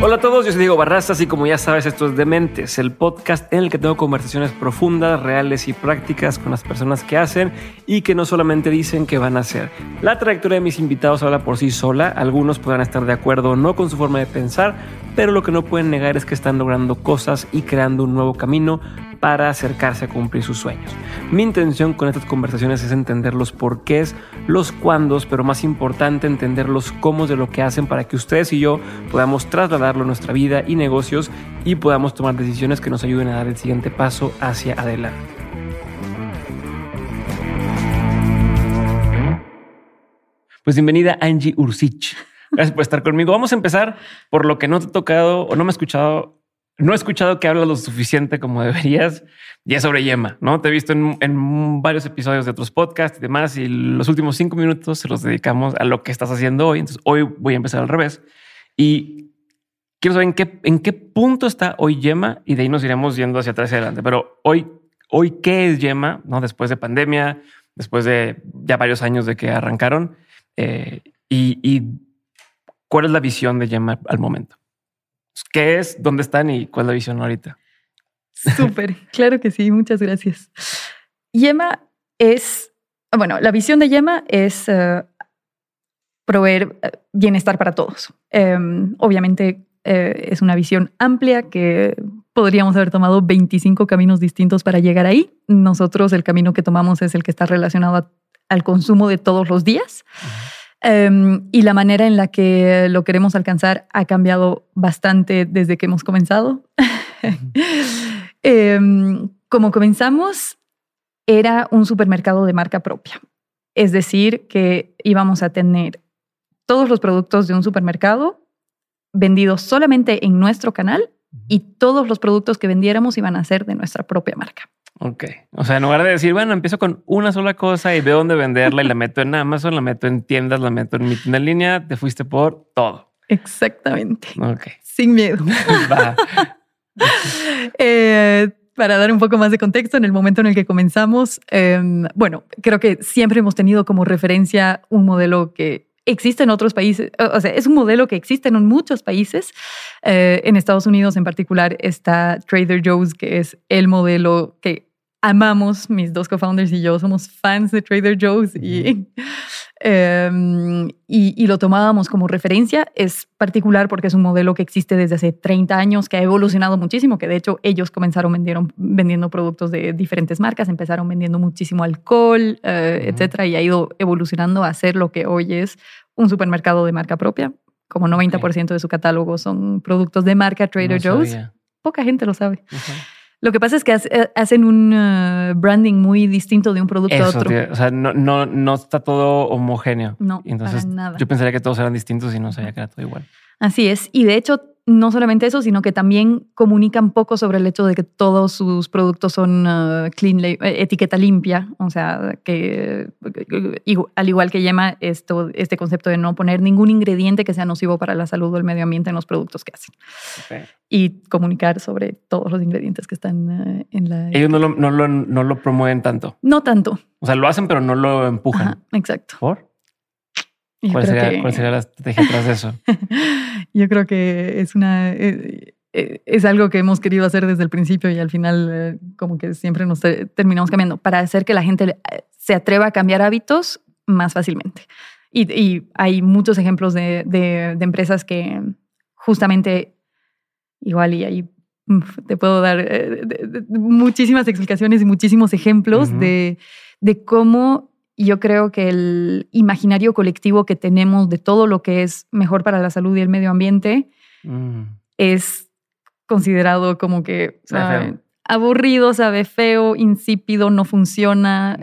Hola a todos, yo soy Diego Barraza y como ya sabes, esto es Dementes, el podcast en el que tengo conversaciones profundas, reales y prácticas con las personas que hacen y que no solamente dicen que van a hacer. La trayectoria de mis invitados habla por sí sola, algunos podrán estar de acuerdo o no con su forma de pensar, pero lo que no pueden negar es que están logrando cosas y creando un nuevo camino para acercarse a cumplir sus sueños. Mi intención con estas conversaciones es entender los porqués, los cuándos, pero más importante entender los cómos de lo que hacen para que ustedes y yo podamos trasladarlo a nuestra vida y negocios y podamos tomar decisiones que nos ayuden a dar el siguiente paso hacia adelante. Pues bienvenida Angie Ursic. Gracias por estar conmigo. Vamos a empezar por lo que no te he tocado o no me he escuchado. No he escuchado que hablas lo suficiente como deberías. Ya sobre Yema, ¿no? Te he visto en varios episodios de otros podcasts y demás, y los últimos 5 minutos se los dedicamos a lo que estás haciendo hoy. Entonces hoy voy a empezar al revés. Y quiero saber en qué punto está hoy Yema y de ahí nos iremos yendo hacia atrás y adelante. Pero hoy ¿qué es Yema? ¿No? Después de pandemia, después de ya varios años de que arrancaron. Y ¿cuál es la visión de Yema al momento? ¿Qué es? ¿Dónde están? ¿Y cuál es la visión ahorita? Súper, claro que sí. Muchas gracias. Yema es... Bueno, la visión de Yema es proveer bienestar para todos. Obviamente es una visión amplia que podríamos haber tomado 25 caminos distintos para llegar ahí. Nosotros el camino que tomamos es el que está relacionado al consumo de todos los días. Uh-huh. Y la manera en la que lo queremos alcanzar ha cambiado bastante desde que hemos comenzado. Como comenzamos, era un supermercado de marca propia. Es decir, que íbamos a tener todos los productos de un supermercado vendidos solamente en nuestro canal y todos los productos que vendiéramos iban a ser de nuestra propia marca. Ok. O sea, en lugar de decir, bueno, empiezo con una sola cosa y veo dónde venderla y la meto en Amazon, la meto en tiendas, la meto en mi tienda en línea, te fuiste por todo. Exactamente. Ok. Sin miedo. Va. Para dar un poco más de contexto, en el momento en el que comenzamos, bueno, creo que siempre hemos tenido como referencia un modelo que existe en otros países, o sea, es un modelo que existe en muchos países. En Estados Unidos en particular está Trader Joe's, que es el modelo que amamos. Mis dos co-founders y yo somos fans de Trader Joe's y lo tomábamos como referencia. Es particular porque es un modelo que existe desde hace 30 años, que ha evolucionado muchísimo, que de hecho ellos comenzaron vendiendo productos de diferentes marcas, empezaron vendiendo muchísimo alcohol, etcétera, y ha ido evolucionando a ser lo que hoy es un supermercado de marca propia. Como 90% de su catálogo son productos de marca Trader Joe's. Poca gente lo sabe. Uh-huh. Lo que pasa es que hacen un branding muy distinto de un producto a otro. Tío, o sea, no está todo homogéneo. No, entonces, para nada. Yo pensaría que todos eran distintos y no sabía que era todo igual. Así es. Y de hecho, no solamente eso, sino que también comunican poco sobre el hecho de que todos sus productos son clean label, etiqueta limpia. O sea, que al igual que Yema, este concepto de no poner ningún ingrediente que sea nocivo para la salud o el medio ambiente en los productos que hacen. Okay. Y comunicar sobre todos los ingredientes que están en la... Ellos no lo promueven tanto. No tanto. O sea, lo hacen, pero no lo empujan. Ajá, exacto. ¿Por? ¿Cuál sería la estrategia tras de eso? Yo creo que es algo que hemos querido hacer desde el principio y al final como que siempre nos terminamos cambiando para hacer que la gente se atreva a cambiar hábitos más fácilmente. Y hay muchos ejemplos de empresas que justamente igual y ahí te puedo dar muchísimas explicaciones y muchísimos ejemplos uh-huh. de cómo... Yo creo que el imaginario colectivo que tenemos de todo lo que es mejor para la salud y el medio ambiente es considerado como que aburrido, sabe feo, insípido, no funciona,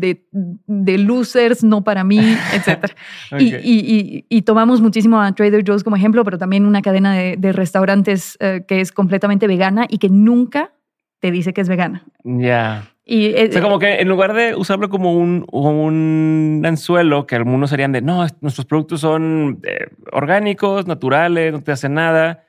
de losers, no para mí, etc. Okay. Y tomamos muchísimo a Trader Joe's como ejemplo, pero también una cadena de restaurantes que es completamente vegana y que nunca te dice que es vegana. Ya. Yeah. O sea, como que en lugar de usarlo como un anzuelo, que algunos serían de, no, nuestros productos son orgánicos, naturales, no te hacen nada.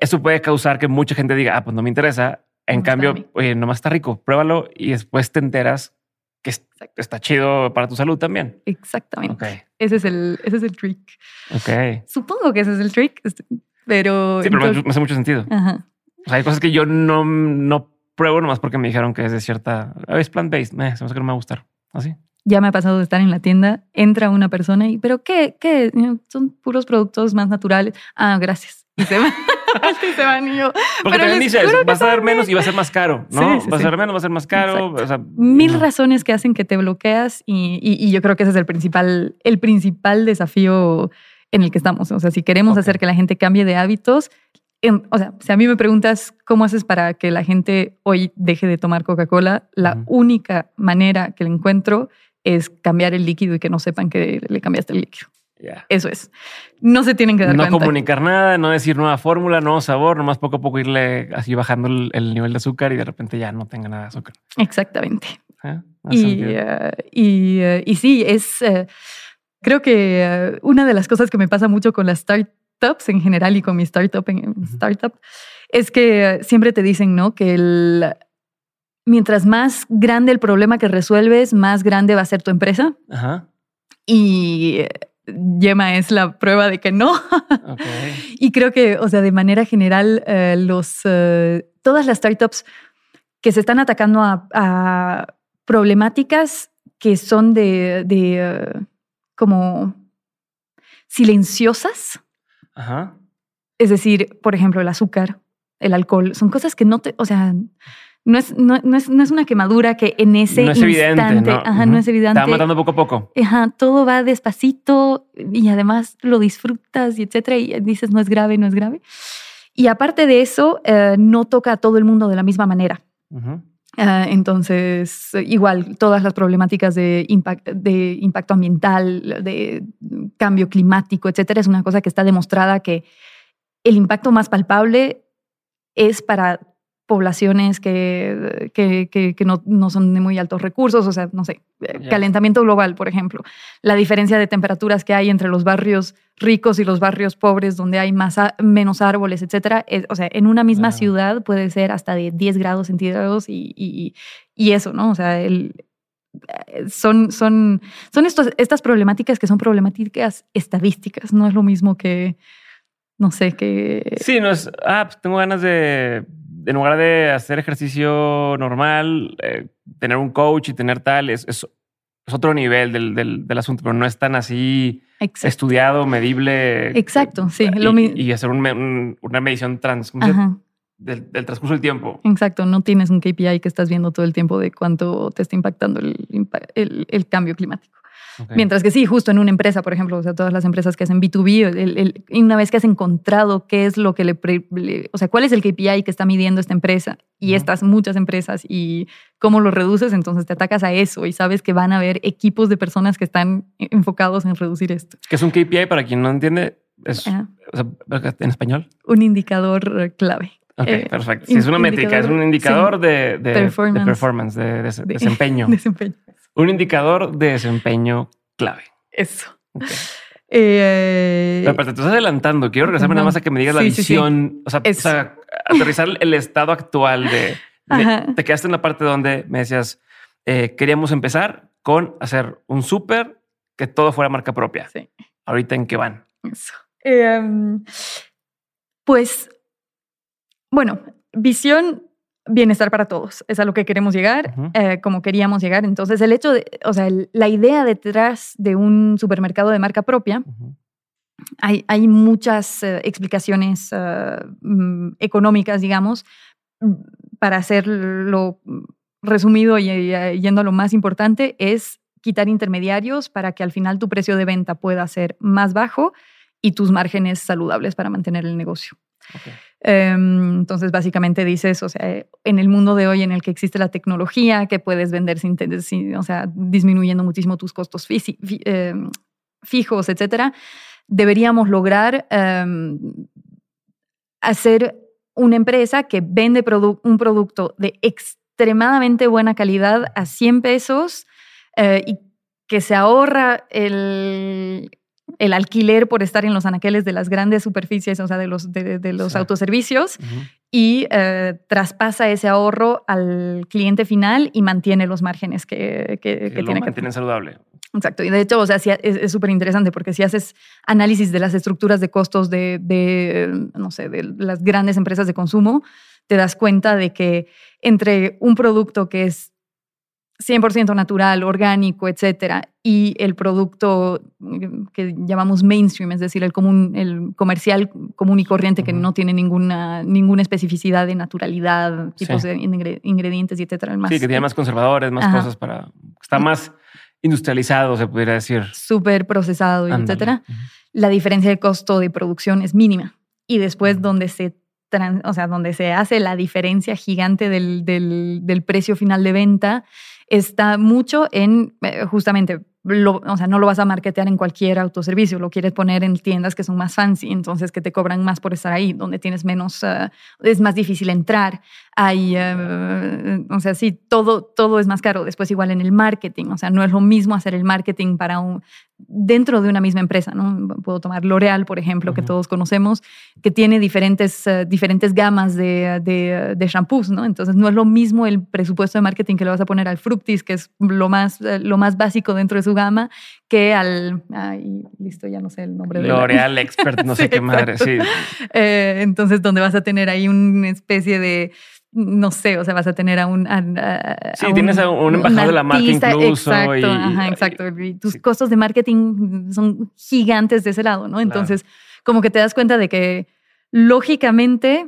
Eso puede causar que mucha gente diga, ah, pues no me interesa. En cambio, oye, nomás está rico, pruébalo y después te enteras que está chido para tu salud también. Exactamente. Okay. Ese es el trick. Okay. Supongo que ese es el trick, pero... Sí, pero entonces... me hace mucho sentido. Ajá. O sea, hay cosas que yo no pruebo nomás porque me dijeron que es de cierta... Es plant-based, se me hace que no me va a gustar. ¿Así? Ya me ha pasado de estar en la tienda, entra una persona y... ¿Pero qué? Son puros productos más naturales. Ah, gracias. Y se van. Y se van y yo... Porque también dices, vas a dar menos y va a ser más caro, ¿no? Sí. Vas a dar menos, va a ser más caro. O sea, mil razones que hacen que te bloqueas y yo creo que ese es el principal desafío en el que estamos. O sea, si queremos hacer que la gente cambie de hábitos... O sea, si a mí me preguntas cómo haces para que la gente hoy deje de tomar Coca-Cola, la única manera que le encuentro es cambiar el líquido y que no sepan que le cambiaste el líquido. Yeah. Eso es. No se tienen que dar cuenta. No comunicar nada, no decir nueva fórmula, nuevo sabor, nomás poco a poco irle así bajando el nivel de azúcar y de repente ya no tenga nada de azúcar. Exactamente. Y sí, es... creo que una de las cosas que me pasa mucho con las startups en general y con mi startup es que siempre te dicen, ¿no? Que mientras más grande el problema que resuelves, más grande va a ser tu empresa. Ajá. Y Yema es la prueba de que no. Okay. Y creo que, o sea, de manera general, todas las startups que se están atacando a problemáticas que son de como silenciosas. Ajá. Es decir, por ejemplo, el azúcar, el alcohol, son cosas que no te... O sea, no es una quemadura que en ese instante... No es evidente, ¿no? Ajá, no es evidente. Te va matando poco a poco. Ajá, todo va despacito y además lo disfrutas y etcétera. Y dices, no es grave. Y aparte de eso, no toca a todo el mundo de la misma manera. Ajá. Entonces, igual, todas las problemáticas de impacto ambiental, de cambio climático, etcétera, es una cosa que está demostrada que el impacto más palpable es para poblaciones que no son de muy altos recursos, o sea, no sé, calentamiento global, por ejemplo. La diferencia de temperaturas que hay entre los barrios ricos y los barrios pobres, donde hay menos árboles, etcétera. O sea, en una misma ciudad puede ser hasta de 10 grados centígrados y eso, ¿no? O sea, son estas problemáticas que son problemáticas estadísticas. No es lo mismo que, no sé, que... Sí, no es... Ah, pues tengo ganas de... En lugar de hacer ejercicio normal, tener un coach y tener tal, es otro nivel del asunto, pero no es tan así. Exacto. Estudiado, medible. Exacto, sí. Y hacer una medición del transcurso del tiempo. Exacto, no tienes un KPI que estás viendo todo el tiempo de cuánto te está impactando el cambio climático. Okay. Mientras que sí, justo en una empresa, por ejemplo, o sea, todas las empresas que hacen B2B, una vez que has encontrado qué es lo que o sea, cuál es el KPI que está midiendo esta empresa y estas muchas empresas y cómo lo reduces, entonces te atacas a eso y sabes que van a haber equipos de personas que están enfocados en reducir esto. ¿Qué es un KPI para quien no entiende? O sea, ¿en español? Un indicador clave. Ok, perfecto. Sí, es una métrica, es un indicador de performance, de desempeño. Desempeño. Un indicador de desempeño clave. Eso. Okay. Pero te estás adelantando. Quiero regresarme nada más a que me digas la visión. Sí. O sea, aterrizar el estado actual te quedaste en la parte donde me decías, queríamos empezar con hacer un súper que todo fuera marca propia. Sí. ¿Ahorita en qué van? Eso. Pues, bueno, visión... Bienestar para todos. Es a lo que queremos llegar, como queríamos llegar. Entonces, el hecho de, o sea, la idea detrás de un supermercado de marca propia, hay muchas explicaciones económicas, digamos, para hacerlo resumido y yendo a lo más importante, es quitar intermediarios para que al final tu precio de venta pueda ser más bajo y tus márgenes saludables para mantener el negocio. Okay. Entonces, básicamente dices, o sea, en el mundo de hoy en el que existe la tecnología, que puedes vender sin, o sea, disminuyendo muchísimo tus costos fijos, etcétera, deberíamos lograr hacer una empresa que vende un producto de extremadamente buena calidad a 100 pesos y que se ahorra el alquiler por estar en los anaqueles de las grandes superficies, o sea, de los autoservicios, uh-huh, y traspasa ese ahorro al cliente final y mantiene los márgenes que tiene. Lo mantiene saludable. Exacto. Y de hecho, o sea, sí, es súper interesante porque si haces análisis de las estructuras de costos de las grandes empresas de consumo, te das cuenta de que entre un producto que es 100% natural, orgánico, etcétera, y el producto que llamamos mainstream, es decir, el comercial común y corriente, uh-huh, que no tiene ninguna especificidad de naturalidad, tipos de ingredientes, etcétera. Más, sí, que tiene más conservadores, más, ajá, cosas para... Está más industrializado, se pudiera decir. Súper procesado, ándale, etcétera. Uh-huh. La diferencia de costo de producción es mínima. Y después, uh-huh, donde se hace la diferencia gigante del precio final de venta está mucho en, justamente, no lo vas a marketear en cualquier autoservicio, lo quieres poner en tiendas que son más fancy, entonces que te cobran más por estar ahí, donde tienes menos, es más difícil entrar, hay, sí, todo es más caro. Después igual en el marketing, o sea, no es lo mismo hacer el marketing para dentro de una misma empresa, ¿no? Puedo tomar L'Oreal, por ejemplo, uh-huh, que todos conocemos, que tiene diferentes gamas de shampoos, ¿no? Entonces no es lo mismo el presupuesto de marketing que le vas a poner al Fructis, que es lo más básico dentro de su gama, que al... Ay, listo, ya no sé el nombre de... L'Oreal Expert, no sé sí, qué madre, exacto. Sí. Entonces, donde vas a tener ahí una especie de... No sé, o sea, vas a tener a un... tienes a un embajador de la marca incluso. Exacto, Y tus costos de marketing son gigantes de ese lado, ¿no? Entonces, claro, como que te das cuenta de que lógicamente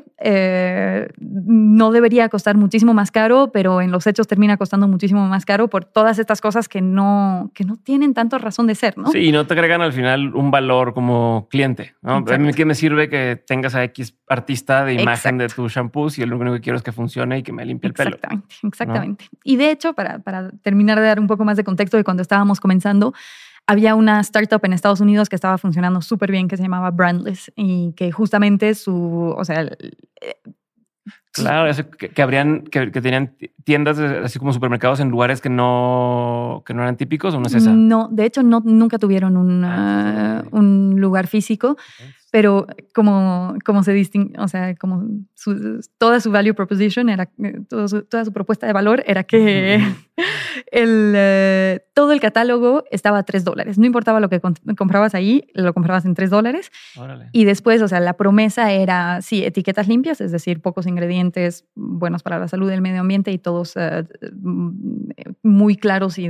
no debería costar muchísimo más caro, pero en los hechos termina costando muchísimo más caro por todas estas cosas que no tienen tanto razón de ser, ¿no? Sí, y no te agregan al final un valor como cliente, ¿no? A mí, ¿qué me sirve que tengas a X artista de imagen, exacto, de tus shampoos y lo único que quiero es que funcione y que me limpie el pelo? Exactamente. ¿No? Y de hecho, para terminar de dar un poco más de contexto de cuando estábamos comenzando, había una startup en Estados Unidos que estaba funcionando súper bien, que se llamaba Brandless, y que justamente claro, eso, que tenían tiendas así como supermercados en lugares que no eran típicos, ¿o no es esa? No, de hecho nunca tuvieron un lugar físico, pero como se distingue, o sea, como toda su value proposition era, toda su propuesta de valor era que... Uh-huh. Todo el catálogo estaba a $3. No importaba lo que comprabas ahí, lo comprabas en $3. Órale. Y después, o sea, la promesa era, sí, etiquetas limpias, es decir, pocos ingredientes buenos para la salud, el medio ambiente y todos muy claros y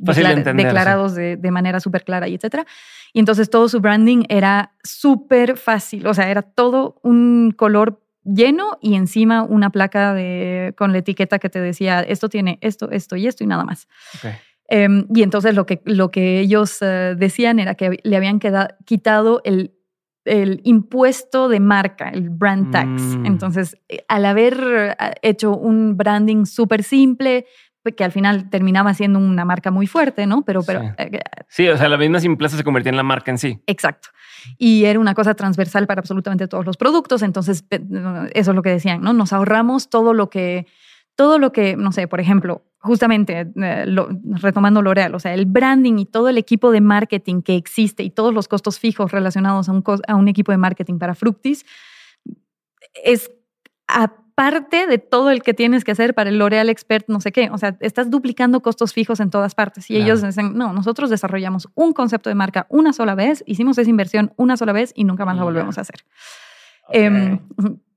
declarados de manera súper clara, y etcétera. Y entonces todo su branding era súper fácil, o sea, era todo un color lleno y encima una placa con la etiqueta que te decía esto tiene esto, esto y esto y nada más. Okay. Y entonces lo que ellos decían era que le habían quitado el impuesto de marca, el brand tax. Entonces, al haber hecho un branding súper simple, que al final terminaba siendo una marca muy fuerte, ¿no? Sí, o sea, la misma simpleza se convertía en la marca en sí. Exacto. Y era una cosa transversal para absolutamente todos los productos. Entonces, eso es lo que decían, ¿no? Nos ahorramos todo lo que, no sé, por ejemplo, justamente retomando L'Oreal, o sea, el branding y todo el equipo de marketing que existe y todos los costos fijos relacionados a un equipo de marketing para Fructis es aparte de todo el que tienes que hacer para el L'Oreal Expert, no sé qué. O sea, estás duplicando costos fijos en todas partes. Y ellos dicen, no, nosotros desarrollamos un concepto de marca una sola vez, hicimos esa inversión una sola vez y nunca más la volvemos a hacer. Okay.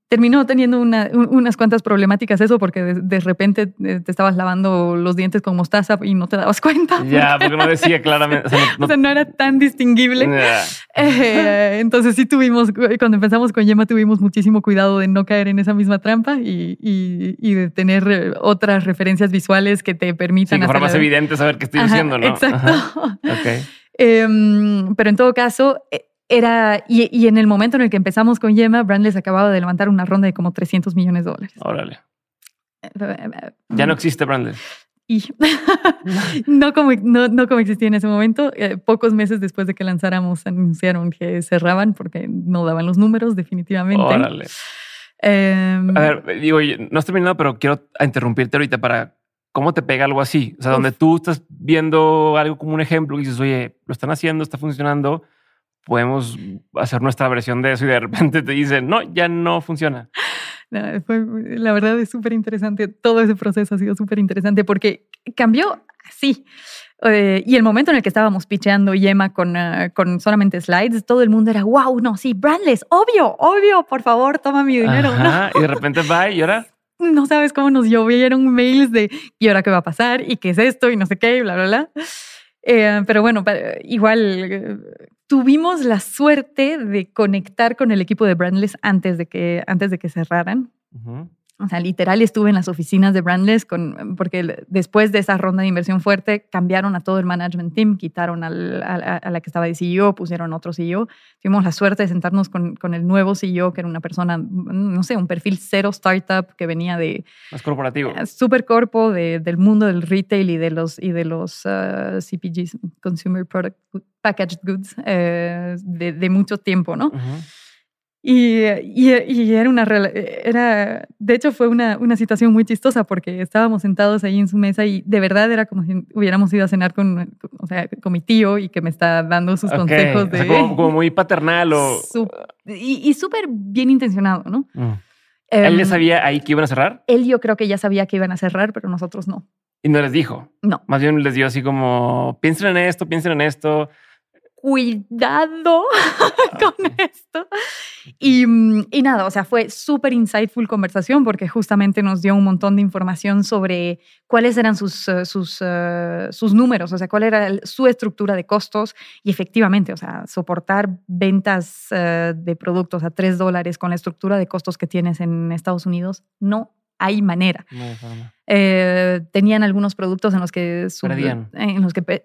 Terminó teniendo unas cuantas problemáticas eso, porque de repente te estabas lavando los dientes con mostaza y no te dabas cuenta. Porque no decía claramente. O sea, no era tan distinguible. Yeah. Entonces sí cuando empezamos con Yema, tuvimos muchísimo cuidado de no caer en esa misma trampa y de tener otras referencias visuales que te permitan... Sí, que fuera más evidente saber qué estoy diciendo, ¿no? Exacto. Okay. Pero en todo caso... Y en el momento en el que empezamos con Yema, Brandless acababa de levantar una ronda de como $300 millones. Órale. Ya no existe Brandless. Y no como existía en ese momento. Pocos meses después de que lanzáramos anunciaron que cerraban porque no daban los números definitivamente. Órale. A ver, digo, no has terminado, pero quiero interrumpirte ahorita para cómo te pega algo así. O sea, donde tú estás viendo algo como un ejemplo y dices, oye, lo están haciendo, está funcionando, podemos hacer nuestra versión de eso, y de repente te dicen, no, ya no funciona. No, la verdad es súper interesante. Todo ese proceso ha sido súper interesante porque cambió así. Y el momento en el que estábamos pitcheando Yema con solamente slides, todo el mundo era, wow, no, sí, Brandless, obvio, por favor, toma mi dinero. Ajá, no. Y de repente va y ahora... No sabes cómo nos llovieron mails de, ¿y ahora qué va a pasar? ¿Y qué es esto? Y no sé qué, y bla, bla, bla. Pero bueno, igual... Tuvimos la suerte de conectar con el equipo de Brandless antes de que cerraran. Uh-huh. O sea, literal estuve en las oficinas de Brandless porque después de esa ronda de inversión fuerte cambiaron a todo el management team, quitaron a la que estaba de CEO, pusieron otro CEO. Tuvimos la suerte de sentarnos con el nuevo CEO, que era una persona, no sé, un perfil cero startup que venía de... Más corporativo. Supercorpo, del mundo del retail y de los CPGs, Consumer Product Packaged Goods, de mucho tiempo, ¿no? Uh-huh. Y de hecho fue una situación muy chistosa porque estábamos sentados ahí en su mesa y de verdad era como si hubiéramos ido a cenar con mi tío y que me está dando sus consejos. De, o sea, como muy paternal y súper bien intencionado, ¿no? Mm. ¿Él ya sabía ahí que iban a cerrar? Él yo creo que ya sabía que iban a cerrar, pero nosotros no. ¿Y no les dijo? No. Más bien les dio así como, piensen en esto. Cuidado con esto. Y nada, o sea, fue súper insightful conversación porque justamente nos dio un montón de información sobre cuáles eran sus números, o sea, cuál era su estructura de costos y efectivamente, o sea, soportar ventas de productos a $3 con la estructura de costos que tienes en Estados Unidos, no hay manera. Tenían algunos productos en los que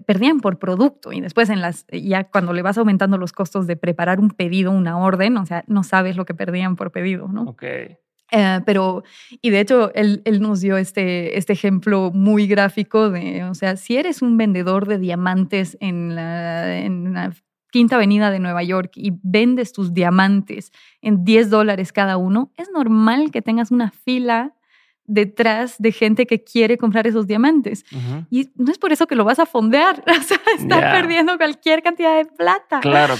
perdían por producto y después ya cuando le vas aumentando los costos de preparar un pedido, una orden, o sea, no sabes lo que perdían por pedido, ¿no? Okay. Pero, y de hecho, él nos dio este ejemplo muy gráfico de, o sea, si eres un vendedor de diamantes en la Quinta Avenida de Nueva York y vendes tus diamantes en $10 cada uno, es normal que tengas una fila detrás de gente que quiere comprar esos diamantes. Uh-huh. Y no es por eso que lo vas a fondear. O sea, estás perdiendo cualquier cantidad de plata. Claro.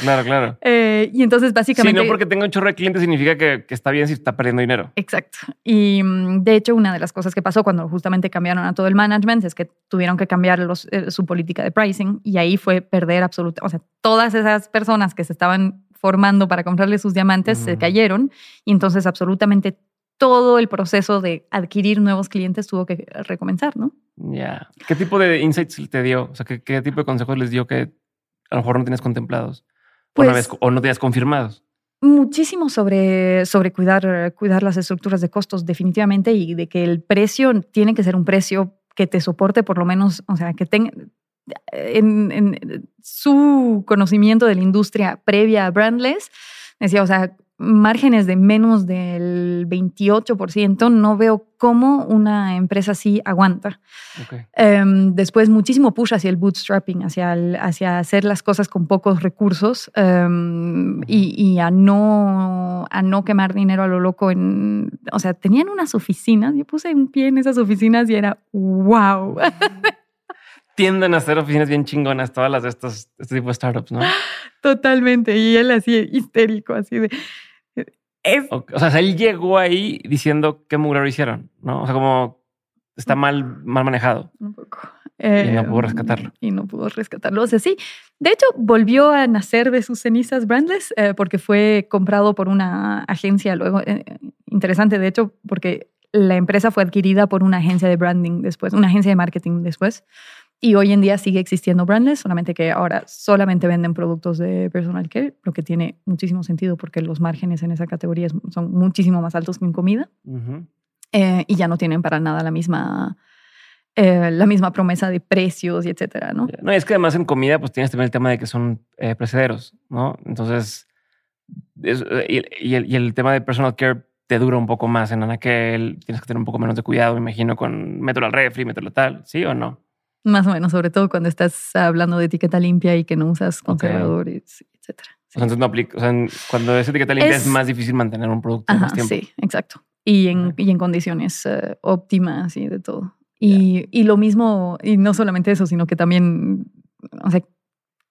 Y entonces básicamente... Sí, no porque tenga un chorro de clientes significa que está bien si está perdiendo dinero. Exacto. Y de hecho, una de las cosas que pasó cuando justamente cambiaron a todo el management es que tuvieron que cambiar su política de pricing y ahí fue perder absolutamente... O sea, todas esas personas que se estaban formando para comprarle sus diamantes se cayeron y entonces absolutamente todo el proceso de adquirir nuevos clientes tuvo que recomenzar, ¿no? Ya. ¿Qué tipo de insights te dio? O sea, ¿qué tipo de consejos les dio que a lo mejor no tenías contemplados? Pues, o no tenías confirmados. Muchísimo sobre cuidar las estructuras de costos, definitivamente, y de que el precio tiene que ser un precio que te soporte por lo menos, o sea, que tenga... En su conocimiento de la industria previa a Brandless, decía, o sea, márgenes de menos del 28%, no veo cómo una empresa así aguanta. Okay. Después muchísimo push hacia el bootstrapping, hacia hacer las cosas con pocos recursos y a no quemar dinero a lo loco. O sea, tenían unas oficinas, yo puse un pie en esas oficinas y era wow. Tienden a hacer oficinas bien chingonas todas las de este tipo de startups, ¿no? Totalmente. Y él así histérico, así de... O sea, él llegó ahí diciendo qué mugrero hicieron, ¿no? O sea, como está mal manejado. Un poco. Y no pudo rescatarlo. O sea, sí. De hecho, volvió a nacer de sus cenizas Brandless porque fue comprado por una agencia luego. Interesante, de hecho, porque la empresa fue adquirida por una agencia de branding después, una agencia de marketing después. Y hoy en día sigue existiendo Brandless, solamente que ahora solamente venden productos de personal care, lo que tiene muchísimo sentido porque los márgenes en esa categoría son muchísimo más altos que en comida. Uh-huh. Y ya no tienen para nada la misma la misma promesa de precios y etcétera, ¿no? No, es que además en comida pues tienes también el tema de que son perecederos, ¿no? Entonces, el tema de personal care te dura un poco más en anaquel, tienes que tener un poco menos de cuidado, me imagino, con mételo al refri, mételo tal, ¿sí o no? Más o menos, sobre todo cuando estás hablando de etiqueta limpia y que no usas conservadores, etcétera. Sí. O sea, entonces no aplica, o sea, cuando es etiqueta limpia es más difícil mantener un producto más tiempo. Sí, exacto. Y en condiciones óptimas y de todo. Y lo mismo, y no solamente eso, sino que también, o sea,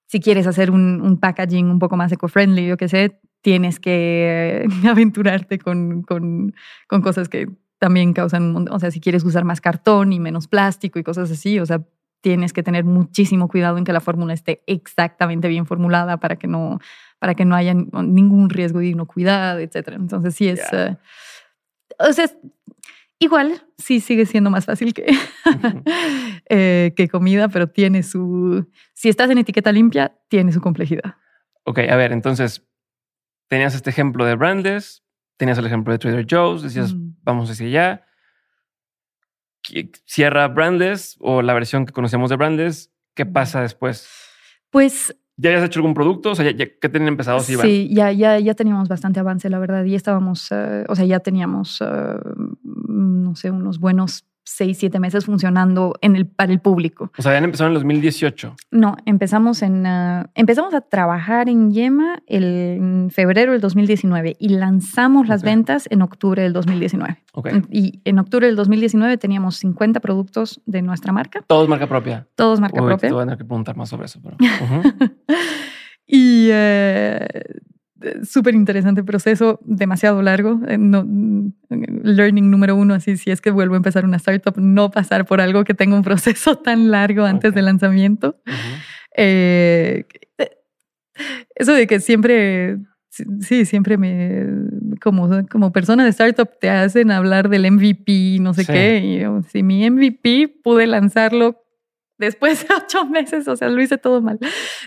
si quieres hacer un packaging un poco más eco-friendly, yo qué sé, tienes que aventurarte con cosas que también causan, o sea, si quieres usar más cartón y menos plástico y cosas así, o sea, tienes que tener muchísimo cuidado en que la fórmula esté exactamente bien formulada para que no haya ningún riesgo de inocuidad, etcétera. Entonces sí es, o sea, igual sí sigue siendo más fácil que que comida, pero tiene su, si estás en etiqueta limpia, tiene su complejidad. Ok, a ver, entonces tenías este ejemplo de Brandless, tenías el ejemplo de Trader Joe's, decías, vamos hacia allá. Cierra Brandless o la versión que conocemos de Brandless. ¿Qué pasa después? Pues... ¿Ya habías hecho algún producto? O sea, ¿qué tenían empezado? Sí, ya teníamos bastante avance, la verdad. Y estábamos... o sea, ya teníamos, no sé, unos buenos 6-7 meses funcionando para el público. O sea, ¿habían empezado en el 2018? No, empezamos a trabajar en Yema en febrero del 2019 y lanzamos las ventas en octubre del 2019. Okay. Y en octubre del 2019 teníamos 50 productos de nuestra marca. ¿Todos marca propia? Todos marca propia. Te voy a tener que preguntar más sobre eso. Pero... y... súper interesante proceso, demasiado largo. Learning número 1, así si es que vuelvo a empezar una startup, no pasar por algo que tenga un proceso tan largo antes del lanzamiento. Eso de que siempre me, como persona de startup, te hacen hablar del MVP, no sé qué. Y yo, si mi MVP pude lanzarlo después de 8 meses, o sea, lo hice todo mal.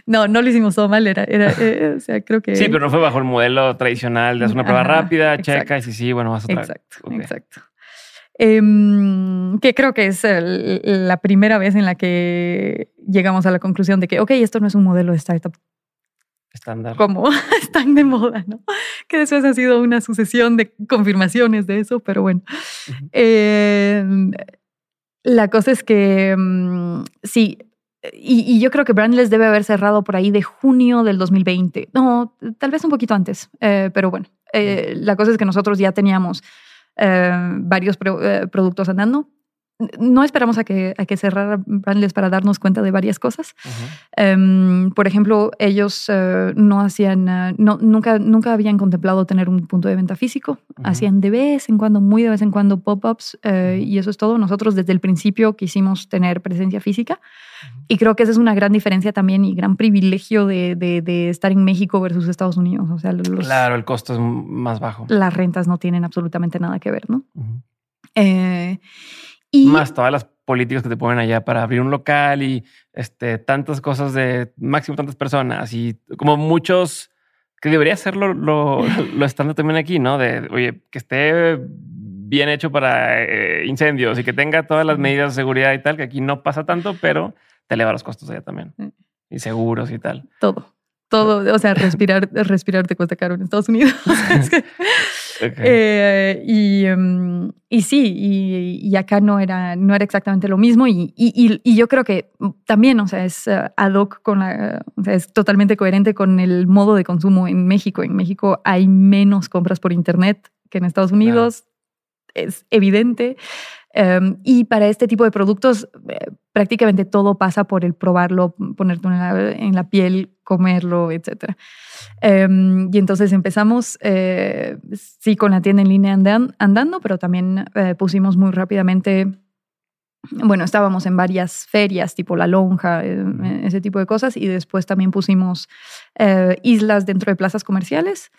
No lo hicimos todo mal, o sea, creo que... Sí, pero no fue bajo el modelo tradicional de hacer una prueba rápida, checa, y sí, bueno, vas a traer. Exacto. Que creo que es la primera vez en la que llegamos a la conclusión de que, ok, esto no es un modelo de startup estándar, como están de moda, ¿no? Que después ha sido una sucesión de confirmaciones de eso, pero bueno. La cosa es que sí, y yo creo que Brandless debe haber cerrado por ahí de junio del 2020. No, tal vez un poquito antes, pero bueno. La cosa es que nosotros ya teníamos varios productos andando. No esperamos a que cerrara Brandless para darnos cuenta de varias cosas. Por ejemplo, ellos no hacían, nunca habían contemplado tener un punto de venta físico. Hacían de vez en cuando, muy de vez en cuando, pop-ups, y eso es todo. Nosotros desde el principio quisimos tener presencia física, y creo que esa es una gran diferencia también y gran privilegio de estar en México versus Estados Unidos. O sea, claro, el costo es más bajo. Las rentas no tienen absolutamente nada que ver, ¿no? Y más todas las políticas que te ponen allá para abrir un local y tantas cosas de máximo tantas personas y como muchos que debería ser lo estándar también aquí, ¿no? De, oye, que esté bien hecho para incendios y que tenga todas las medidas de seguridad y tal, que aquí no pasa tanto, pero te eleva los costos allá también. Y seguros y tal. Todo, o sea, respirar te cuesta caro en Estados Unidos. Y sí, y acá no era exactamente lo mismo y yo creo que también, o sea, es ad hoc o sea, es totalmente coherente con el modo de consumo en México. En México hay menos compras por internet que en Estados Unidos, es evidente. Y para este tipo de productos prácticamente todo pasa por el probarlo, ponerte en la piel, comerlo, etc. Y entonces empezamos sí con la tienda en línea andando, pero también pusimos muy rápidamente, bueno, estábamos en varias ferias tipo La Lonja, ese tipo de cosas, y después también pusimos islas dentro de plazas comerciales.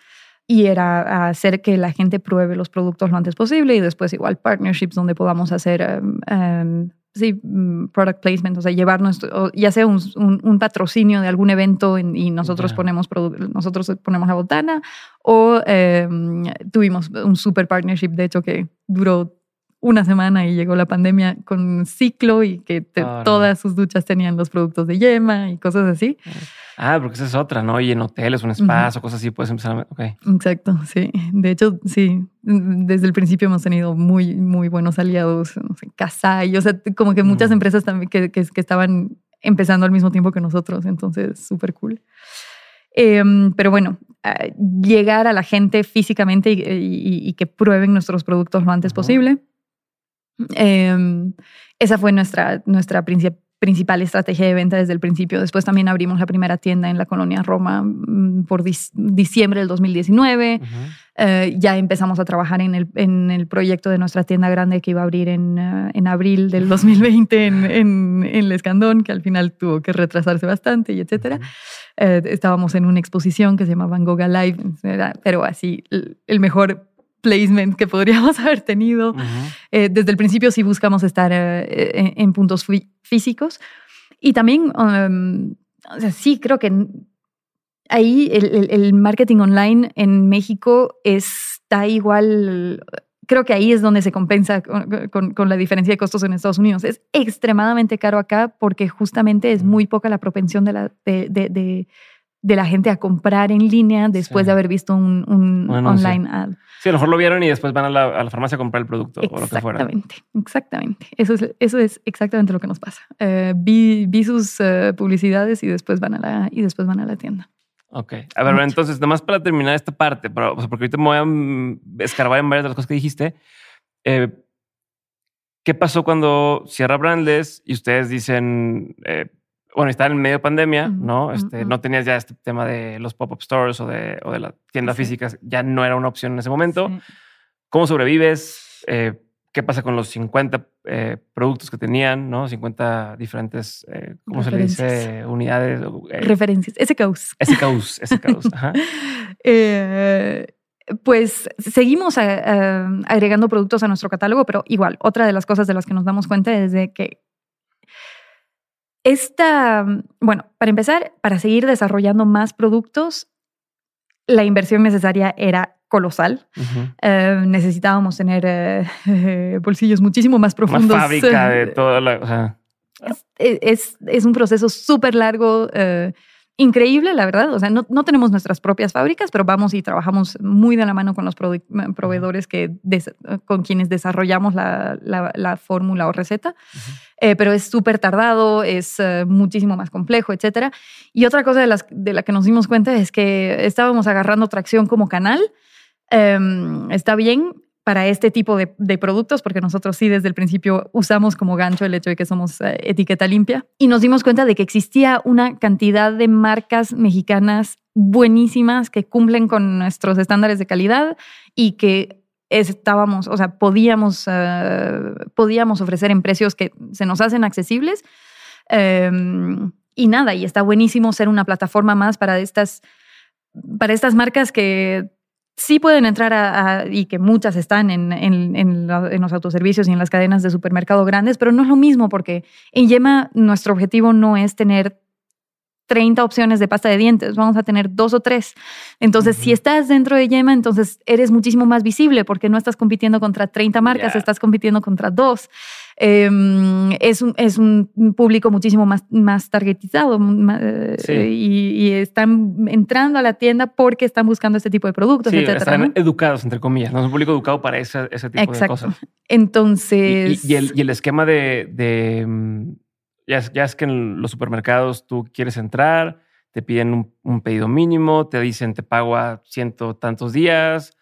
Y era hacer que la gente pruebe los productos lo antes posible y después igual partnerships donde podamos hacer product placement, o sea, llevarnos, ya sea un patrocinio de algún evento y nosotros ponemos la botana, o tuvimos un super partnership, de hecho, que duró una semana y llegó la pandemia con ciclo y que todas sus duchas tenían los productos de Yema y cosas así. Ah, porque esa es otra, ¿no? Y en hoteles, un spa, o cosas así puedes empezar a... Okay. Exacto, sí. De hecho, sí. Desde el principio hemos tenido muy, muy buenos aliados. No sé, Casay, o sea, como que muchas empresas también que estaban empezando al mismo tiempo que nosotros. Entonces, súper cool. Pero bueno, llegar a la gente físicamente y que prueben nuestros productos lo antes posible. Esa fue nuestra principal estrategia de venta desde el principio. Después también abrimos la primera tienda en la colonia Roma por diciembre del 2019. Ya empezamos a trabajar en el proyecto de nuestra tienda grande que iba a abrir en abril del 2020 en L'escandón, que al final tuvo que retrasarse bastante y etcétera. Estábamos en una exposición que se llama Van Gogh Alive, pero así el mejor placement que podríamos haber tenido. Desde el principio sí buscamos estar en puntos físicos. Y también, o sea, sí, creo que ahí el marketing online en México está igual... Creo que ahí es donde se compensa con la diferencia de costos en Estados Unidos. Es extremadamente caro acá porque justamente es muy poca la propensión de la gente a comprar en línea después de haber visto un online ad. Sí, a lo mejor lo vieron y después van a la farmacia a comprar el producto o lo que fuera. Exactamente. Eso es exactamente lo que nos pasa. Vi sus publicidades y después van a la tienda. Ok. A ver, entonces, nada más para terminar esta parte, porque ahorita me voy a escarbar en varias de las cosas que dijiste. ¿Qué pasó cuando cierra Brandless y ustedes dicen, bueno, están en medio de pandemia, ¿no? No tenías ya este tema de los pop-up stores o de la tienda física, ya no era una opción en ese momento. Sí. ¿Cómo sobrevives? ¿Qué pasa con los 50 productos que tenían, ¿no? 50 diferentes, ¿cómo se le dice? Unidades. Referencias. SKUs. Ajá. Pues seguimos agregando productos a nuestro catálogo, pero igual, otra de las cosas de las que nos damos cuenta es de que bueno, para empezar, para seguir desarrollando más productos, la inversión necesaria era colosal. Necesitábamos tener bolsillos muchísimo más profundos. Más fábrica de todo. O sea. Es un proceso súper largo, increíble, la verdad. O sea, no tenemos nuestras propias fábricas, pero vamos y trabajamos muy de la mano con los proveedores con quienes desarrollamos la fórmula o receta. Pero es súper tardado, es muchísimo más complejo, etcétera. Y otra cosa de la que nos dimos cuenta es que estábamos agarrando tracción como canal. Está bien para este tipo de productos, porque nosotros sí desde el principio usamos como gancho el hecho de que somos etiqueta limpia. Y nos dimos cuenta de que existía una cantidad de marcas mexicanas buenísimas que cumplen con nuestros estándares de calidad y que podíamos ofrecer en precios que se nos hacen accesibles. Y nada, y está buenísimo ser una plataforma más para estas marcas que... Sí pueden entrar y que muchas están en los autoservicios y en las cadenas de supermercado grandes, pero no es lo mismo porque en Yema nuestro objetivo no es tener 30 opciones de pasta de dientes, vamos a tener 2 o 3. Entonces, si estás dentro de Yema, entonces eres muchísimo más visible porque no estás compitiendo contra 30 marcas, estás compitiendo contra 2. Es un público muchísimo más targetizado y están entrando a la tienda porque están buscando este tipo de productos, etcétera. Están educados, entre comillas, no es un público educado para ese tipo de cosas. Entonces... Y el esquema de ya es que en los supermercados tú quieres entrar, te piden un pedido mínimo, te dicen te pago a ciento tantos días,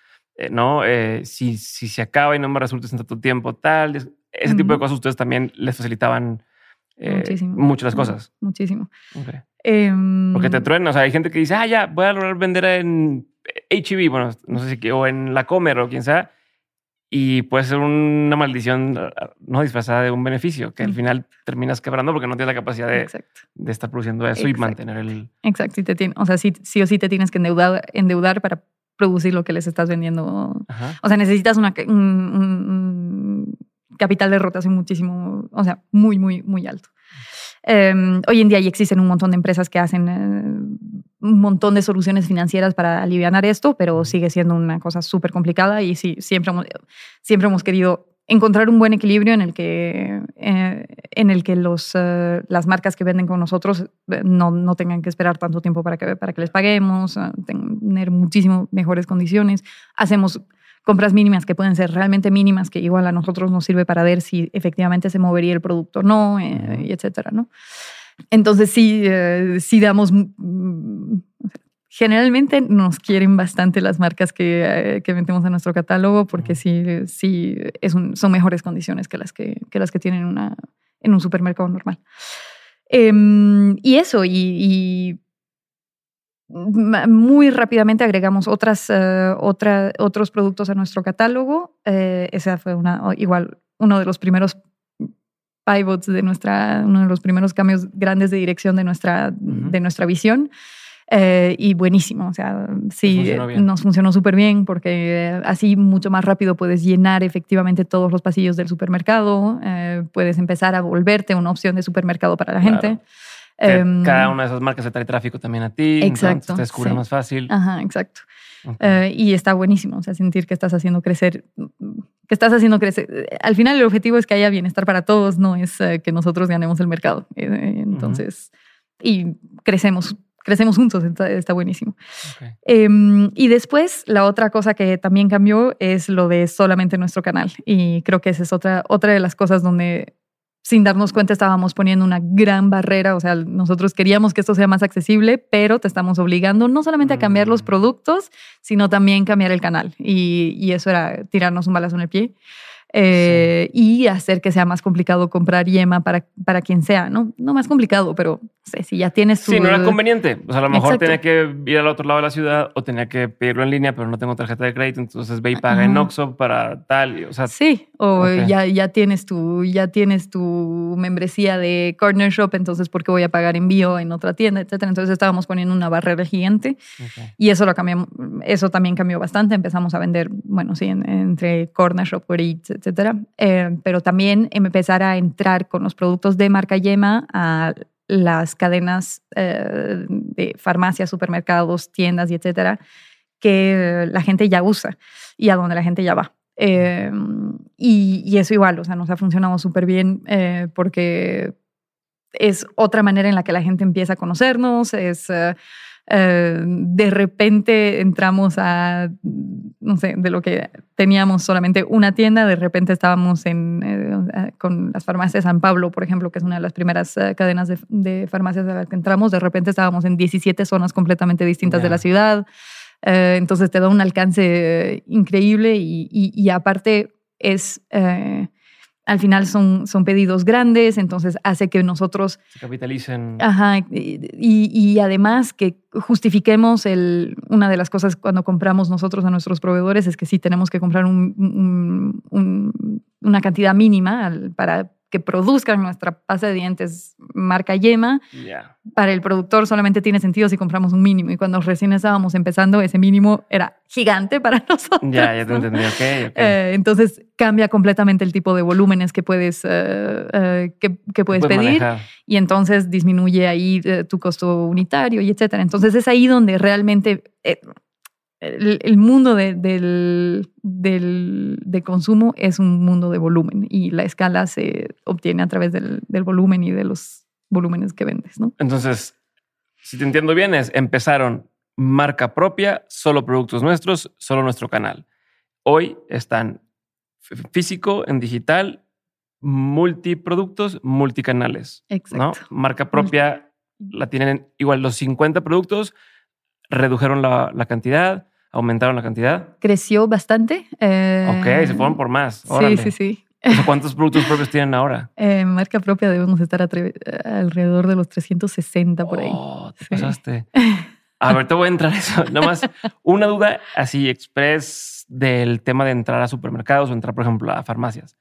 ¿no? Si se acaba y no me resulta en tanto tiempo, tal... Ese tipo de cosas ustedes también les facilitaban mucho las cosas. Muchísimo. Okay. Porque te truenan. O sea, hay gente que dice, ya, voy a lograr vender en H-E-B, bueno, no sé si, o en la Comer o quien sea. Y puede ser una maldición no disfrazada de un beneficio, que al final terminas quebrando porque no tienes la capacidad de estar produciendo eso y mantener el... Exacto. Y sí o sí te tienes que endeudar para producir lo que les estás vendiendo. Ajá. O sea, necesitas un capital de rotación muchísimo, o sea, muy, muy, muy alto. Hoy en día ya existen un montón de empresas que hacen un montón de soluciones financieras para alivianar esto, pero sigue siendo una cosa súper complicada y sí, siempre hemos querido encontrar un buen equilibrio en el que las marcas que venden con nosotros no tengan que esperar tanto tiempo para que les paguemos, tener muchísimo mejores condiciones. Hacemos compras mínimas que pueden ser realmente mínimas, que igual a nosotros nos sirve para ver si efectivamente se movería el producto o no, y etcétera, ¿no? Entonces sí damos... Generalmente nos quieren bastante las marcas que metemos a nuestro catálogo, porque sí son mejores condiciones que las que tienen en un supermercado normal. Y muy rápidamente agregamos otros productos a nuestro catálogo. Esa fue uno de los primeros pivots uno de los primeros cambios grandes de dirección de nuestra visión. Y buenísimo, o sea, sí, nos funcionó súper bien, porque así mucho más rápido puedes llenar efectivamente todos los pasillos del supermercado, puedes empezar a volverte una opción de supermercado para la gente. Cada una de esas marcas se trae tráfico también a ti, exacto, te descubre más fácil. Ajá, exacto. Okay. Y está buenísimo, o sea, sentir que estás haciendo crecer, Al final el objetivo es que haya bienestar para todos, no es que nosotros ganemos el mercado. Entonces, y crecemos juntos, está buenísimo. Okay. Y después, la otra cosa que también cambió es lo de solamente nuestro canal. Y creo que esa es otra de las cosas donde, sin darnos cuenta, estábamos poniendo una gran barrera. O sea, nosotros queríamos que esto sea más accesible, pero te estamos obligando no solamente a cambiar los productos, sino también cambiar el canal. Y eso era tirarnos un balazo en el pie. Y hacer que sea más complicado comprar Yema para quien sea, ¿no? No más complicado, pero no sé, si ya tienes tu... Sí, no era conveniente. O sea, a lo mejor tenía que ir al otro lado de la ciudad o tenía que pedirlo en línea, pero no tengo tarjeta de crédito, entonces ve y paga en Oxxo para tal. O sea, sí, ya tienes tu membresía de Cornershop, entonces ¿por qué voy a pagar envío en otra tienda, etcétera? Entonces estábamos poniendo una barrera gigante y eso lo cambiamos. Eso también cambió bastante. Empezamos a vender, entre Cornershop, Corits, etcétera, pero también empezar a entrar con los productos de marca Yema a las cadenas de farmacias, supermercados, tiendas y etcétera, que la gente ya usa y a donde la gente ya va. Y eso igual, o sea, nos ha funcionado súper bien porque es otra manera en la que la gente empieza a conocernos, de repente entramos a, no sé, de lo que teníamos solamente una tienda, de repente estábamos con las farmacias San Pablo, por ejemplo, que es una de las primeras cadenas de farmacias a las que entramos. De repente estábamos en 17 zonas completamente distintas de la ciudad. Entonces te da un alcance increíble y aparte es... Al final son pedidos grandes, entonces hace que nosotros... Se capitalicen. Ajá, y además que justifiquemos una de las cosas cuando compramos nosotros a nuestros proveedores es que sí tenemos que comprar una cantidad mínima para que produzcan nuestra pasta de dientes marca Yema. Yeah. Para el productor solamente tiene sentido si compramos un mínimo. Y cuando recién estábamos empezando, ese mínimo era gigante para nosotros. Ya te entendí. Okay. Entonces cambia completamente el tipo de volúmenes que puedes, pedir manejar. Y entonces disminuye ahí tu costo unitario y etcétera. Entonces es ahí donde realmente... El mundo de consumo es un mundo de volumen y la escala se obtiene a través del volumen y de los volúmenes que vendes, ¿no? Entonces, si te entiendo bien, empezaron marca propia, solo productos nuestros, solo nuestro canal. Hoy están físico, en digital, multiproductos, multicanales. Exacto. ¿No? Marca propia la tienen igual los 50 productos, redujeron la cantidad. ¿Aumentaron la cantidad? Creció bastante. Ok, se fueron por más. Órale. Sí. O sea, ¿cuántos productos propios tienen ahora? Marca propia debemos estar alrededor de los 360 por ahí. Oh, te pasaste. A ver, te voy a entrar a eso. Nomás una duda así express del tema de entrar a supermercados o entrar, por ejemplo, a farmacias.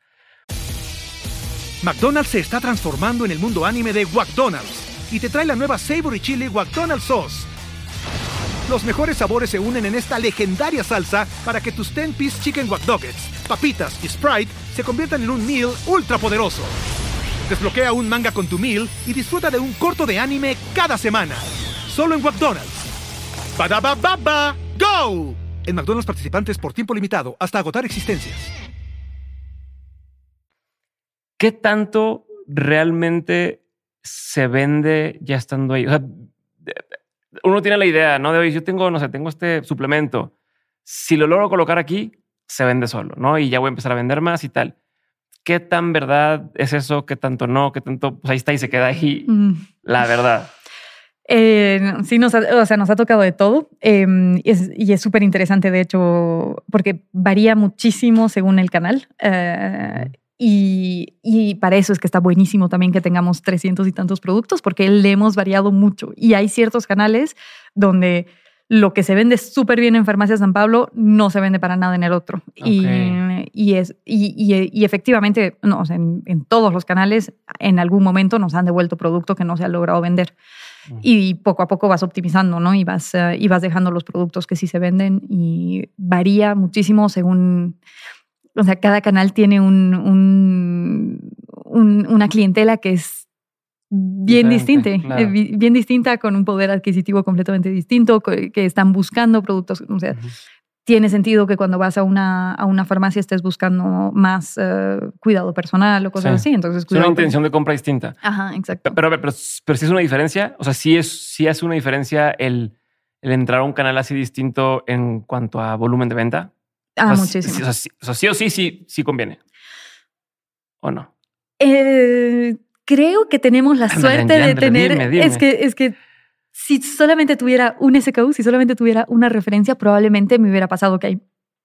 McDonald's se está transformando en el mundo anime de McDonald's y te trae la nueva Savory Chili McDonald's Sauce. Los mejores sabores se unen en esta legendaria salsa para que tus 10-piece chicken wack doggets, papitas y Sprite se conviertan en un meal ultra poderoso. Desbloquea un manga con tu meal y disfruta de un corto de anime cada semana. Solo en McDonald's. ¡Badabababa! ¡Go! En McDonald's participantes por tiempo limitado hasta agotar existencias. ¿qué tanto realmente se vende ya estando ahí? O sea, uno tiene la idea, ¿no? De hoy, yo tengo, no sé, tengo este suplemento. Si lo logro colocar aquí, se vende solo, ¿no? Y ya voy a empezar a vender más y tal. ¿Qué tan verdad es eso? ¿Qué tanto no? ¿Qué tanto? Pues ahí está y se queda ahí la verdad. Sí, nos ha tocado de todo. Y es súper interesante, de hecho, porque varía muchísimo según el canal. Y para eso es que está buenísimo también que tengamos 300 y tantos productos, porque le hemos variado mucho. Y hay ciertos canales donde lo que se vende súper bien en Farmacia San Pablo no se vende para nada en el otro. Okay. Y efectivamente, no, o sea, en todos los canales, en algún momento nos han devuelto producto que no se ha logrado vender. Uh-huh. Y poco a poco vas optimizando, ¿no? Y vas dejando los productos que sí se venden, y varía muchísimo según... O sea, cada canal tiene una clientela que es bien distinta, claro. Bien distinta, con un poder adquisitivo completamente distinto, que están buscando productos. O sea, tiene sentido que cuando vas a una farmacia estés buscando más cuidado personal o cosas así. Entonces, es una intención de compra distinta. Ajá, exacto. Pero sí es una diferencia. O sea, sí hace una diferencia el entrar a un canal así distinto en cuanto a volumen de venta. Ah, o sea, muchísimo. Sí conviene. ¿O no? Creo que tenemos la suerte de tener... Dime. Es que si solamente tuviera un SKU, si solamente tuviera una referencia, probablemente me hubiera pasado que hay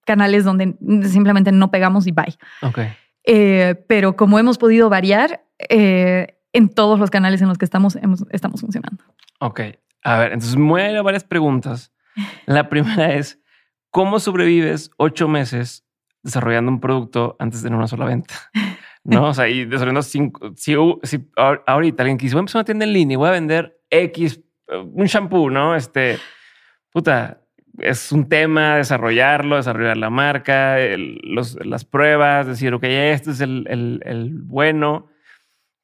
canales donde simplemente no pegamos y bye. Okay. Pero como hemos podido variar, en todos los canales en los que estamos funcionando. Ok. A ver, entonces muero varias preguntas. La primera es... ¿Cómo sobrevives 8 meses desarrollando un producto antes de tener una sola venta? ¿No? O sea, y desarrollando 5... Si ahorita alguien dice, voy a empezar una tienda en línea y voy a vender X, un shampoo, ¿no? Es un tema desarrollar la marca, las pruebas, decir, ok, este es el bueno,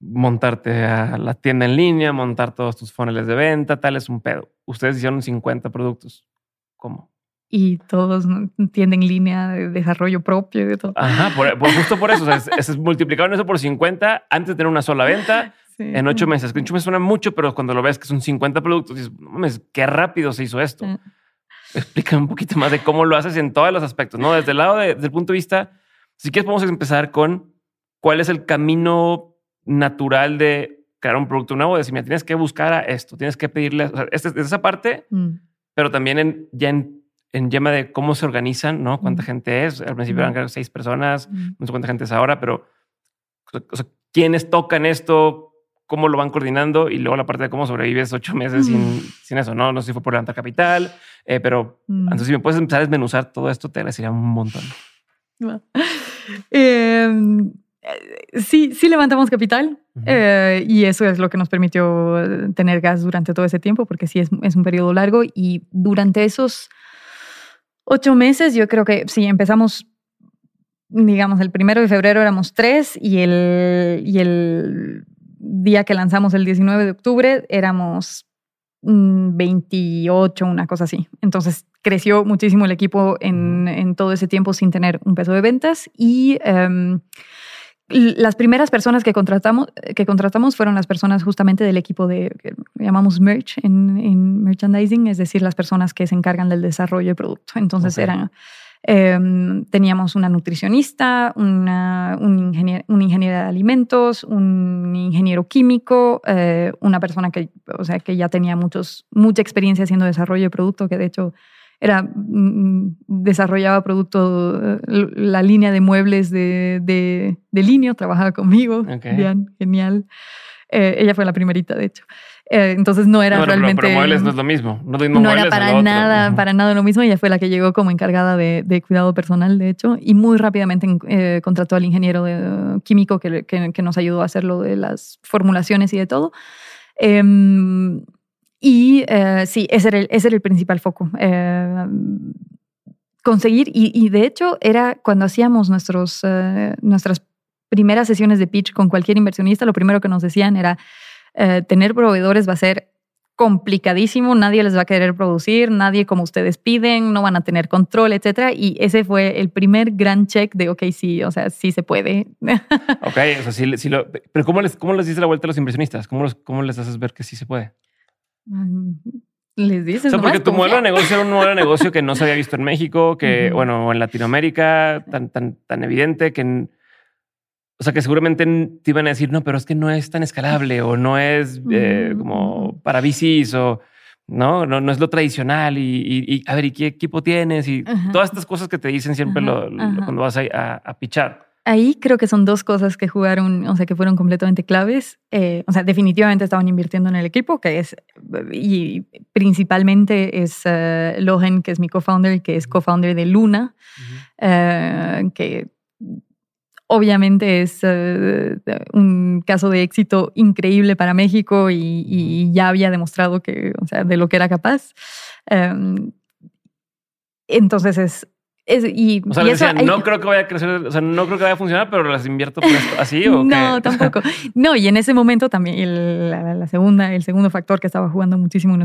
montarte a la tienda en línea, montar todos tus funnels de venta, tal, es un pedo. Ustedes hicieron 50 productos. ¿Cómo? Y todos tienden línea de desarrollo propio y de todo. Ajá, justo por eso. O sea, es multiplicaron eso por 50 antes de tener una sola venta en 8 meses. 8 meses suena mucho, pero cuando lo ves que son 50 productos, dices, mames, qué rápido se hizo esto. Explícame un poquito más de cómo lo haces en todos los aspectos, ¿no? Desde el lado del punto de vista, si quieres podemos empezar con cuál es el camino natural de crear un producto nuevo. Decir, mira, tienes que buscar a esto, tienes que pedirle... O sea, esa parte, pero también en Yema de cómo se organizan, ¿no? Cuánta gente es. Al principio eran 6 personas, no sé cuánta gente es ahora, pero o sea, ¿quiénes tocan esto? ¿Cómo lo van coordinando? Y luego la parte de cómo sobrevives 8 meses sin eso, ¿no? No sé si fue por levantar capital, pero entonces si me puedes empezar a desmenuzar todo esto, te agradecería un montón. Sí levantamos capital y eso es lo que nos permitió tener gas durante todo ese tiempo, porque sí es un periodo largo, y durante esos 8 meses, yo creo que sí, empezamos, digamos, el 1 de febrero éramos 3, y el día que lanzamos el 19 de octubre éramos 28, una cosa así. Entonces creció muchísimo el equipo en todo ese tiempo sin tener un peso de ventas, y... las primeras personas que contratamos fueron las personas justamente del equipo que llamamos merch en merchandising, es decir, las personas que se encargan del desarrollo de producto. Entonces teníamos una nutricionista, un ingeniero de alimentos, un ingeniero químico, una persona que ya tenía mucha experiencia haciendo desarrollo de producto, que de hecho... desarrollaba producto, la línea de muebles de Linio, trabajaba conmigo. Okay. Diane, genial. Ella fue la primerita, de hecho. Entonces no era realmente... Pero muebles no es lo mismo. No era para nada lo mismo. Ella fue la que llegó como encargada de cuidado personal, de hecho. Y muy rápidamente contrató al ingeniero químico que nos ayudó a hacer lo de las formulaciones y de todo. Sí, ese era el principal foco. Conseguir, y de hecho era cuando hacíamos nuestras primeras sesiones de pitch con cualquier inversionista, lo primero que nos decían era tener proveedores va a ser complicadísimo, nadie les va a querer producir, nadie como ustedes piden, no van a tener control, etcétera. Y ese fue el primer gran check de, ok, sí, o sea, sí se puede. Ok, o sea, sí lo... Pero ¿cómo les dices la vuelta a los inversionistas? ¿Cómo les haces ver que sí se puede? Les dices, o sea, porque tu modelo de negocio era un modelo de negocio que no se había visto en México, que, bueno, en Latinoamérica, tan evidente que... O sea, que seguramente te iban a decir, no, pero es que no es tan escalable o no es como para bicis o no es lo tradicional y a ver, ¿y qué equipo tienes? Y todas estas cosas que te dicen siempre cuando vas a pichar. Ahí creo que son dos cosas que jugaron, o sea, que fueron completamente claves. O sea, definitivamente estaban invirtiendo en el equipo, que es, y principalmente es Lohen, que es mi co-founder, que es co-founder de Luna, que... Obviamente es un caso de éxito increíble para México y ya había demostrado que, o sea, de lo que era capaz. Entonces es y, o sea, y eso, decían, no creo que vaya a crecer, o sea, no creo que vaya a funcionar, pero las invierto por esto, así o no, qué? Tampoco. No, y en ese momento también el segundo factor que estaba jugando muchísimo en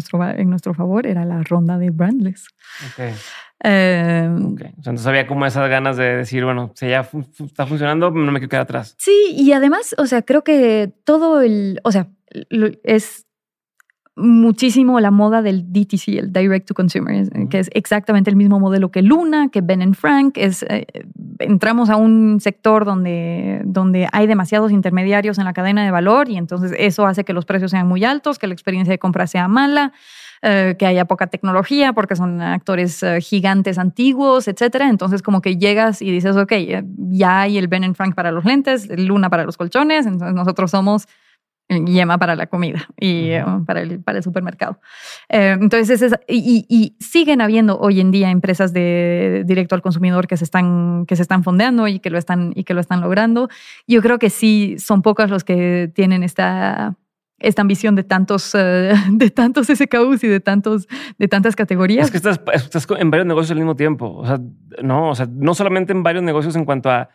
nuestro favor era la ronda de Brandless. Okay. Okay. O sea, entonces había como esas ganas de decir, bueno, si ya está funcionando, no me quiero quedar atrás. Sí, y además, o sea, creo que todo el... O sea, es muchísimo la moda del DTC, el Direct to Consumer, que es exactamente el mismo modelo que Luna, que Ben and Frank. Entramos a un sector donde hay demasiados intermediarios en la cadena de valor y entonces eso hace que los precios sean muy altos, que la experiencia de compra sea mala, que haya poca tecnología porque son actores gigantes antiguos, etcétera. Entonces como que llegas y dices, ok, ya hay el Ben and Frank para los lentes, Luna para los colchones, entonces nosotros somos Yema para la comida y para el supermercado. Entonces, y siguen habiendo hoy en día empresas de directo al consumidor que se están fondeando y que lo están logrando. Yo creo que sí son pocos los que tienen esta ambición de tantos SKUs y de tantas categorías. Es que estás en varios negocios al mismo tiempo. O sea, no solamente en varios negocios en cuanto a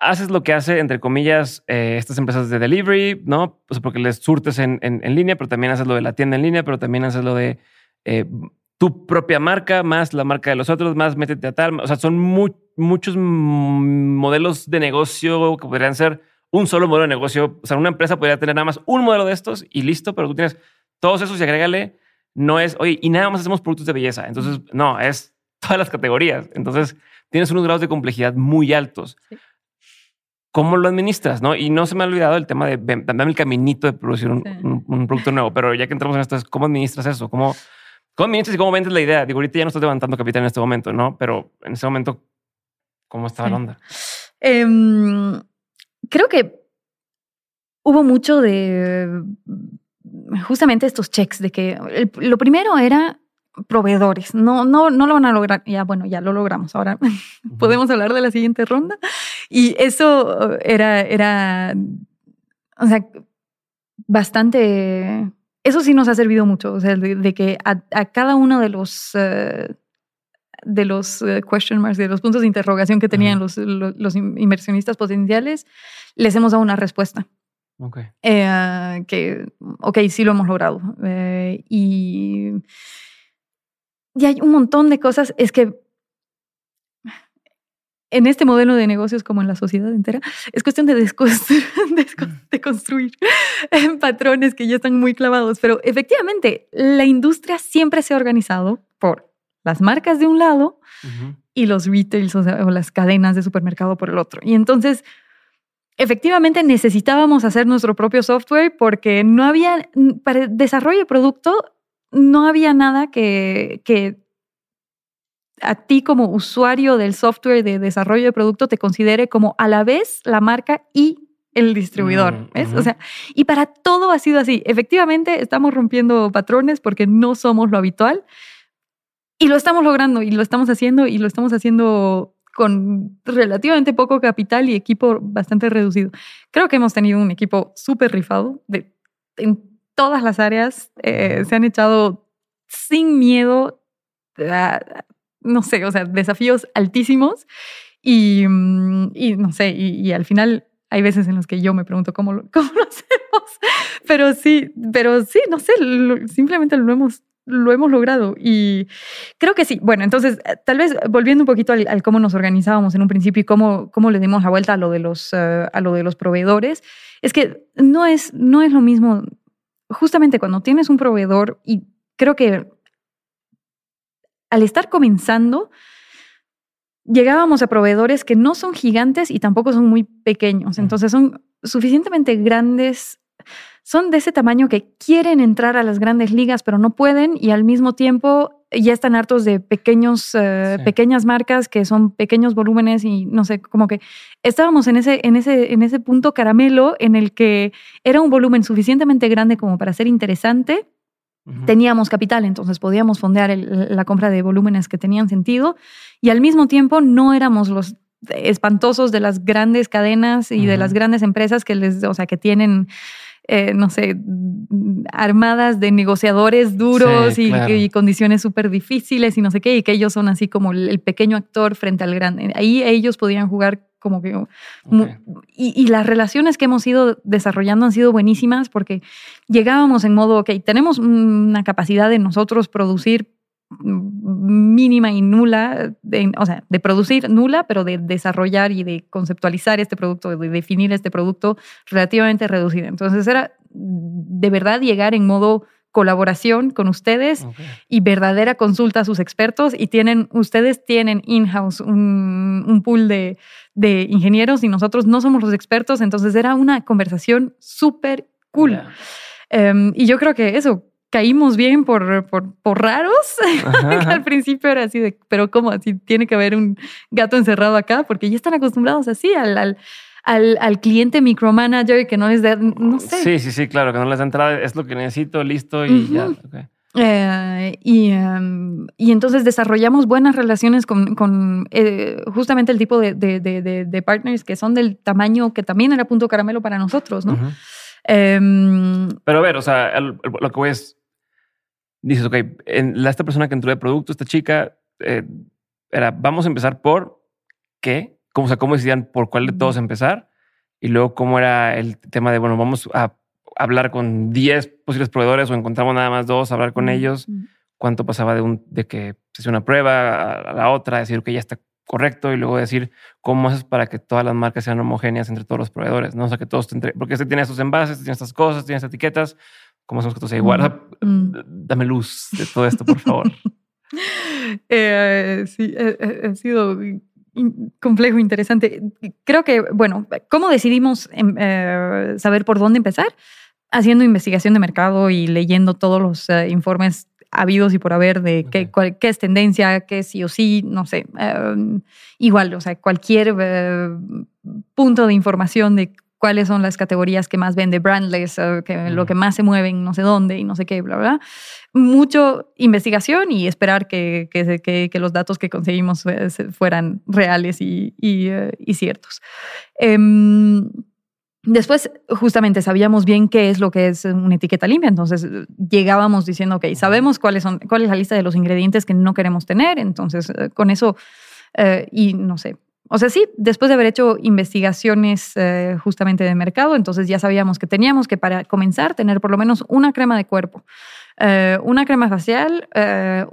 haces lo que hace, entre comillas, estas empresas de delivery, ¿no? O sea, porque les surtes en línea, pero también haces lo de la tienda en línea, pero también haces lo de tu propia marca, más la marca de los otros, más métete a tal. O sea, son muchos modelos de negocio que podrían ser un solo modelo de negocio. O sea, una empresa podría tener nada más un modelo de estos y listo, pero tú tienes todos esos y agrégale. No es, oye, y nada más hacemos productos de belleza. Entonces, no, es todas las categorías. Entonces, tienes unos grados de complejidad muy altos. Sí. ¿Cómo lo administras? ¿No? Y no se me ha olvidado el tema de dame el caminito de producir un producto nuevo, pero ya que entramos en esto, ¿cómo administras eso? ¿Cómo administras y cómo vendes la idea? Digo, ahorita ya no estás levantando capital en este momento, ¿no? Pero en ese momento, ¿cómo estaba la onda? Creo que hubo mucho de justamente estos checks de que lo primero era proveedores. No lo van a lograr. Ya, bueno, ya lo logramos. Ahora podemos hablar de la siguiente ronda. Y eso era, o sea, bastante... Eso sí nos ha servido mucho, o sea, de que a cada uno de los question marks, de los puntos de interrogación que tenían los inversionistas potenciales, les hemos dado una respuesta. Okay. Sí lo hemos logrado. Y hay un montón de cosas, es que en este modelo de negocios, como en la sociedad entera, es cuestión de construir patrones que ya están muy clavados. Pero efectivamente, la industria siempre se ha organizado por las marcas de un lado y los retails, o sea, o las cadenas de supermercado por el otro. Y entonces, efectivamente, necesitábamos hacer nuestro propio software porque no había, para el desarrollo de producto, no había nada que a ti como usuario del software de desarrollo de producto te considere como a la vez la marca y el distribuidor, ¿ves? O sea, y para todo ha sido así. Efectivamente, estamos rompiendo patrones porque no somos lo habitual y lo estamos logrando y lo estamos haciendo con relativamente poco capital y equipo bastante reducido. Creo que hemos tenido un equipo súper rifado en todas las áreas. Se han echado sin miedo no sé, o sea, desafíos altísimos y no sé, y al final Hay veces en las que yo me pregunto cómo lo hacemos, pero sí, no sé, simplemente lo hemos logrado y creo que sí. Bueno, entonces tal vez volviendo un poquito al cómo nos organizábamos en un principio y cómo le dimos la vuelta a lo de los proveedores, es que no es lo mismo. Justamente cuando tienes un proveedor, y creo que al estar comenzando llegábamos a proveedores que no son gigantes y tampoco son muy pequeños, entonces son suficientemente grandes. Son de ese tamaño que quieren entrar a las grandes ligas, pero no pueden, y al mismo tiempo ya están hartos de pequeñas marcas que son pequeños volúmenes y no sé, como que estábamos en ese punto caramelo en el que era un volumen suficientemente grande como para ser interesante. Uh-huh. Teníamos capital, entonces podíamos fondear la compra de volúmenes que tenían sentido, y al mismo tiempo no éramos los espantosos de las grandes cadenas y uh-huh. de las grandes empresas que tienen no sé, armadas de negociadores duros, sí, claro. y condiciones súper difíciles y no sé qué, y que ellos son así como el pequeño actor frente al grande. Ahí ellos podían jugar como que... Okay. Y las relaciones que hemos ido desarrollando han sido buenísimas porque llegábamos en modo, ok, tenemos una capacidad de nosotros producir mínima y nula, de producir nula, pero de desarrollar y de conceptualizar este producto, de definir este producto relativamente reducido. Entonces era de verdad llegar en modo colaboración con ustedes, okay. y verdadera consulta a sus expertos, y ustedes tienen in-house un pool de ingenieros y nosotros no somos los expertos, entonces era una conversación súper cool. Yeah. Y yo creo que eso, caímos bien por raros. Al principio era así de, pero ¿cómo? Así tiene que haber un gato encerrado acá, porque ya están acostumbrados así al cliente micromanager que no les da, no sé. Sí, claro, que no les da entrada, es lo que necesito, listo, y uh-huh. ya. Okay. Y entonces desarrollamos buenas relaciones con justamente el tipo de partners que son del tamaño que también era punto caramelo para nosotros, ¿no? Uh-huh. Pero a ver, o sea, lo que voy es, dices, ok, esta persona que entró de producto, esta chica, era, vamos a empezar por qué, o sea, cómo decidían por cuál de todos empezar, y luego cómo era el tema de, bueno, vamos a hablar con 10 posibles proveedores o encontramos nada más 2, hablar con ellos, cuánto pasaba de que se hacía una prueba a la otra, decir que ya está correcto, y luego decir cómo haces para que todas las marcas sean homogéneas entre todos los proveedores, ¿no? O sea, que todos te entreguen, porque este tiene estos envases, este tiene estas cosas, este tiene estas etiquetas, ¿cómo hacemos que todo sea igual? O sea, dame luz de todo esto, por favor. Sí, ha sido complejo, interesante. Creo que, bueno, ¿cómo decidimos saber por dónde empezar? Haciendo investigación de mercado y leyendo todos los informes habidos y por haber de qué es tendencia, qué sí o sí, no sé. Igual, o sea, cualquier punto de información de cuáles son las categorías que más vende Brandless, lo que más se mueven, no sé dónde y no sé qué, bla, bla. Mucho investigación y esperar que los datos que conseguimos fueran reales y ciertos. Después, justamente, sabíamos bien qué es lo que es una etiqueta limpia, entonces llegábamos diciendo, ok, sabemos cuál es la lista de los ingredientes que no queremos tener, entonces con eso, y no sé. O sea, sí, después de haber hecho investigaciones justamente de mercado, entonces ya sabíamos que teníamos que, para comenzar, tener por lo menos una crema de cuerpo, una crema facial,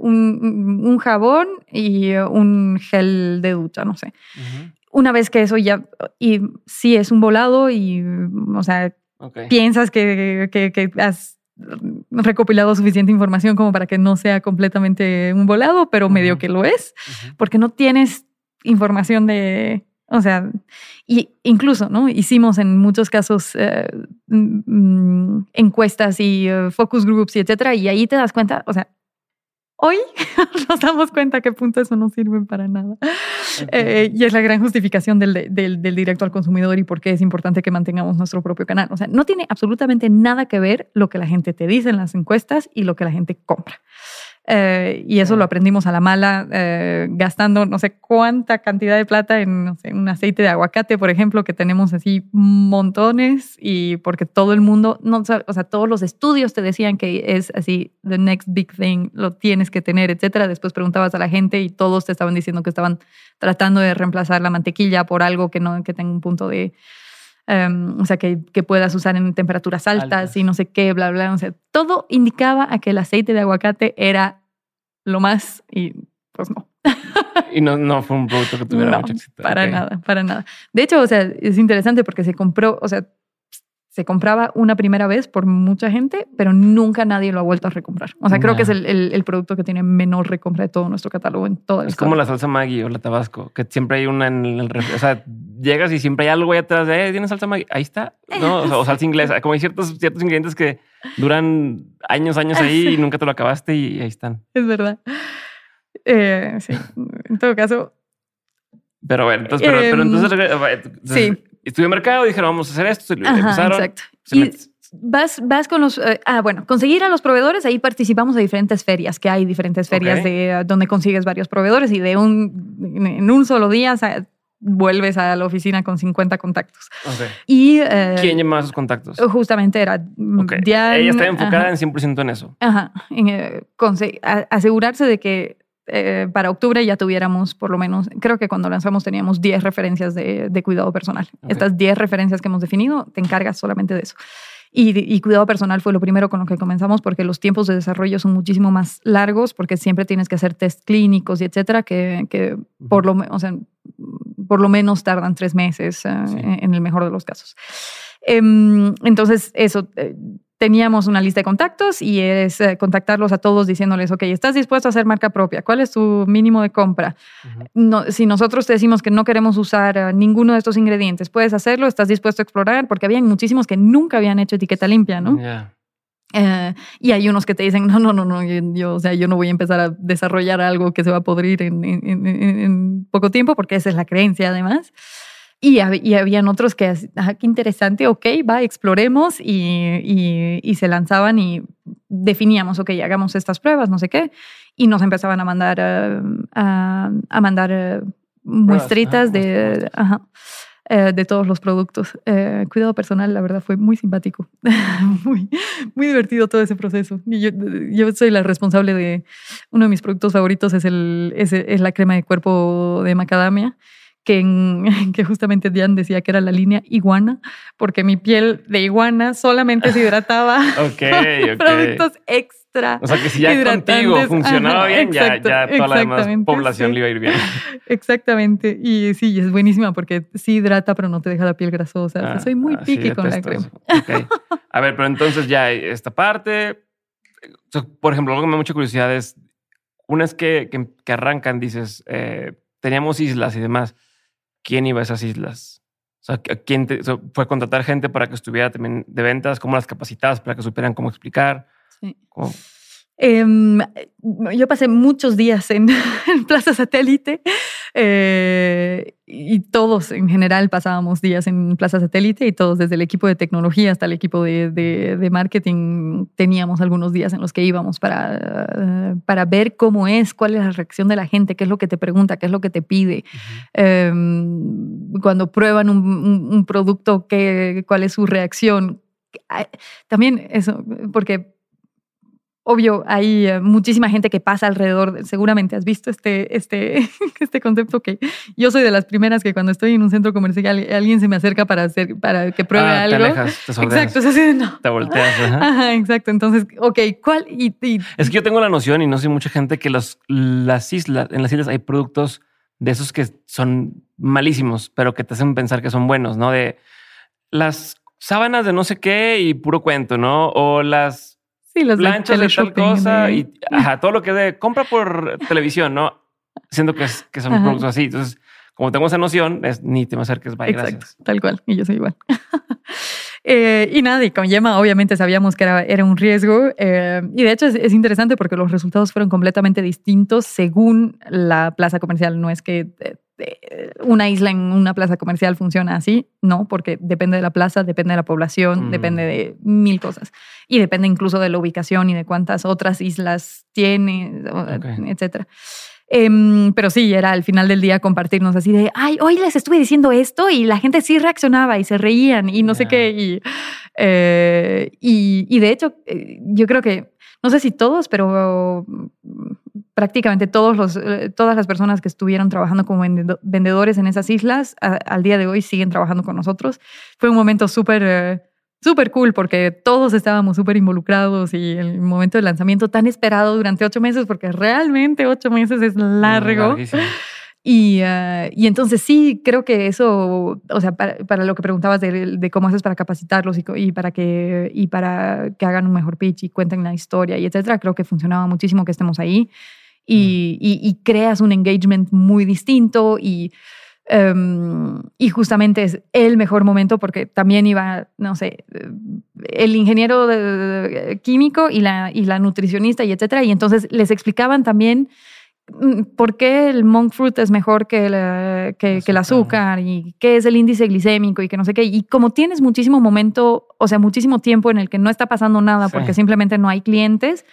un jabón y un gel de ducha, no sé. Uh-huh. Una vez que eso ya, y sí, es un volado y, o sea, okay. piensas que has recopilado suficiente información como para que no sea completamente un volado, pero uh-huh. medio que lo es, uh-huh. porque no tienes información de, o sea, y incluso, ¿no? Hicimos en muchos casos encuestas y focus groups y etcétera, y ahí te das cuenta, o sea, hoy nos damos cuenta a qué punto eso no sirve para nada. Okay. Y es la gran justificación del directo al consumidor y por qué es importante que mantengamos nuestro propio canal. O sea, no tiene absolutamente nada que ver lo que la gente te dice en las encuestas y lo que la gente compra. Y eso lo aprendimos a la mala, gastando no sé cuánta cantidad de plata en no sé, un aceite de aguacate, por ejemplo, que tenemos así montones, y porque todo el mundo, no, o sea, todos los estudios te decían que es así, the next big thing, lo tienes que tener, etcétera. Después preguntabas a la gente y todos te estaban diciendo que estaban tratando de reemplazar la mantequilla por algo que no, que tenga un punto de o sea, que puedas usar en temperaturas altas y no sé qué, bla, bla. O sea, todo indicaba a que el aceite de aguacate era lo más y pues no. Y no fue un producto que tuviera mucho éxito. Para nada. De hecho, o sea, es interesante porque se compró, o sea, se compraba una primera vez por mucha gente, pero nunca nadie lo ha vuelto a recomprar. O sea, creo que es el producto que tiene menor recompra de todo nuestro catálogo en toda la historia. Es como la salsa Maggi o la Tabasco, que siempre hay una en el refri. O sea, llegas y siempre hay algo ahí atrás de, ¿tienes salsa Maggi? Ahí está. No, o salsa inglesa. Como hay ciertos ingredientes que duran años ahí y nunca te lo acabaste y ahí están. Es verdad. Sí, en todo caso. Pero bueno, entonces sí. Estudió mercado, dijeron, vamos a hacer esto. Y empezaron. Exacto. Y vas con los... bueno, conseguir a los proveedores. Ahí participamos de diferentes ferias, que hay diferentes ferias de donde consigues varios proveedores y en un solo día vuelves a la oficina con 50 contactos. Okay. Y, ¿quién llamaba a esos contactos? Justamente era Diane. Ella estaba enfocada en 100% en eso. Ajá. Asegurarse de que para octubre ya tuviéramos por lo menos, creo que cuando lanzamos teníamos 10 referencias de cuidado personal. Okay. Estas 10 referencias que hemos definido, te encargas solamente de eso. Y cuidado personal fue lo primero con lo que comenzamos porque los tiempos de desarrollo son muchísimo más largos porque siempre tienes que hacer test clínicos y etcétera que por lo menos tardan 3 meses en el mejor de los casos. Entonces eso... Teníamos una lista de contactos y es contactarlos a todos diciéndoles, ok, ¿estás dispuesto a hacer marca propia? ¿Cuál es tu mínimo de compra? No, si nosotros te decimos que no queremos usar ninguno de estos ingredientes, ¿puedes hacerlo? ¿Estás dispuesto a explorar? Porque había muchísimos que nunca habían hecho etiqueta limpia, ¿no? Yeah. Y hay unos que te dicen, no, yo no voy a empezar a desarrollar algo que se va a podrir en poco tiempo, porque esa es la creencia además. Y habían otros que, qué interesante, ok, va, exploremos y se lanzaban y definíamos, ok, hagamos estas pruebas, no sé qué, y nos empezaban a mandar muestritas de todos los productos. Cuidado personal, la verdad, fue muy simpático, muy, muy divertido todo ese proceso. Yo soy la responsable de uno de mis productos favoritos, es la crema de cuerpo de macadamia. Que justamente Diane decía que era la línea iguana, porque mi piel de iguana solamente se hidrataba con productos extra. O sea, que si ya contigo funcionaba bien, ya toda la demás población le iba a ir bien. Exactamente. Y sí, es buenísima porque sí hidrata, pero no te deja la piel grasosa. O sea, soy muy picky con la crema. Okay. A ver, pero entonces ya esta parte... Por ejemplo, algo que me da mucha curiosidad es... Una es que arrancan, dices... teníamos islas y demás. ¿Quién iba a esas islas? O sea, ¿fue contratar gente para que estuviera también de ventas? ¿Cómo las capacitabas para que supieran cómo explicar? Sí. ¿Cómo? Yo pasé muchos días en Plaza Satélite y todos en general pasábamos días en Plaza Satélite y todos desde el equipo de tecnología hasta el equipo de marketing teníamos algunos días en los que íbamos para ver cuál es la reacción de la gente, qué es lo que te pregunta, qué es lo que te pide. Cuando prueban un producto, cuál es su reacción. También eso, porque... Obvio, hay muchísima gente que pasa alrededor. Seguramente has visto este concepto que yo soy de las primeras que cuando estoy en un centro comercial alguien se me acerca para que pruebe algo. Te alejas, te sordeas. Exacto, es así, no. Te volteas. Ajá, exacto. Entonces, ¿cuál? Es que yo tengo la noción y no sé mucha gente que en las islas hay productos de esos que son malísimos, pero que te hacen pensar que son buenos, ¿no? De las sábanas de no sé qué y puro cuento, ¿no? O las... Sí, los planchas de tal cosa y todo lo que es de compra por televisión, ¿no? Siendo que son productos así. Entonces, como tengo esa noción, ni te me acerques, bye, exacto, gracias. Tal cual. Y yo soy igual. Y con Yema obviamente sabíamos que era un riesgo. Y de hecho es interesante porque los resultados fueron completamente distintos según la plaza comercial. No es que... una isla en una plaza comercial funciona así, no, porque depende de la plaza, depende de la población, depende de 1000 cosas y depende incluso de la ubicación y de cuántas otras islas tiene, etcétera. Pero sí, era al final del día compartirnos así de, ay, hoy les estuve diciendo esto y la gente sí reaccionaba y se reían y no sé qué. Y Y de hecho, yo creo que, no sé si todos, pero prácticamente todas las personas que estuvieron trabajando como vendedores en esas islas, al día de hoy siguen trabajando con nosotros. Fue un momento súper cool porque todos estábamos súper involucrados y el momento del lanzamiento tan esperado durante 8 meses, porque realmente 8 meses es largo. Y entonces sí, creo que eso, o sea, para lo que preguntabas de cómo haces para capacitarlos y para que hagan un mejor pitch y cuenten la historia y etcétera, creo que funcionaba muchísimo que estemos ahí y creas un engagement muy distinto y justamente es el mejor momento porque también iba, no sé, el ingeniero químico y la nutricionista y etcétera, y entonces les explicaban también ¿por qué el monk fruit es mejor que el azúcar? ¿Y qué es el índice glicémico? Y que no sé qué. Y como tienes muchísimo momento, o sea, muchísimo tiempo en el que no está pasando nada porque simplemente no hay clientes,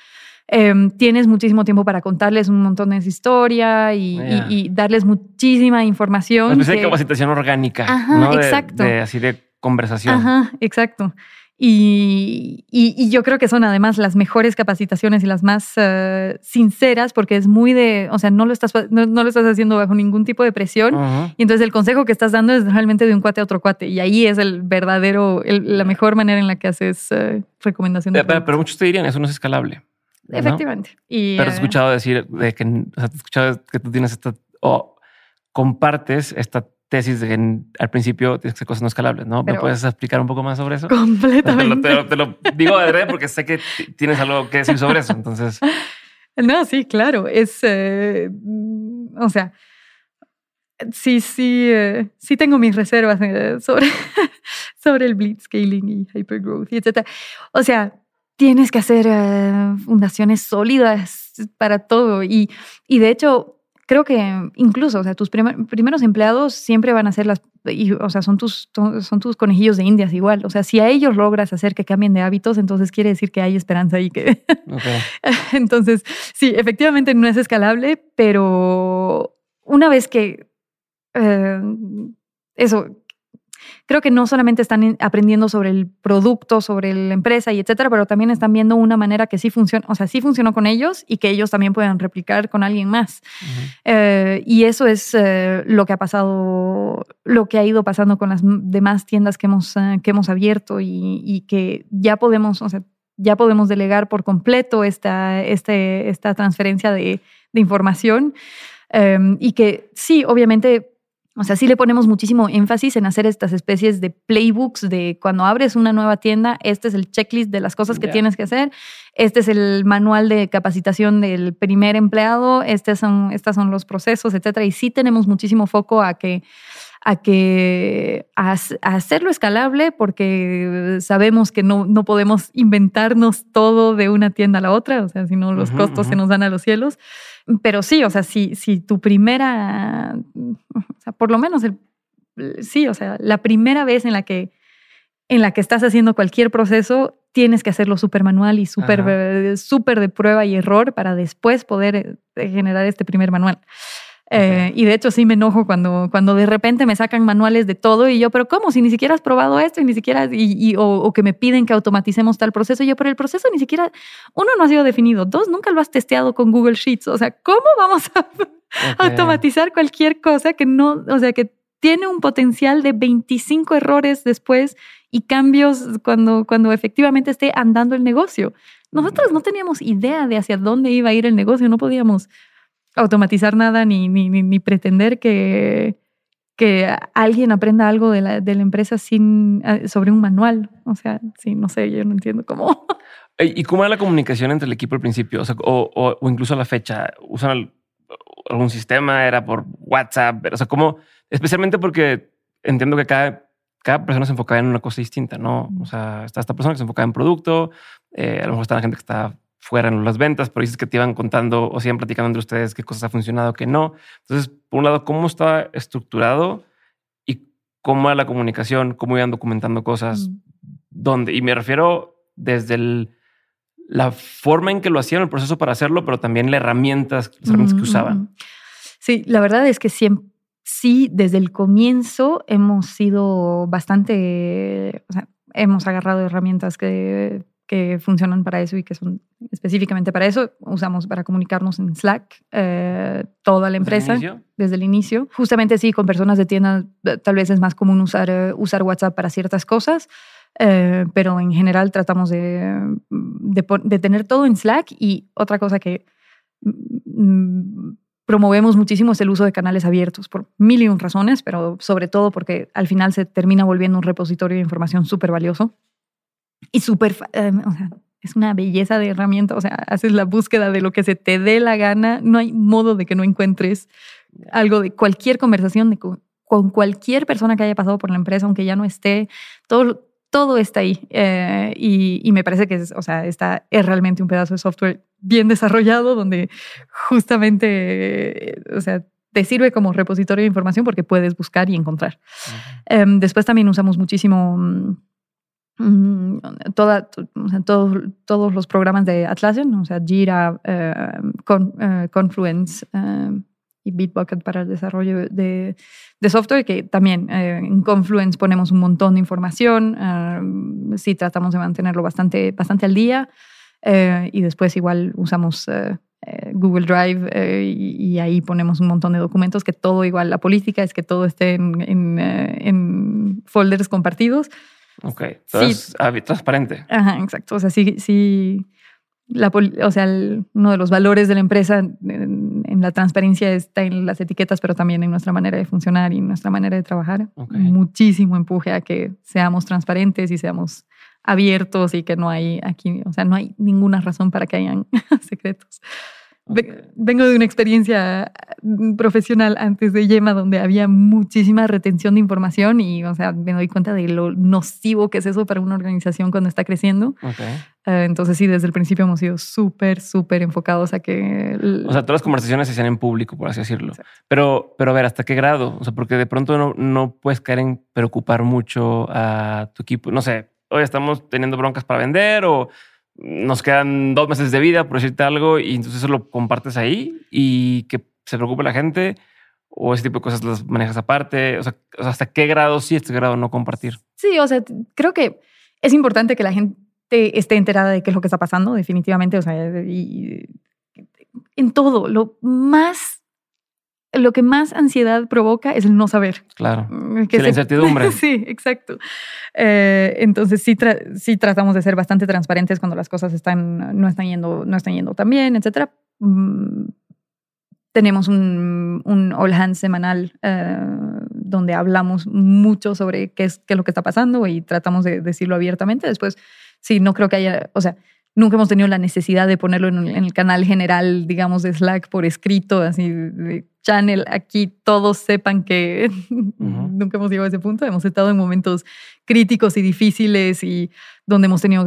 tienes muchísimo tiempo para contarles un montón de historia y darles muchísima información. Una especie de capacitación orgánica. Ajá, ¿no? Exacto. Así de conversación. Ajá, exacto. Y yo creo que son además las mejores capacitaciones y las más sinceras, porque es muy de, o sea, no lo estás haciendo bajo ningún tipo de presión. Uh-huh. Y entonces el consejo que estás dando es realmente de un cuate a otro cuate. Y ahí es el verdadero, la mejor manera en la que haces recomendación. Pero muchos te dirían, eso no es escalable. Efectivamente. ¿No? Pero he escuchado decir que tú tienes compartes esta tesis de que al principio tienes que hacer cosas no escalables, ¿no? ¿Me puedes explicar un poco más sobre eso? Completamente. Te lo digo de verdad porque sé que tienes algo que decir sobre eso, entonces... No, sí, claro. Es... o sea, sí tengo mis reservas sobre el blitzscaling y hypergrowth y etc. O sea, tienes que hacer fundaciones sólidas para todo y de hecho... Creo que incluso, o sea, tus primeros empleados siempre van a ser son tus conejillos de indias igual. O sea, si a ellos logras hacer que cambien de hábitos, entonces quiere decir que hay esperanza y que... Okay. Entonces, sí, efectivamente no es escalable, pero una vez que... creo que no solamente están aprendiendo sobre el producto, sobre la empresa y etcétera, pero también están viendo una manera que sí funciona, o sea, sí funcionó con ellos y que ellos también puedan replicar con alguien más. Uh-huh. Y eso es lo que ha ido pasando con las demás tiendas que hemos abierto y que ya podemos, o sea, ya podemos delegar por completo esta transferencia de información y que sí, obviamente. O sea, sí le ponemos muchísimo énfasis en hacer estas especies de playbooks de cuando abres una nueva tienda, este es el checklist de las cosas que tienes que hacer, este es el manual de capacitación del primer empleado, estos son los procesos, etcétera. Y sí tenemos muchísimo foco a hacerlo escalable porque sabemos que no podemos inventarnos todo de una tienda a la otra, o sea, si no los costos se nos dan a los cielos. Pero sí, o sea, si tu primera, o sea, por lo menos la primera vez en la que estás haciendo cualquier proceso, tienes que hacerlo súper manual y súper de prueba y error para después poder generar este primer manual. Okay. Y de hecho sí me enojo cuando de repente me sacan manuales de todo y yo, pero ¿cómo? Si ni siquiera has probado esto y ni siquiera, o que me piden que automaticemos tal proceso, y yo, pero el proceso ni siquiera, 1, no ha sido definido, 2, nunca lo has testeado con Google Sheets, o sea, ¿cómo vamos a automatizar cualquier cosa que no, o sea, que tiene un potencial de 25 errores después y cambios cuando efectivamente esté andando el negocio? Nosotros no teníamos idea de hacia dónde iba a ir el negocio, no podíamos automatizar nada ni pretender que alguien aprenda algo de la empresa sobre un manual. O sea, sí, no sé, yo no entiendo cómo. ¿Y cómo era la comunicación entre el equipo al principio? O sea, o incluso a la fecha. ¿Usan algún sistema? ¿Era por WhatsApp? O sea, ¿cómo? Especialmente porque entiendo que cada persona se enfocaba en una cosa distinta, ¿no? O sea, está esta persona que se enfocaba en producto, a lo mejor está la gente que está fuera en las ventas, pero dices que te iban contando o siguen platicando entre ustedes qué cosas ha funcionado, qué no. Entonces, por un lado, ¿cómo está estructurado y cómo era la comunicación? ¿Cómo iban documentando cosas? ¿Dónde? Y me refiero desde la forma en que lo hacían, el proceso para hacerlo, pero también las herramientas que usaban. Sí, la verdad es que siempre, sí, desde el comienzo hemos sido bastante... O sea, hemos agarrado herramientas que funcionan para eso y que son específicamente para eso. Usamos para comunicarnos en Slack toda la empresa. ¿Desde el inicio? Justamente sí, con personas de tienda tal vez es más común usar WhatsApp para ciertas cosas, pero en general tratamos de tener todo en Slack. Y otra cosa que promovemos muchísimo es el uso de canales abiertos por mil y un razones, pero sobre todo porque al final se termina volviendo un repositorio de información súper valioso. Y súper, o sea, es una belleza de herramienta. O sea, haces la búsqueda de lo que se te dé la gana. No hay modo de que no encuentres algo de cualquier conversación con cualquier persona que haya pasado por la empresa, aunque ya no esté. Todo está ahí. Y me parece que es realmente un pedazo de software bien desarrollado donde justamente, te sirve como repositorio de información porque puedes buscar y encontrar. Uh-huh. Después también usamos muchísimo todos los programas de Atlassian, Jira, Confluence y Bitbucket para el desarrollo de software, que también en Confluence ponemos un montón de información. Sí, tratamos de mantenerlo bastante al día, y después igual usamos Google Drive, y ahí ponemos un montón de documentos, que todo igual, la política es que todo esté en folders compartidos. Ok, todo sí. Es transparente. Ajá, exacto. Sí, uno de los valores de la empresa en la transparencia está en las etiquetas, pero también en nuestra manera de funcionar y en nuestra manera de trabajar. Okay. Muchísimo empuje a que seamos transparentes y seamos abiertos y que no hay aquí, no hay ninguna razón para que hayan secretos. Okay. Vengo de una experiencia profesional antes de Yema donde había muchísima retención de información y, me doy cuenta de lo nocivo que es eso para una organización cuando está creciendo. Okay. Entonces sí, desde el principio hemos sido súper enfocados a que... todas las conversaciones se hacían en público, por así decirlo. Exacto. Pero a ver, ¿hasta qué grado? Porque de pronto no puedes caer en preocupar mucho a tu equipo. No sé, hoy estamos teniendo broncas para vender o... nos quedan 2 meses de vida, por decirte algo, y entonces eso lo compartes ahí y que se preocupe la gente, o ese tipo de cosas las manejas aparte. ¿Hasta qué grado sí, hasta qué grado no compartir? Sí, creo que es importante que la gente esté enterada de qué es lo que está pasando, definitivamente. Y en todo, lo que más ansiedad provoca es el no saber. Claro. La incertidumbre. Sí, exacto. Entonces sí tratamos de ser bastante transparentes cuando las cosas no están yendo tan bien, etcétera. Tenemos un all hands semanal donde hablamos mucho sobre qué es lo que está pasando y tratamos de decirlo abiertamente. Después, sí, no creo que haya... nunca hemos tenido la necesidad de ponerlo en el canal general, digamos, de Slack por escrito, así de channel, aquí todos sepan que uh-huh. Nunca hemos llegado a ese punto. Hemos estado en momentos críticos y difíciles y donde hemos tenido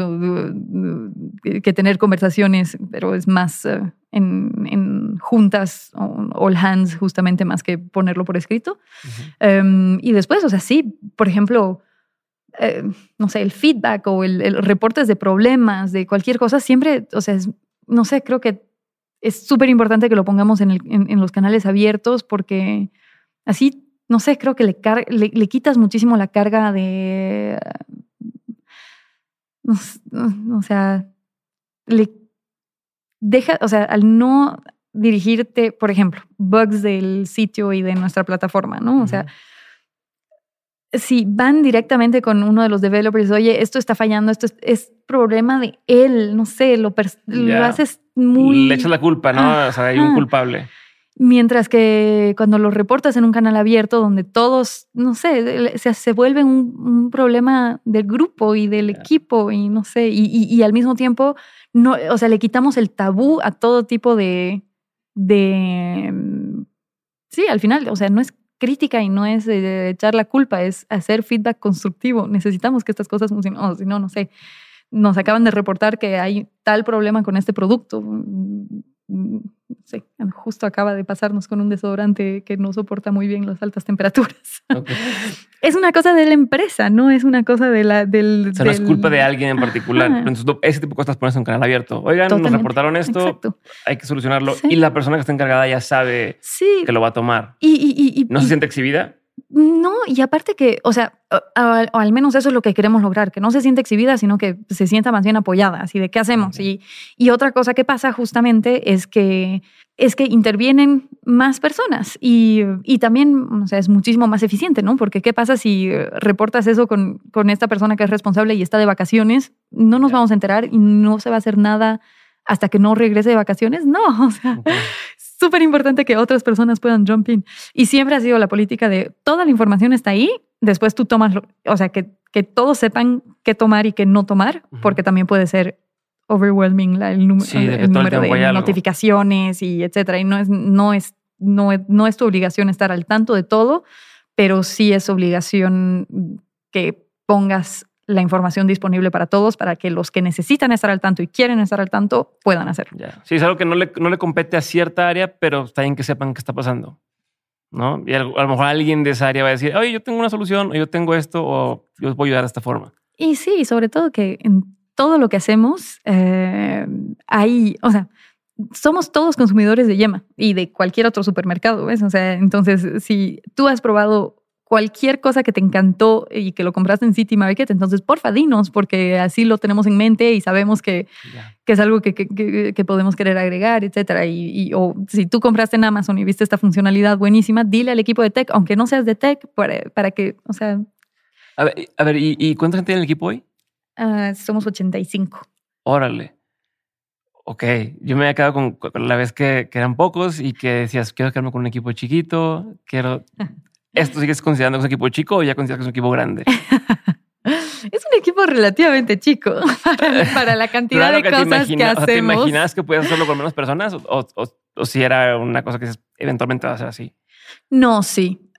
que tener conversaciones, pero es más en juntas, all hands, justamente, más que ponerlo por escrito. Uh-huh. Y después, sí, por ejemplo... el feedback o el reportes de problemas, de cualquier cosa, siempre, creo que es súper importante que lo pongamos en los canales abiertos porque así, creo que le quitas muchísimo la carga de... al no dirigirte, por ejemplo, bugs del sitio y de nuestra plataforma, ¿no? Uh-huh. Si van directamente con uno de los developers, oye, esto está fallando, esto es problema de él, lo haces muy... Le echas la culpa, ¿no? Ajá. Hay un culpable. Mientras que cuando lo reportas en un canal abierto donde todos, se vuelve un problema del grupo y del equipo y y al mismo tiempo, le quitamos el tabú a todo tipo de sí, al final, no es crítica y no es echar la culpa, es hacer feedback constructivo. Necesitamos que estas cosas funcionen. Nos acaban de reportar que hay tal problema con este producto. Sí, justo acaba de pasarnos con un desodorante que no soporta muy bien las altas temperaturas. Okay. Es una cosa de la empresa, no es una cosa de la... no es culpa de alguien en particular. Pero entonces, ese tipo de cosas pones en un canal abierto. Oigan, totalmente. Nos reportaron esto, exacto. Hay que solucionarlo. Sí. Y la persona que está encargada ya sabe que lo va a tomar. ¿No se siente exhibida? No, y aparte que, o sea, o al menos eso es lo que queremos lograr, que no se sienta exhibida, sino que se sienta más bien apoyada, así de qué hacemos. Okay. Y otra cosa que pasa justamente es que intervienen más personas y también, o sea, es muchísimo más eficiente, ¿no? Porque ¿qué pasa si reportas eso con esta persona que es responsable y está de vacaciones? No nos vamos a enterar y no se va a hacer nada hasta que no regrese de vacaciones. No, o sea... Okay. Súper importante que otras personas puedan jump in. Y siempre ha sido la política de toda la información está ahí, después tú tomas, o sea, que todos sepan qué tomar y qué no tomar, porque también puede ser overwhelming el número de notificaciones y etcétera. Y no es tu obligación estar al tanto de todo, pero sí es obligación que pongas la información disponible para todos, para que los que necesitan estar al tanto y quieren estar al tanto puedan hacerlo. Yeah. Sí, es algo que no le compete a cierta área, pero está bien que sepan qué está pasando, ¿no? Y a lo mejor alguien de esa área va a decir, oye, yo tengo una solución, o yo tengo esto, o yo os voy a ayudar de esta forma. Y sí, sobre todo que en todo lo que hacemos, o sea, somos todos consumidores de Yema y de cualquier otro supermercado, ¿ves? O sea, entonces, si tú has probado cualquier cosa que te encantó y que lo compraste en City Market, entonces porfa, dinos, porque así lo tenemos en mente y sabemos que es algo que podemos querer agregar, etcétera. O si tú compraste en Amazon y viste esta funcionalidad buenísima, dile al equipo de tech, aunque no seas de tech, para que, o sea... A ver ¿y cuánta gente tiene el equipo hoy? Somos 85. Órale. Ok, yo me había quedado con la vez que eran pocos y que decías, quiero quedarme con un equipo chiquito, quiero... ¿Esto sigues considerando que es un equipo chico o ya consideras que es un equipo grande? Es un equipo relativamente chico para la cantidad claro de cosas que hacemos. ¿Te imaginabas que podías hacerlo con menos personas o si era una cosa que eventualmente va a ser así? No, sí.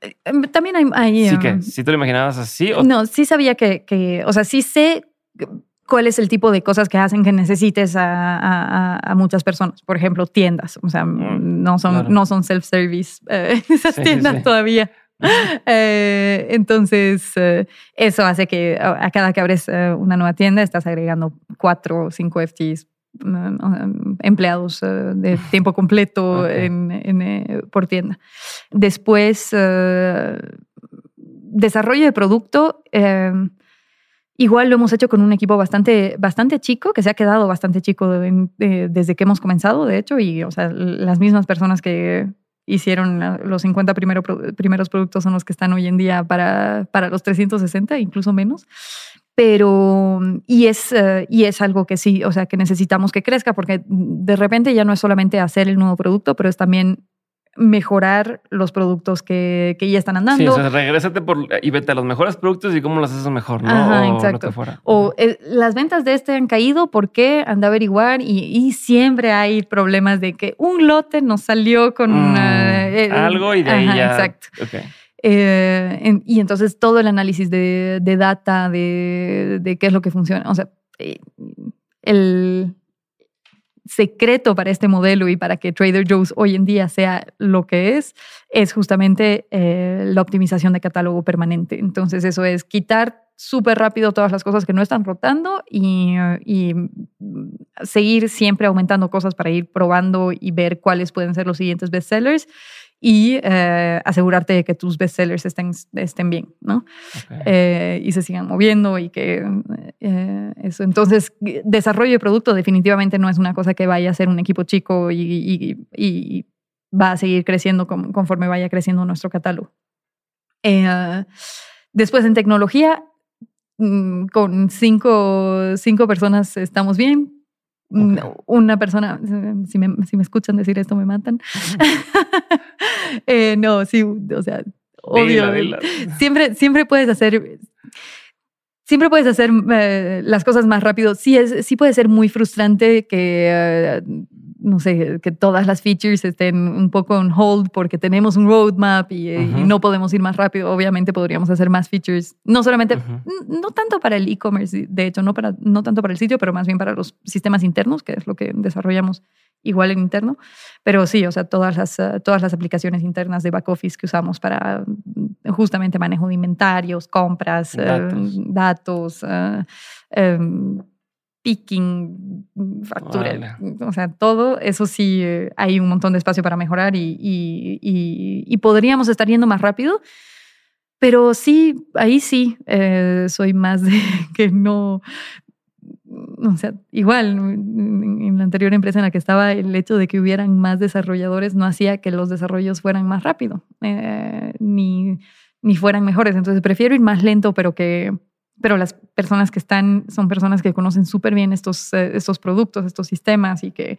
También hay ¿Sí que? ¿Sí te lo imaginabas así? ¿O? No, sí sabía que... O sea, sí sé... ¿Cuál es el tipo de cosas que hacen que necesites a muchas personas? Por ejemplo, tiendas. O sea, no son self-service esas tiendas todavía. Entonces eso hace que a cada que abres una nueva tienda estás agregando 4 o 5 FTs empleados de tiempo completo okay. Por tienda. Después desarrollo de producto igual lo hemos hecho con un equipo bastante chico, que se ha quedado bastante chico desde que hemos comenzado, de hecho, y o sea, las mismas personas que hicieron los 50 primeros productos son los que están hoy en día para los 360, incluso menos. Pero, y es algo que sí, o sea, que necesitamos que crezca, porque de repente ya no es solamente hacer el nuevo producto, pero es también mejorar los productos que ya están andando. Sí, o sea, regrésate y vete a los mejores productos y cómo los haces mejor, ¿no? Ajá, o exacto. Lo que fuera. O las ventas de este han caído, ¿por qué? Anda a averiguar y siempre hay problemas de que un lote nos salió con... algo y de ahí ya... Exacto. Okay. Y entonces todo el análisis de data, de qué es lo que funciona. O sea, el... secreto para este modelo y para que Trader Joe's hoy en día sea lo que es justamente la optimización de catálogo permanente. Entonces eso es quitar súper rápido todas las cosas que no están rotando y seguir siempre aumentando cosas para ir probando y ver cuáles pueden ser los siguientes bestsellers y asegurarte de que tus bestsellers estén bien, ¿no? Okay. Y se sigan moviendo y que eso. Entonces, desarrollo de producto definitivamente no es una cosa que vaya a ser un equipo chico y va a seguir creciendo conforme vaya creciendo nuestro catálogo. Después, en tecnología, con 5 personas estamos bien. Okay. Una persona, si me escuchan decir esto me matan. No, sí, o sea, obvio. Dila. Siempre puedes hacer las cosas más rápido. Sí puede ser muy frustrante que no sé, que todas las features estén un poco on hold porque tenemos un roadmap y no podemos ir más rápido. Obviamente podríamos hacer más features, no solamente, no tanto para el e-commerce, de hecho, no tanto para el sitio, pero más bien para los sistemas internos, que es lo que desarrollamos igual en interno. Pero sí, o sea, todas las aplicaciones internas de back office que usamos para justamente manejo de inventarios, compras, datos picking, factura, vale. O sea, todo eso sí hay un montón de espacio para mejorar y podríamos estar yendo más rápido, Pero sí, ahí sí soy más de que no... O sea, igual, en la anterior empresa en la que estaba, el hecho de que hubieran más desarrolladores no hacía que los desarrollos fueran más rápido, ni fueran mejores. Entonces prefiero ir más lento, pero las personas que están son personas que conocen súper bien estos productos, estos sistemas y que...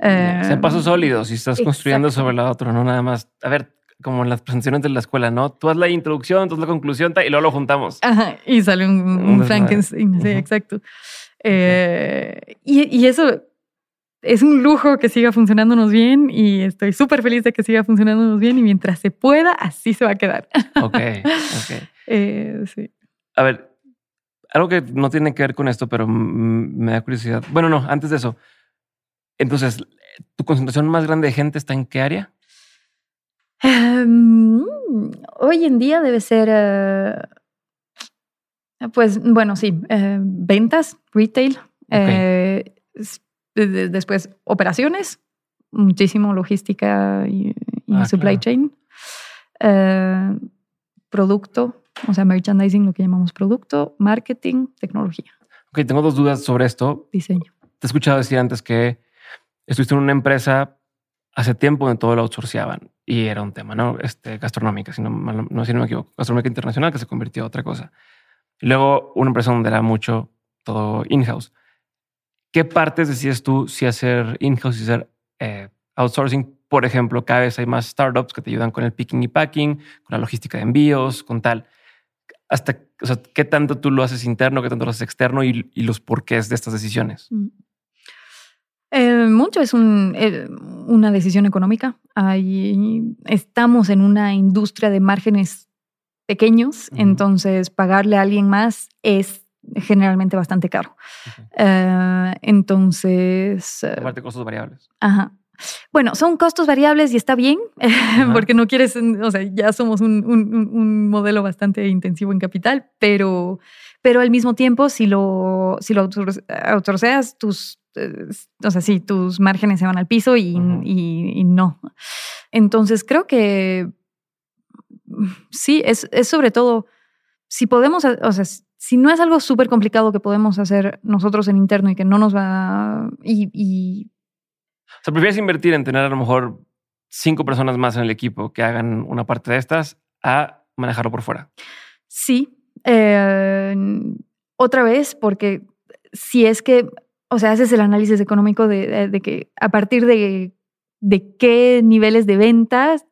Sean pasos sólidos y estás construyendo sobre la otra, no nada más... A ver, como en las presentaciones de la escuela, ¿no? Tú haz la introducción, tú haz la conclusión y luego lo juntamos. Ajá, y sale un Frankenstein, sí, exacto. Y eso es un lujo que siga funcionándonos bien y estoy súper feliz de que siga funcionándonos bien y mientras se pueda, así se va a quedar. Ok. Sí. A ver, algo que no tiene que ver con esto, pero me da curiosidad. Bueno, no, antes de eso. Entonces, ¿tu concentración más grande de gente está en qué área? Hoy en día debe ser, pues bueno, sí, ventas, retail, después operaciones, muchísimo logística y supply chain, producto, o sea, merchandising, lo que llamamos producto, marketing, tecnología. Ok, tengo dos dudas sobre esto. Diseño. Te he escuchado decir antes que estuviste en una empresa hace tiempo en todo lo outsourceaban y era un tema, ¿no? Gastronómica, si no me equivoco, gastronómica internacional que se convirtió a otra cosa. Y luego una empresa donde era mucho todo in-house. ¿Qué partes decides tú si hacer in-house y si hacer outsourcing? Por ejemplo, cada vez hay más startups que te ayudan con el picking y packing, con la logística de envíos, con tal. Hasta, o sea, ¿qué tanto tú lo haces interno, qué tanto lo haces externo y los porqués de estas decisiones? Mucho es una decisión económica. Estamos en una industria de márgenes pequeños, entonces pagarle a alguien más es generalmente bastante caro. Entonces... Aparte costos variables. Ajá. Bueno, son costos variables y está bien, porque no quieres... O sea, ya somos un modelo bastante intensivo en capital, pero al mismo tiempo, si lo outsourceas, o sea, sí, tus márgenes se van al piso y no. Entonces creo que sí, es sobre todo si podemos, o sea, si no es algo súper complicado que podemos hacer nosotros en interno y que no nos va O sea, prefieres invertir en tener a lo mejor 5 personas más en el equipo que hagan una parte de estas a manejarlo por fuera. Sí. Otra vez, porque si es que... O sea, haces el análisis económico de que a partir de qué niveles de ventas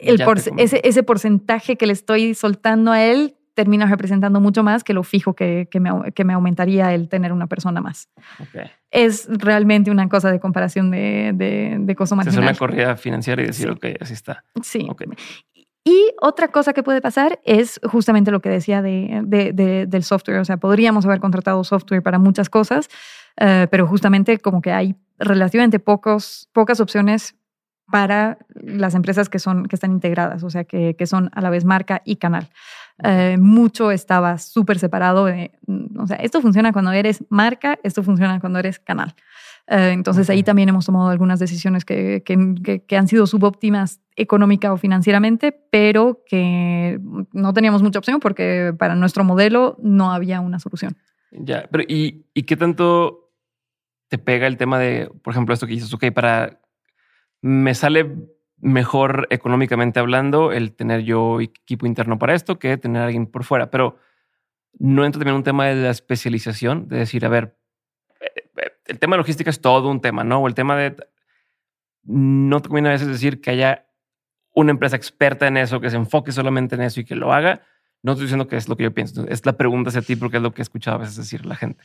ese porcentaje que le estoy soltando a él termina representando mucho más que lo fijo que me aumentaría el tener una persona más. Okay. Es realmente una cosa de comparación de costo marginal. Es una corrida financiera y decir, sí. Ok, así está. Sí. Okay. Y otra cosa que puede pasar es justamente lo que decía del software. O sea, podríamos haber contratado software para muchas cosas, pero justamente como que hay relativamente pocas opciones para las empresas que están integradas, o sea, que son a la vez marca y canal. Mucho estaba súper separado. O sea, esto funciona cuando eres marca, esto funciona cuando eres canal. Entonces ahí también hemos tomado algunas decisiones que han sido subóptimas económica o financieramente, pero que no teníamos mucha opción porque para nuestro modelo no había una solución. Ya, pero ¿y qué tanto te pega el tema de, por ejemplo, esto que dices, ok, me sale mejor económicamente hablando el tener yo equipo interno para esto que tener a alguien por fuera, pero no entra también un tema de la especialización, de decir, a ver, el tema de logística es todo un tema, ¿no? O el tema de... No te conviene a veces decir que haya una empresa experta en eso, que se enfoque solamente en eso y que lo haga. No estoy diciendo que es lo que yo pienso. Es la pregunta hacia ti porque es lo que he escuchado a veces decir la gente.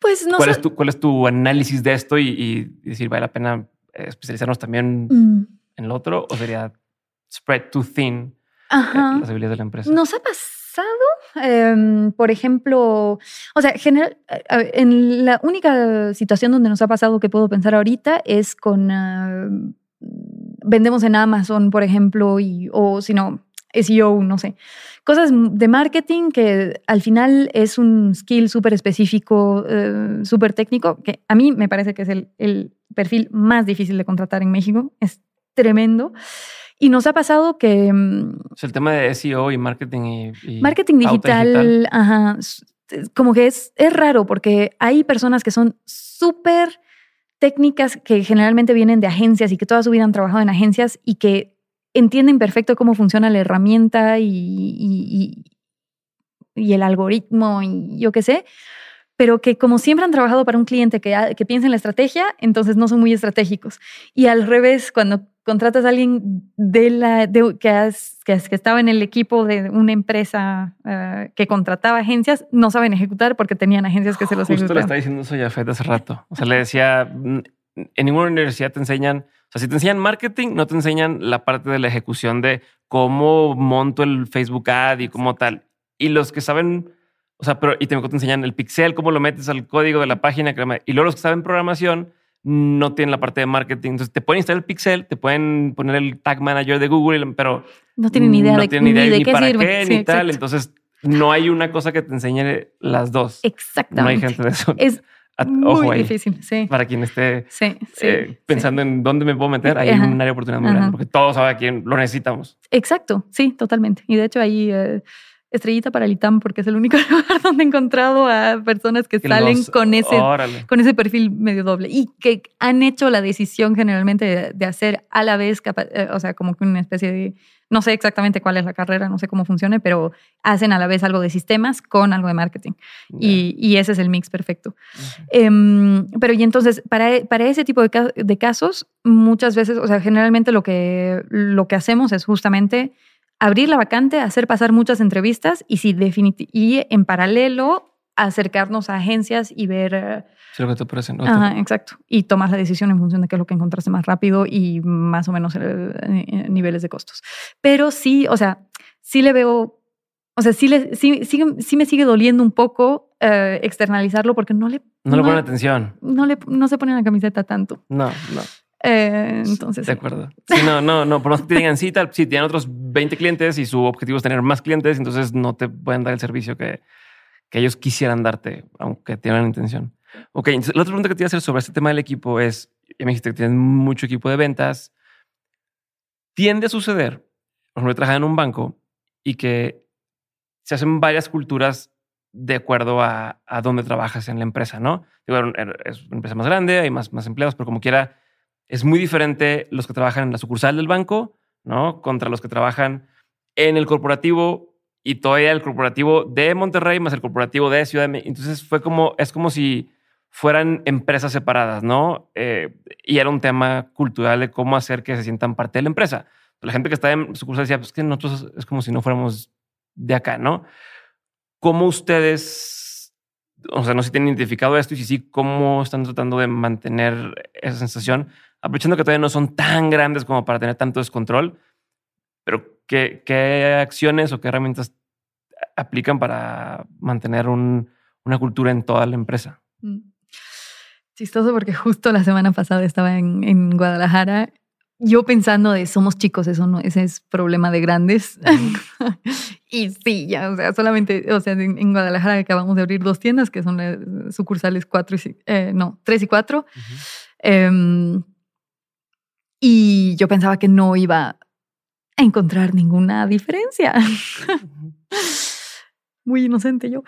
Pues no sé. ¿Cuál es tu análisis de esto y decir, ¿vale la pena especializarnos también en lo otro? ¿O sería spread too thin las habilidades de la empresa? Nos ha pasado, por ejemplo, o sea, en la única situación donde nos ha pasado que puedo pensar ahorita es con vendemos en Amazon, por ejemplo, o si no, SEO, no sé. Cosas de marketing que al final es un skill súper específico, súper técnico, que a mí me parece que es el perfil más difícil de contratar en México. Es tremendo. Y nos ha pasado que... O sea, el tema de SEO y marketing y marketing digital, ajá, como que es raro porque hay personas que son súper técnicas que generalmente vienen de agencias y que toda su vida han trabajado en agencias y que entienden perfecto cómo funciona la herramienta y el algoritmo y yo qué sé, pero que como siempre han trabajado para un cliente que piensa en la estrategia, entonces no son muy estratégicos. Y al revés, cuando contratas a alguien que estaba en el equipo de una empresa que contrataba agencias, no saben ejecutar porque tenían agencias que se los ejecutaban. Justo le estaba diciendo eso a Fed hace rato. O sea, le decía, en ninguna universidad te enseñan, o sea, si te enseñan marketing, no te enseñan la parte de la ejecución de cómo monto el Facebook ad y cómo tal. Y los que saben... O sea, pero y te enseñan el pixel, cómo lo metes al código de la página. Y luego los que saben programación no tienen la parte de marketing. Entonces te pueden instalar el pixel, te pueden poner el tag manager de Google, pero no tienen idea de qué para sirve. Qué, sí, ni exacto. Tal. Entonces no hay una cosa que te enseñe las dos. Exactamente. No hay gente de eso. Es muy difícil, sí. Para quien esté pensando en dónde me puedo meter, hay un área de oportunidad muy grande, porque todos saben a quién lo necesitamos. Exacto, sí, totalmente. Y de hecho ahí... estrellita para el ITAM porque es el único lugar donde he encontrado a personas que salen con ese perfil medio doble y que han hecho la decisión generalmente de hacer a la vez, o sea, como que una especie de, no sé exactamente cuál es la carrera, no sé cómo funcione, pero hacen a la vez algo de sistemas con algo de marketing. Yeah. Y ese es el mix perfecto. Uh-huh. Pero y entonces, para ese tipo de casos, muchas veces, o sea, generalmente lo que hacemos es justamente abrir la vacante, hacer pasar muchas entrevistas y, y en paralelo acercarnos a agencias y ver... Sí, lo que te ofrecen. Ajá, exacto. Y tomas la decisión en función de qué es lo que encontraste más rápido y más o menos niveles de costos. Pero sí, o sea, sí le veo... O sea, sí me sigue doliendo un poco externalizarlo porque no le ponen atención. No se ponen la camiseta tanto. No. Entonces, de acuerdo. Sí, no. Por más que te digan cita, si tienen otros 20 clientes y su objetivo es tener más clientes, entonces no te pueden dar el servicio que ellos quisieran darte, aunque tengan intención. Ok, entonces la otra pregunta que te iba a hacer sobre este tema del equipo es, ya me dijiste que tienen mucho equipo de ventas. Tiende a suceder, por ejemplo, yo trabajaba en un banco y que se hacen varias culturas de acuerdo a dónde trabajas en la empresa, ¿no? Es una empresa más grande, hay más empleados, pero como quiera... Es muy diferente los que trabajan en la sucursal del banco, ¿no? Contra los que trabajan en el corporativo y todavía el corporativo de Monterrey más el corporativo de Ciudad de México. Entonces es como si fueran empresas separadas, ¿no? Y era un tema cultural de cómo hacer que se sientan parte de la empresa. La gente que está en sucursal decía, pues que nosotros es como si no fuéramos de acá, ¿no? ¿Cómo ustedes... O sea, no sé si tienen identificado esto y si sí, cómo están tratando de mantener esa sensación, aprovechando que todavía no son tan grandes como para tener tanto descontrol, pero ¿qué acciones o qué herramientas aplican para mantener una cultura en toda la empresa? Chistoso porque justo la semana pasada estaba en Guadalajara. Yo pensando de somos chicos, eso no, ese es problema de grandes. Uh-huh. Y sí, ya, o sea, solamente, o sea, en Guadalajara acabamos de abrir 2 tiendas que son sucursales 3 y 4. Uh-huh. Y yo pensaba que no iba a encontrar ninguna diferencia. Uh-huh. Muy inocente yo.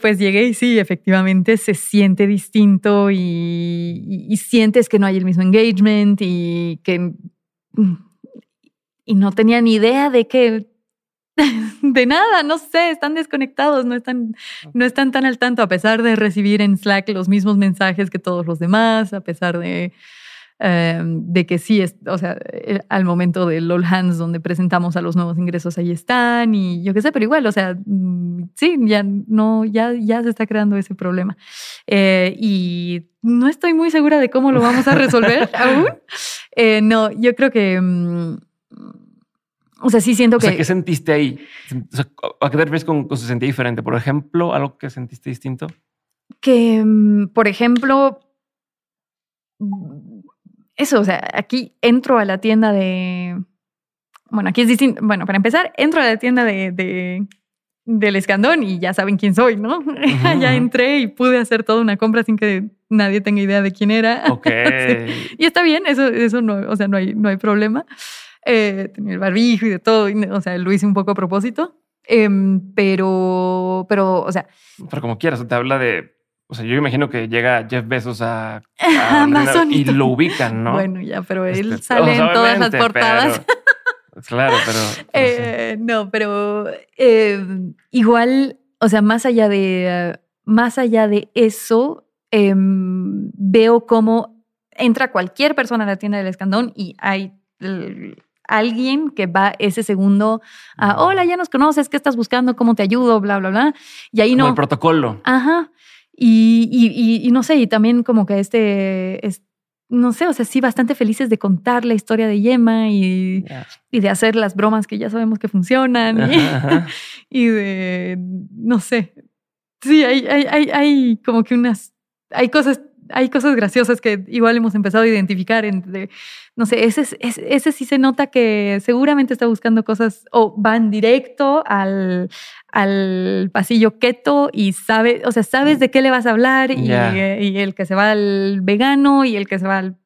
Pues llegué y sí, efectivamente se siente distinto y sientes que no hay el mismo engagement y que... Y no tenía ni idea de que... De nada, no sé, están desconectados, no están tan al tanto, a pesar de recibir en Slack los mismos mensajes que todos los demás, a pesar de que sí, o sea, al momento del All Hands donde presentamos a los nuevos ingresos, ahí están y yo qué sé, pero igual, o sea, sí, ya se está creando ese problema. Y no estoy muy segura de cómo lo vamos a resolver aún. No, yo creo que... o sea, sí siento que... O sea, ¿qué sentiste ahí? O sea, ¿a qué te refieres con se sentía diferente? Por ejemplo, ¿algo que sentiste distinto? Que, por ejemplo... Eso, o sea, aquí entro a la tienda de... Bueno, aquí es distinto. Bueno, para empezar, entro a la tienda del Escandón y ya saben quién soy, ¿no? Uh-huh. Ya entré y pude hacer toda una compra sin que nadie tenga idea de quién era. Okay. Sí. Y está bien, eso no, o sea, no hay problema. Tenía el barbijo y de todo, y, o sea, lo hice un poco a propósito. Pero, o sea... Pero como quieras, te habla de... O sea, yo imagino que llega Jeff Bezos a Amazon y lo ubican, ¿no? Bueno, ya, pero él sale en todas las portadas. Pero, claro, pero... no, pero igual, o sea, más allá de eso, veo cómo entra cualquier persona a la tienda del Escandón y hay... alguien que va ese segundo a, hola, ya nos conoces, ¿qué estás buscando? ¿Cómo te ayudo? Bla, bla, bla. Y ahí como no... el protocolo. Ajá. Y no sé, y también como que no sé, o sea, sí, bastante felices de contar la historia de Yema y de hacer las bromas que ya sabemos que funcionan. Ajá. Y de, no sé. Sí, hay como que unas... Hay cosas graciosas que igual hemos empezado a identificar. No sé, ese sí se nota que seguramente está buscando cosas o van directo al pasillo keto y sabes de qué le vas a hablar y el que se va al vegano y el que se va al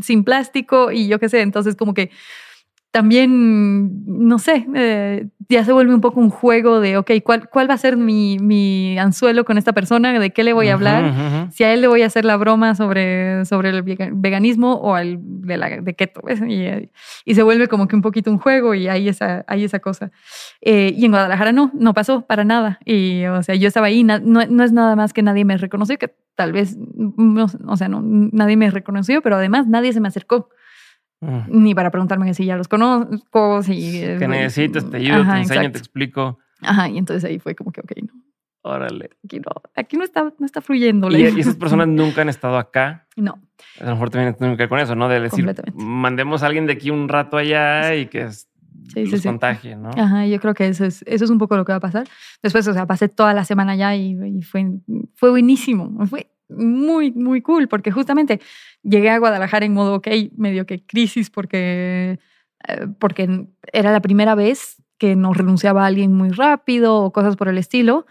sin plástico y yo qué sé. Entonces como que también, no sé, ya se vuelve un poco un juego de, ok, ¿cuál va a ser mi anzuelo con esta persona? ¿De qué le voy a hablar? Uh-huh. Si a él le voy a hacer la broma sobre el veganismo o el de keto. ¿Ves? Y se vuelve como que un poquito un juego y hay esa cosa. Y en Guadalajara no pasó para nada. Y, o sea, yo estaba ahí, no es nada más que nadie me reconoció, que tal vez, no, o sea, no, nadie me reconoció, pero además nadie se me acercó. Ni para preguntarme si ya los conozco, si... Que necesitas, te ayudo, ajá, te enseño, exacto. Te explico. Ajá, y entonces ahí fue como que, ok, no. Órale. Aquí no está fluyendo. ¿Y esas personas nunca han estado acá? No. A lo mejor también tienen que ver con eso, ¿no? De decir, mandemos a alguien de aquí un rato allá y que... Sí, los contagie, ¿no? Ajá, yo creo que eso es un poco lo que va a pasar. Después, o sea, pasé toda la semana allá y fue buenísimo. Fue muy, muy cool, porque justamente llegué a Guadalajara en modo, ok, medio que crisis, porque era la primera vez que nos renunciaba a alguien muy rápido o cosas por el estilo.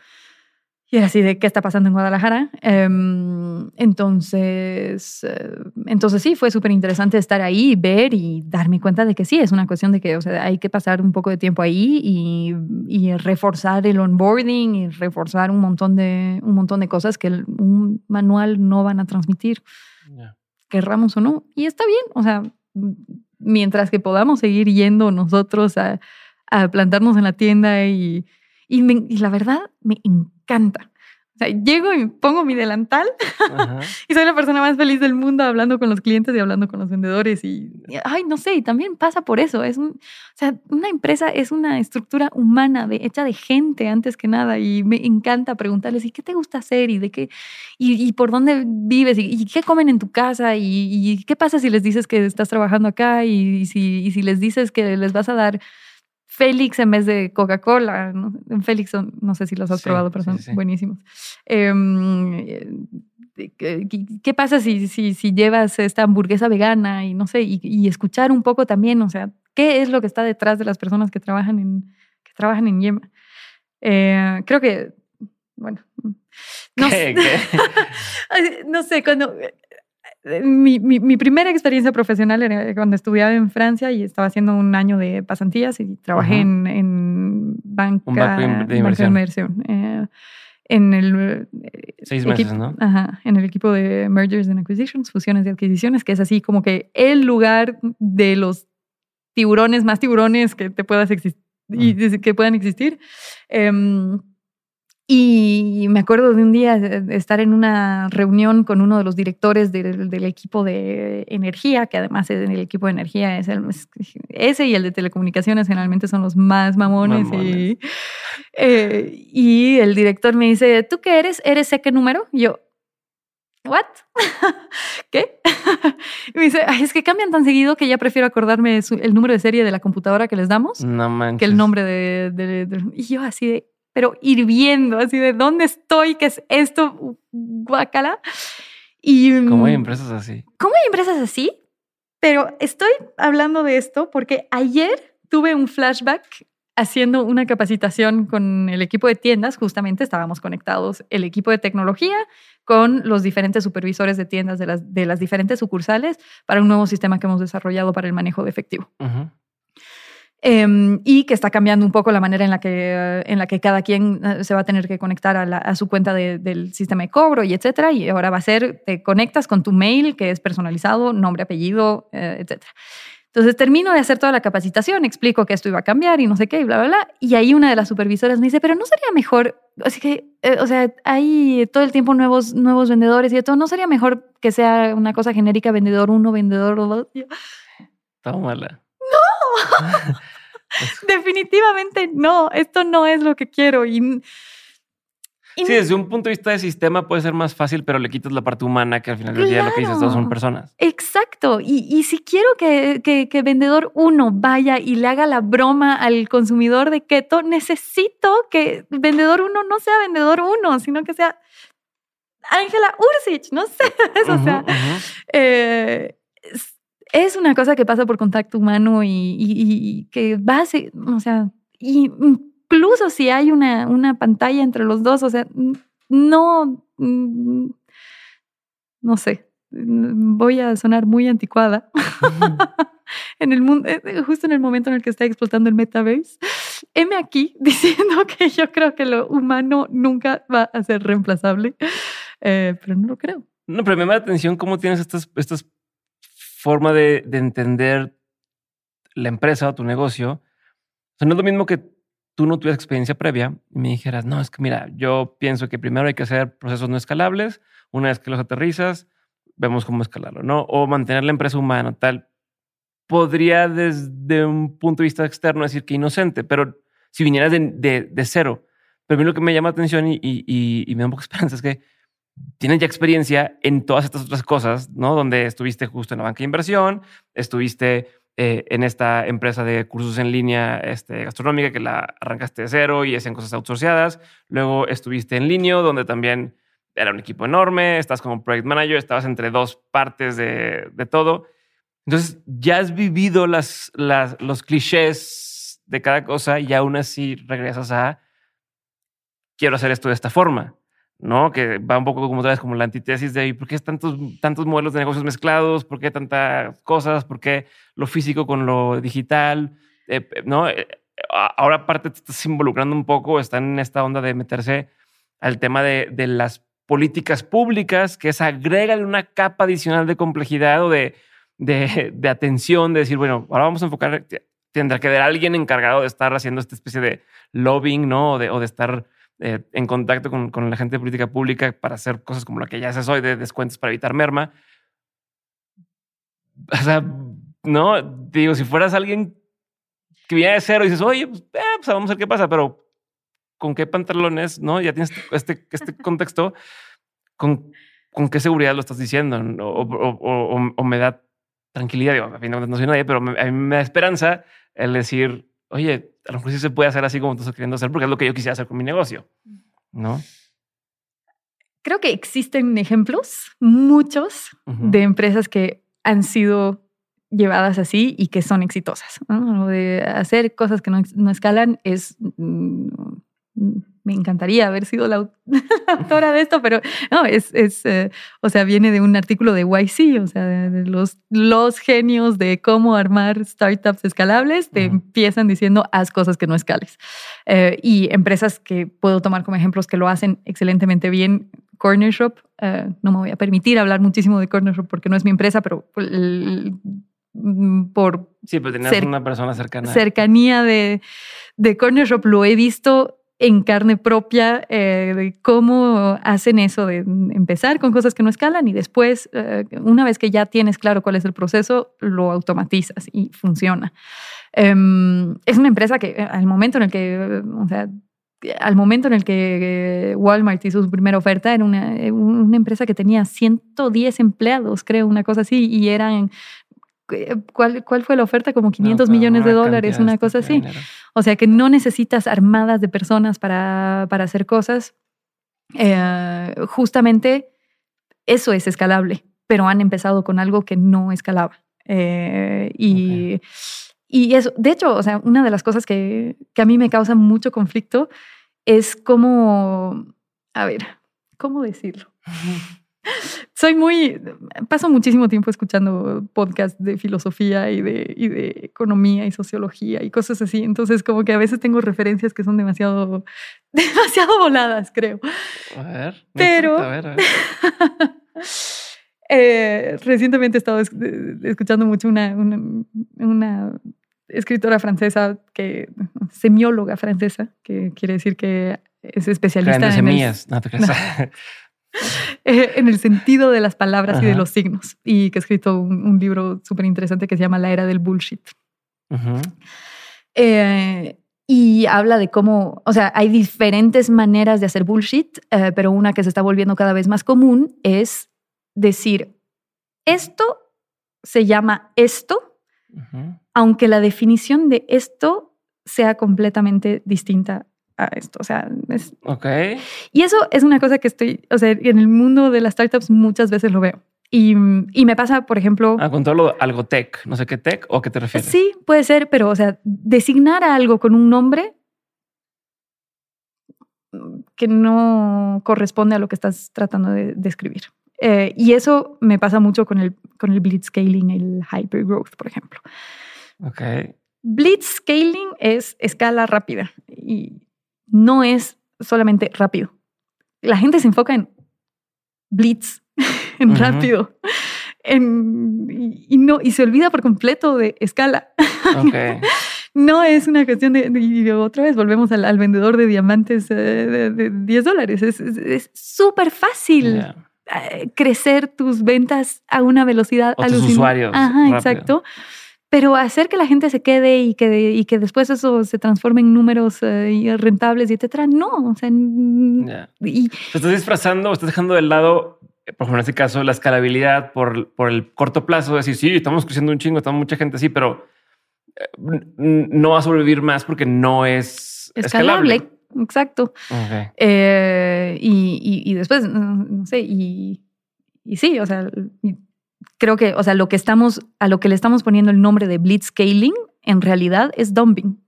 Y era así de, ¿qué está pasando en Guadalajara? Entonces sí, fue súper interesante estar ahí, ver y darme cuenta de que sí, es una cuestión de que, o sea, hay que pasar un poco de tiempo ahí y reforzar el onboarding y reforzar un montón de cosas que un manual no van a transmitir, querramos o no. Y está bien, o sea, mientras que podamos seguir yendo nosotros a plantarnos en la tienda y la verdad me encanta. O sea, llego y pongo mi delantal y soy la persona más feliz del mundo hablando con los clientes y hablando con los vendedores y ay, no sé, y también pasa por eso. O sea, una empresa es una estructura humana hecha de gente antes que nada y me encanta preguntarles, ¿y qué te gusta hacer? ¿Y de qué? ¿Y por dónde vives? ¿Y qué comen en tu casa? ¿Y qué pasa si les dices que estás trabajando acá? ¿Y si les dices que les vas a dar Félix en vez de Coca-Cola, ¿no? Félix, no sé si los has probado, pero son buenísimos. ¿Qué pasa si llevas esta hamburguesa vegana y no sé, y escuchar un poco también, o sea, qué es lo que está detrás de las personas que trabajan en Yema? Creo que, bueno, no sé. No sé, cuando... Mi primera experiencia profesional era cuando estudiaba en Francia y estaba haciendo un año de pasantías y trabajé en banca de inversión. En el 6 meses, ¿no? Ajá, en el equipo de Mergers and Acquisitions, fusiones y adquisiciones, que es así como que el lugar de los tiburones, más tiburones que te puedas y que puedan existir. Y me acuerdo de un día estar en una reunión con uno de los directores del equipo de energía, que además en el equipo de energía ese y el de telecomunicaciones generalmente son los más mamones. Y el director me dice, ¿tú qué eres? ¿Eres ese qué número? Y yo, ¿what? ¿Qué? Y me dice, ay, es que cambian tan seguido que ya prefiero acordarme el número de serie de la computadora que les damos que el nombre de... Y yo así de... pero hirviendo, así de ¿dónde estoy? ¿Qué es esto? Guácala. ¿Cómo hay empresas así? Pero estoy hablando de esto porque ayer tuve un flashback haciendo una capacitación con el equipo de tiendas. Justamente estábamos conectados el equipo de tecnología con los diferentes supervisores de tiendas de las diferentes sucursales para un nuevo sistema que hemos desarrollado para el manejo de efectivo. Uh-huh. Y que está cambiando un poco la manera en la que cada quien se va a tener que conectar a su cuenta del sistema de cobro y etcétera. Y ahora va a ser, te conectas con tu mail que es personalizado, nombre, apellido, etcétera. Entonces termino de hacer toda la capacitación, explico que esto iba a cambiar y no sé qué y bla, bla, bla. Y ahí una de las supervisoras me dice, pero ¿no sería mejor? Así que, hay todo el tiempo nuevos vendedores y de todo. ¿No sería mejor que sea una cosa genérica, vendedor 1, vendedor 2? Tómala. ¡No! Definitivamente no. Esto no es lo que quiero. Y sí, desde un punto de vista de sistema puede ser más fácil, pero le quitas la parte humana que al final del día lo que dices, todos son personas. Exacto. Y si quiero que vendedor uno vaya y le haga la broma al consumidor de keto, necesito que vendedor uno no sea vendedor uno, sino que sea Ángela Ursic, no sé. Es una cosa que pasa por contacto humano y que va a ser, incluso si hay una pantalla entre los dos, no sé, voy a sonar muy anticuada en el mundo, justo en el momento en el que está explotando el metaverse. Heme aquí diciendo que yo creo que lo humano nunca va a ser reemplazable, pero no lo creo. No, pero me llama la atención cómo tienes estas formas de entender la empresa o tu negocio. O sea, no es lo mismo que tú no tuvieras experiencia previa y me dijeras, no, es que mira, yo pienso que primero hay que hacer procesos no escalables, una vez que los aterrizas, vemos cómo escalarlo, ¿no? O mantener la empresa humana, tal. Podría desde un punto de vista externo decir que inocente, pero si vinieras de cero. Pero a mí lo que me llama la atención y me da un poco de esperanza es que tienes ya experiencia en todas estas otras cosas, ¿no? Donde estuviste justo en la banca de inversión, estuviste en esta empresa de cursos en línea gastronómica que la arrancaste de cero y hacen cosas outsourceadas. Luego estuviste en Linio, donde también era un equipo enorme. Estás como project manager, estabas entre dos partes de todo. Entonces ya has vivido los clichés de cada cosa y aún así regresas a quiero hacer esto de esta forma, ¿no? Que va un poco como otra vez como la antítesis de ¿por qué tantos modelos de negocios mezclados? ¿Por qué tantas cosas? ¿Por qué lo físico con lo digital? ¿No? Ahora aparte te estás involucrando un poco, están en esta onda de meterse al tema de las políticas públicas, que es agregarle una capa adicional de complejidad o de atención, de decir, bueno, ahora vamos a enfocar, tendrá que haber alguien encargado de estar haciendo esta especie de lobbying, ¿no? O de estar en contacto con la gente de política pública para hacer cosas como la que ya haces hoy de descuentos para evitar merma. O sea, no, te digo, si fueras alguien que viene de cero y dices, oye, pues vamos a ver qué pasa, pero ¿con qué pantalones? ¿No? Ya tienes este contexto, ¿con qué seguridad lo estás diciendo? O me da tranquilidad, digo, a fin de cuentas no soy nadie, pero a mí me da esperanza el decir, oye, a lo mejor sí se puede hacer así como tú estás queriendo hacer, porque es lo que yo quisiera hacer con mi negocio, ¿no? Creo que existen ejemplos, muchos, uh-huh, de empresas que han sido llevadas así y que son exitosas, ¿no? Lo de hacer cosas que no escalan es... me encantaría haber sido la autora de esto, pero no, viene de un artículo de YC, de los genios de cómo armar startups escalables, te, uh-huh, empiezan diciendo haz cosas que no escales. Y empresas que puedo tomar como ejemplos que lo hacen excelentemente bien, Cornershop, no me voy a permitir hablar muchísimo de Cornershop porque no es mi empresa, pero... pero tenías una persona cercana. Cercanía de Cornershop, lo he visto... en carne propia, de cómo hacen eso de empezar con cosas que no escalan y después, una vez que ya tienes claro cuál es el proceso, lo automatizas y funciona. Es una empresa que al momento en el que Walmart hizo su primera oferta, era una empresa que tenía 110 empleados, creo, una cosa así, y eran... ¿Cuál fue la oferta? Como 500 millones de $, una cosa así. Dinero. O sea que no necesitas armadas de personas para hacer cosas. Justamente eso es escalable, pero han empezado con algo que no escalaba. Y eso, de hecho, una de las cosas que a mí me causa mucho conflicto es cómo decirlo. Paso muchísimo tiempo escuchando podcasts de filosofía y de economía y sociología y cosas así. Entonces, como que a veces tengo referencias que son demasiado voladas, creo. A ver. Recientemente he estado escuchando mucho una escritora francesa, semióloga francesa, que quiere decir que es especialista en semillas. En el sentido de las palabras, ajá, y de los signos, y que ha escrito un libro súper interesante que se llama La Era del Bullshit. Ajá. Y habla de cómo, o sea, hay diferentes maneras de hacer bullshit, pero una que se está volviendo cada vez más común es decir, esto se llama esto, ajá, aunque la definición de esto sea completamente distinta a esto, o sea, okay. Y eso es una cosa que en el mundo de las startups muchas veces lo veo. Y me pasa, por ejemplo... con todo algo tech, no sé qué tech, ¿o a qué te refieres? Sí, puede ser, pero, designar a algo con un nombre que no corresponde a lo que estás tratando de describir. Y eso me pasa mucho con el blitzscaling, el hypergrowth, por ejemplo. Okay. Blitzscaling es escala rápida y no es solamente rápido. La gente se enfoca en blitz, en rápido, y se olvida por completo de escala. Okay. No es una cuestión de otra vez volvemos al vendedor de diamantes de $10. Es súper fácil, crecer tus ventas a una velocidad alucinante. Tus usuarios. Ajá, rápido. Exacto. Pero hacer que la gente se quede y que después eso se transforme en números rentables y etcétera, no. Te estás disfrazando, estás dejando de lado, por ejemplo, en este caso, la escalabilidad por el corto plazo. Decir, sí, estamos creciendo un chingo, estamos mucha gente, sí, pero no va a sobrevivir más porque no es escalable. Exacto. Okay. Y después, no sé, y sí, creo que, lo que estamos, a lo que le estamos poniendo el nombre de blitzscaling, en realidad es dumping.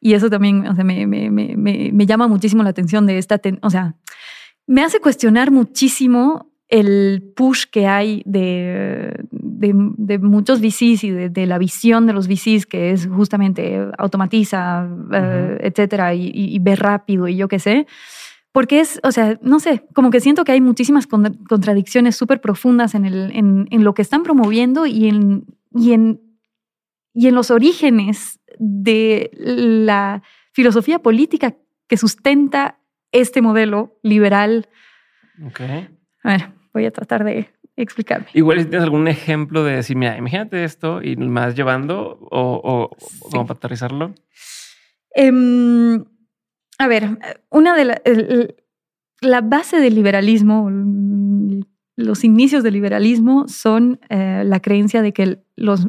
Y eso también, me llama muchísimo la atención de esta... me hace cuestionar muchísimo el push que hay de muchos VCs y de la visión de los VCs, que es justamente automatiza, etcétera, y ve rápido y yo qué sé. Porque es, no sé, como que siento que hay muchísimas contradicciones súper profundas en lo que están promoviendo y en los orígenes de la filosofía política que sustenta este modelo liberal. Okay. A ver, voy a tratar de explicarme. Igual si tienes algún ejemplo de decir, mira, imagínate esto y más llevando o como para aterrizarlo. A ver, la base del liberalismo, los inicios del liberalismo son la creencia de que los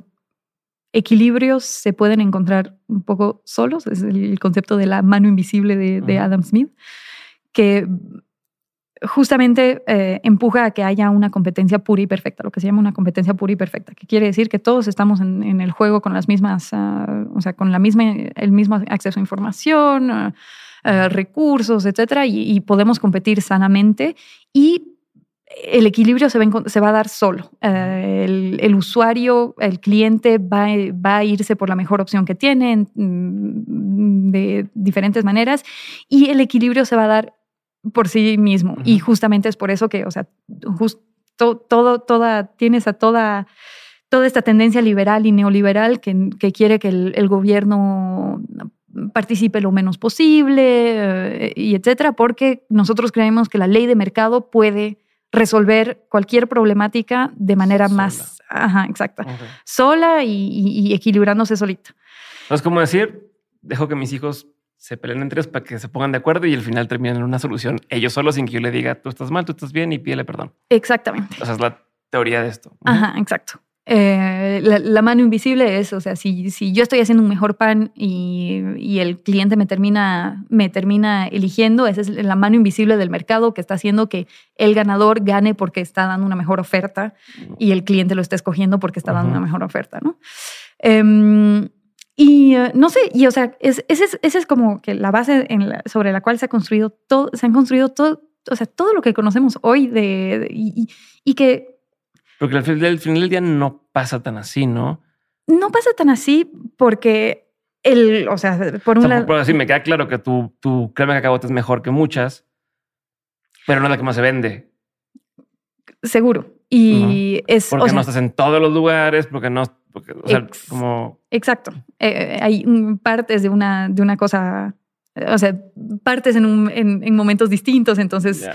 equilibrios se pueden encontrar un poco solos. Es el concepto de la mano invisible de Adam Smith, que justamente empuja a que haya una competencia pura y perfecta, lo que se llama una competencia pura y perfecta, que quiere decir que todos estamos en el juego con las mismas, con el mismo acceso a información, recursos, etcétera, y podemos competir sanamente, y el equilibrio se va a dar solo. El usuario, el cliente va a irse por la mejor opción que tiene de diferentes maneras, y el equilibrio se va a dar por sí mismo. Y justamente es por eso que, tienes toda esta tendencia liberal y neoliberal que quiere que el gobierno participe lo menos posible, y etcétera, porque nosotros creemos que la ley de mercado puede resolver cualquier problemática de manera más exacta, sola y equilibrándose solita. Es como decir, dejo que mis hijos se pelean entre ellos para que se pongan de acuerdo y al final terminan en una solución ellos solos, sin que yo le diga, tú estás mal, tú estás bien, y pídele perdón. Exactamente. Es la teoría de esto. Ajá, exacto. La mano invisible es, si yo estoy haciendo un mejor pan y el cliente me termina eligiendo, esa es la mano invisible del mercado que está haciendo que el ganador gane porque está dando una mejor oferta y el cliente lo está escogiendo porque está dando una mejor oferta, ¿no? Y no sé, y o sea, esa es como que la base sobre la cual se han construido todo, o sea, todo lo que conocemos hoy y que... Porque al final del día no pasa tan así, ¿no? No pasa tan así porque o sea, por un lado... Por así me queda claro que tu crema de cacahuate es mejor que muchas, pero no es la que más se vende. Seguro. Y es... Porque no estás en todos los lugares, porque no... Porque, o sea, exacto. Hay partes de una cosa, o sea, partes en momentos distintos. Entonces,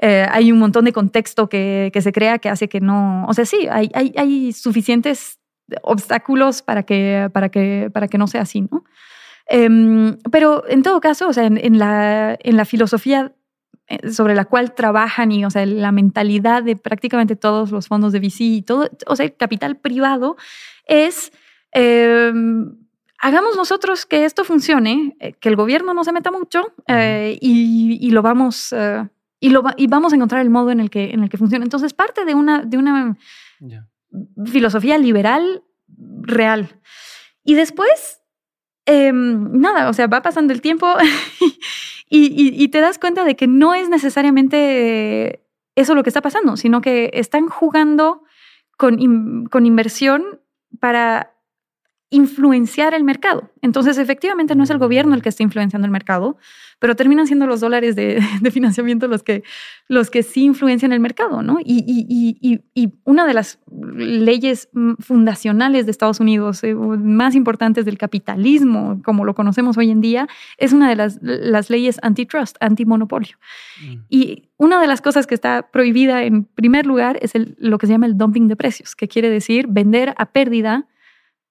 hay un montón de contexto que se crea que hace que no. O sea, sí, hay suficientes obstáculos para que no sea así, ¿no? Pero en todo caso, o sea, en la filosofía sobre la cual trabajan y, o sea, la mentalidad de prácticamente todos los fondos de VC y todo, o sea, el capital privado es hagamos nosotros que esto funcione, que el gobierno no se meta mucho y vamos a encontrar el modo en el que funcione. Entonces parte de una filosofía liberal real. Y después nada, o sea, va pasando el tiempo y te das cuenta de que no es necesariamente eso lo que está pasando, sino que están jugando con inversión para influenciar el mercado. Entonces, efectivamente, no es el gobierno el que está influenciando el mercado, pero terminan siendo los dólares de financiamiento los que sí influencian el mercado, ¿no? Y una de las leyes fundacionales de Estados Unidos, más importantes del capitalismo, como lo conocemos hoy en día, es una de las leyes antitrust, antimonopolio. Y una de las cosas que está prohibida en primer lugar es lo que se llama el dumping de precios, que quiere decir vender a pérdida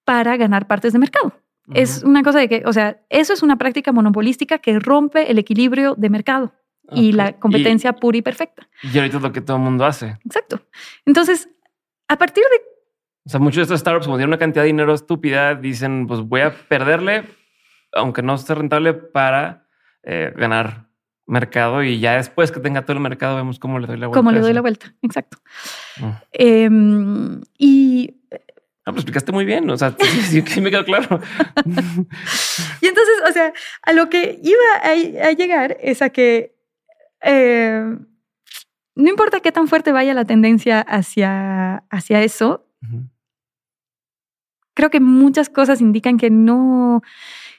para ganar partes de mercado. Uh-huh. Es una cosa de que, o sea, eso es una práctica monopolística que rompe el equilibrio de mercado y la competencia pura y perfecta. Y ahorita es lo que todo el mundo hace. Exacto. Entonces, a partir de... O sea, muchos de estos startups, como tienen una cantidad de dinero estúpida, dicen, pues voy a perderle, aunque no sea rentable, para ganar mercado, y ya después que tenga todo el mercado vemos cómo le doy la vuelta. Cómo le doy la vuelta, exacto. Y... Ah, pues explicaste muy bien, o sea, sí me quedó claro. Y entonces, o sea, a lo que iba a llegar es a que no importa qué tan fuerte vaya la tendencia hacia eso, uh-huh, creo que muchas cosas indican que no,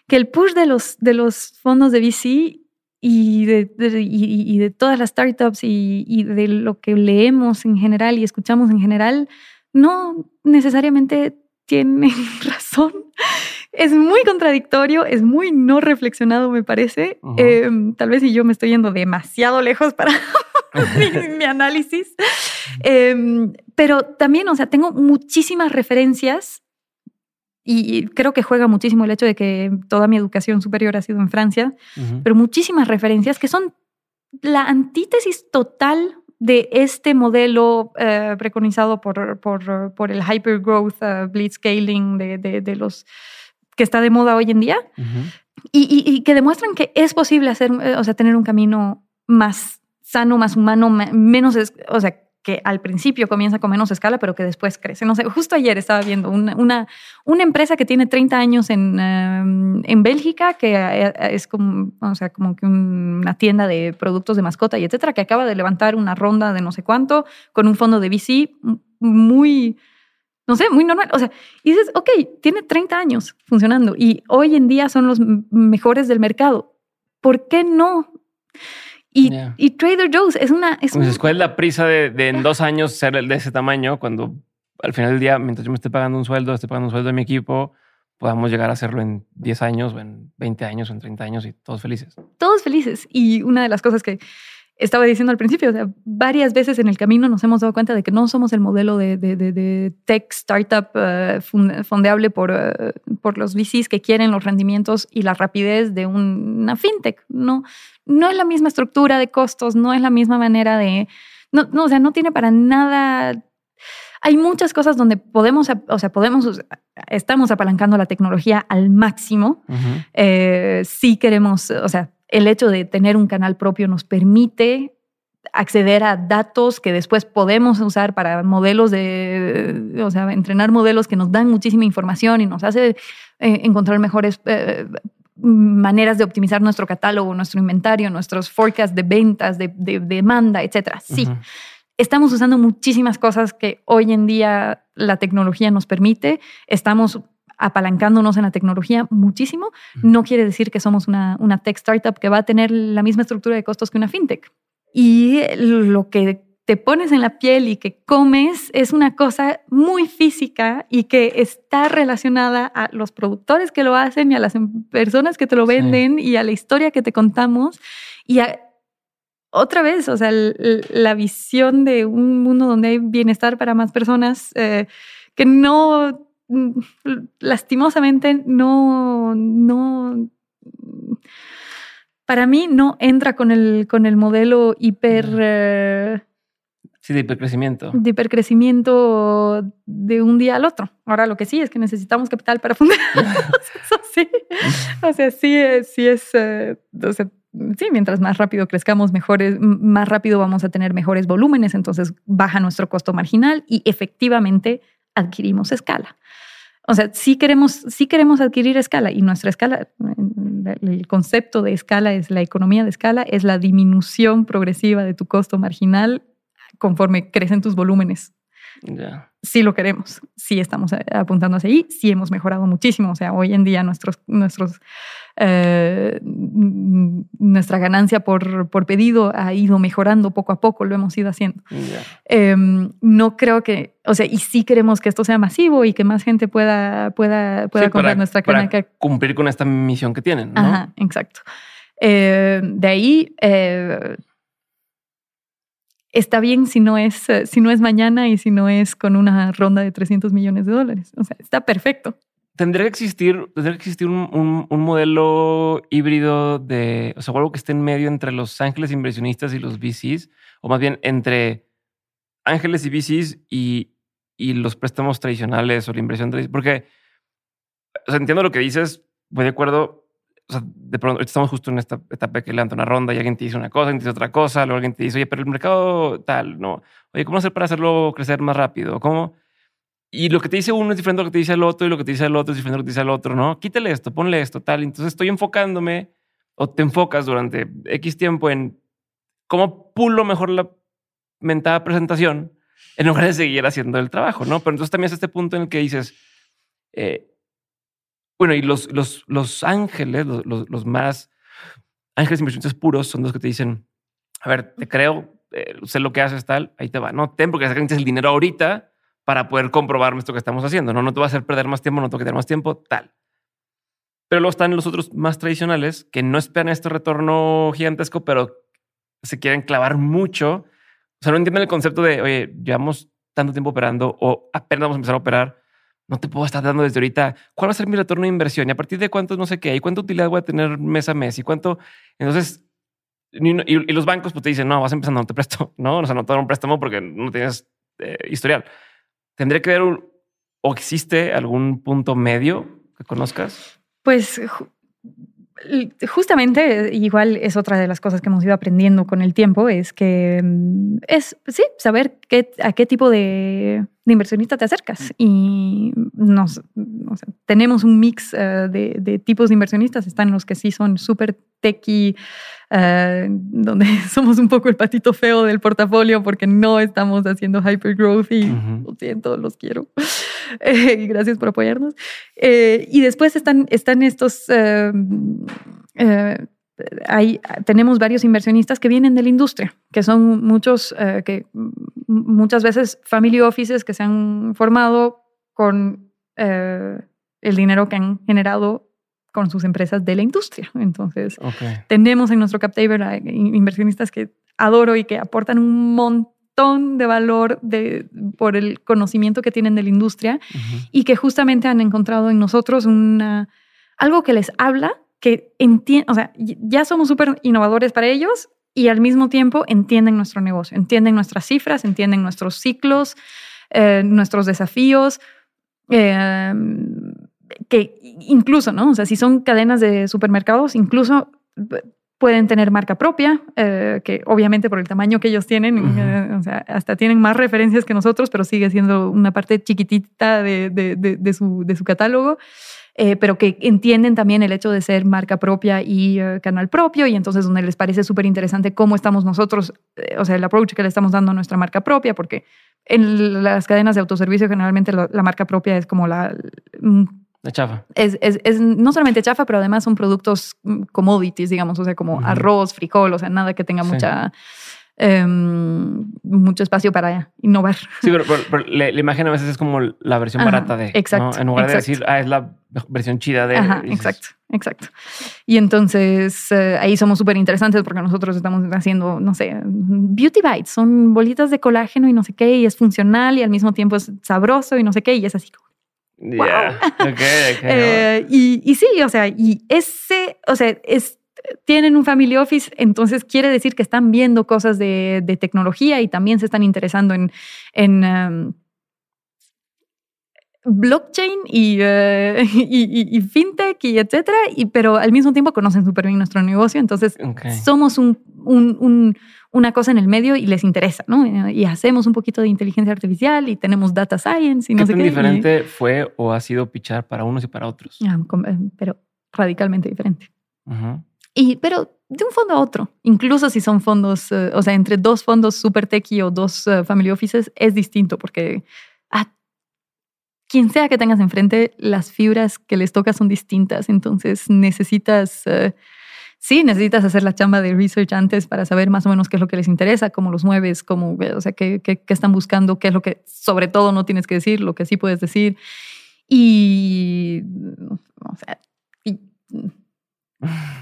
que el push de los fondos de VC y de todas las startups y de lo que leemos en general y escuchamos en general, no necesariamente tienen razón. Es muy contradictorio, es muy no reflexionado, me parece. Uh-huh. Tal vez si yo me estoy yendo demasiado lejos para mi análisis. Pero también, o sea, tengo muchísimas referencias y creo que juega muchísimo el hecho de que toda mi educación superior ha sido en Francia, uh-huh, pero muchísimas referencias que son la antítesis total de este modelo preconizado por el hypergrowth, blitzscaling de los que está de moda hoy en día, uh-huh, y que demuestran que es posible hacer, o sea, tener un camino más sano, más humano, menos, o sea, que al principio comienza con menos escala, pero que después crece. No sé, justo ayer estaba viendo una empresa que tiene 30 años en Bélgica, que es como, o sea, como que una tienda de productos de mascota y etcétera, que acaba de levantar una ronda de no sé cuánto con un fondo de VC muy, no sé, muy normal. O sea, y dices, ok, tiene 30 años funcionando y hoy en día son los mejores del mercado. ¿Por qué no? Y Trader Joe's es ¿cuál es la prisa de en 2 años ser de ese tamaño cuando al final del día, mientras yo me esté pagando un sueldo de mi equipo, podamos llegar a hacerlo en 10 años o en 20 años o en 30 años y todos felices? Todos felices. Y una de las cosas que estaba diciendo al principio, o sea, varias veces en el camino nos hemos dado cuenta de que no somos el modelo de tech startup fondeable por los VCs que quieren los rendimientos y la rapidez de una fintech. No es la misma estructura de costos, no es la misma manera de... No, o sea, no tiene para nada... Hay muchas cosas donde estamos apalancando la tecnología al máximo. Uh-huh. Sí queremos, o sea, el hecho de tener un canal propio nos permite acceder a datos que después podemos usar para modelos de, o sea, entrenar modelos que nos dan muchísima información y nos hace encontrar mejores maneras de optimizar nuestro catálogo, nuestro inventario, nuestros forecasts de ventas, de demanda, etcétera. Sí, uh-huh. Estamos usando muchísimas cosas que hoy en día la tecnología nos permite. Estamos apalancándonos en la tecnología muchísimo. No quiere decir que somos una tech startup que va a tener la misma estructura de costos que una fintech. Y lo que te pones en la piel y que comes es una cosa muy física y que está relacionada a los productores que lo hacen y a las personas que te lo venden, sí, y a la historia que te contamos. Y otra vez, o sea, la visión de un mundo donde hay bienestar para más personas que no, lastimosamente, no, para mí no entra con el modelo hiper... Sí, de hipercrecimiento. De hipercrecimiento de un día al otro. Ahora lo que sí es que necesitamos capital para fundar. Eso sí. O sea, sí es... O sea, sí, mientras más rápido crezcamos, más rápido vamos a tener mejores volúmenes. Entonces baja nuestro costo marginal y efectivamente adquirimos escala. O sea, sí queremos adquirir escala. Y nuestra escala... El concepto de escala es la economía de escala, es la disminución progresiva de tu costo marginal conforme crecen tus volúmenes. Yeah. Sí lo queremos, sí estamos apuntando hacia ahí, sí hemos mejorado muchísimo. O sea, hoy en día nuestra ganancia por pedido ha ido mejorando poco a poco, lo hemos ido haciendo. Yeah. No creo que, o sea, y sí queremos que esto sea masivo y que más gente pueda comprar nuestra crema. Para cumplir con esta misión que tienen, ¿no? Ajá, exacto. De ahí... está bien si no es mañana y si no es con una ronda de $300 millones. O sea, está perfecto. Tendría que existir un modelo híbrido de, o sea, algo que esté en medio entre los ángeles inversionistas y los VCs, o más bien entre ángeles y VCs y los préstamos tradicionales o la inversión tradicional. Porque, o sea, entiendo lo que dices, voy de acuerdo. O sea, de pronto estamos justo en esta etapa que levanta una ronda y alguien te dice una cosa, alguien te dice otra cosa, luego alguien te dice, oye, pero el mercado tal, no. Oye, ¿cómo hacer para hacerlo crecer más rápido? ¿Cómo? Y lo que te dice uno es diferente a lo que te dice el otro y lo que te dice el otro es diferente a lo que te dice el otro, ¿no? Quítale esto, ponle esto, tal. Entonces estoy enfocándome o te enfocas durante X tiempo en cómo pulo mejor la mentada presentación en lugar de seguir haciendo el trabajo, ¿no? Pero entonces también es este punto en el que dices... Bueno, y los ángeles, los más ángeles inversionistas puros son los que te dicen, a ver, te creo, sé lo que haces tal, ahí te va. No, ten, porque necesitas el dinero ahorita para poder comprobarme esto que estamos haciendo. No te va a hacer perder más tiempo, no te va a quitar más tiempo, tal. Pero luego están los otros más tradicionales que no esperan este retorno gigantesco, pero se quieren clavar mucho. O sea, no entienden el concepto de, oye, llevamos tanto tiempo operando o apenas vamos a empezar a operar. No te puedo estar dando desde ahorita cuál va a ser mi retorno de inversión y a partir de cuántos no sé qué y cuánta utilidad voy a tener mes a mes y cuánto. Entonces, y los bancos pues te dicen, no, vas empezando, no te presto, no, o sea, no te dan un préstamo porque no tienes historial. ¿Tendría que haber o existe algún punto medio que conozcas? Pues justamente igual es otra de las cosas que hemos ido aprendiendo con el tiempo, es que es, sí, saber a qué tipo de inversionista te acercas y o sea, tenemos un mix de tipos de inversionistas. Están los que sí son súper techie, donde somos un poco el patito feo del portafolio porque no estamos haciendo hypergrowth y lo siento, los quiero. Gracias por apoyarnos. Y después están estos... tenemos varios inversionistas que vienen de la industria, que son muchos, que muchas veces family offices que se han formado con el dinero que han generado con sus empresas de la industria. Entonces, okay, tenemos en nuestro cap table a inversionistas que adoro y que aportan un montón de valor por el conocimiento que tienen de la industria, y que justamente han encontrado en nosotros algo que les habla, que entienden, o sea, ya somos súper innovadores para ellos y al mismo tiempo entienden nuestro negocio, entienden nuestras cifras, entienden nuestros ciclos, nuestros desafíos, que incluso, ¿no? O sea, si son cadenas de supermercados, incluso pueden tener marca propia, que obviamente por el tamaño que ellos tienen, uh-huh. O sea, hasta tienen más referencias que nosotros, pero sigue siendo una parte chiquitita de su catálogo. Pero que entienden también el hecho de ser marca propia y canal propio, y entonces donde les parece súper interesante cómo estamos nosotros, o sea, el approach que le estamos dando a nuestra marca propia, porque en las cadenas de autoservicio generalmente la marca propia es como la chafa. Es no solamente chafa, pero además son productos commodities, digamos, o sea, como uh-huh. arroz, frijol, o sea, nada que tenga mucho espacio para innovar. Sí, pero la imagen a veces es como la versión ajá, barata de... Exacto. ¿no? En lugar exacto. de decir, es la versión chida de... Ajá, exacto, exacto. Y entonces ahí somos súper interesantes porque nosotros estamos haciendo, no sé, beauty bites, son bolitas de colágeno y no sé qué, y es funcional y al mismo tiempo es sabroso y no sé qué, y es así como... ¡Wow! Yeah. Okay, y sí, o sea, y ese... O sea, es... Tienen un family office, entonces quiere decir que están viendo cosas de tecnología y también se están interesando en blockchain y fintech y etcétera, pero al mismo tiempo conocen súper bien nuestro negocio, entonces okay. somos una cosa en el medio y les interesa, ¿no? Y hacemos un poquito de inteligencia artificial y tenemos data science y no sé qué. ¿Qué tan diferente fue o ha sido pitchar para unos y para otros? Pero radicalmente diferente. Ajá. Uh-huh. Pero de un fondo a otro, incluso si son fondos, o sea, entre dos fondos super techy o dos family offices es distinto porque a quien sea que tengas enfrente, las fibras que les toca son distintas. Entonces necesitas hacer la chamba de research antes para saber más o menos qué es lo que les interesa, cómo los mueves, o sea, qué están buscando, qué es lo que sobre todo no tienes que decir, lo que sí puedes decir. Y, o sea,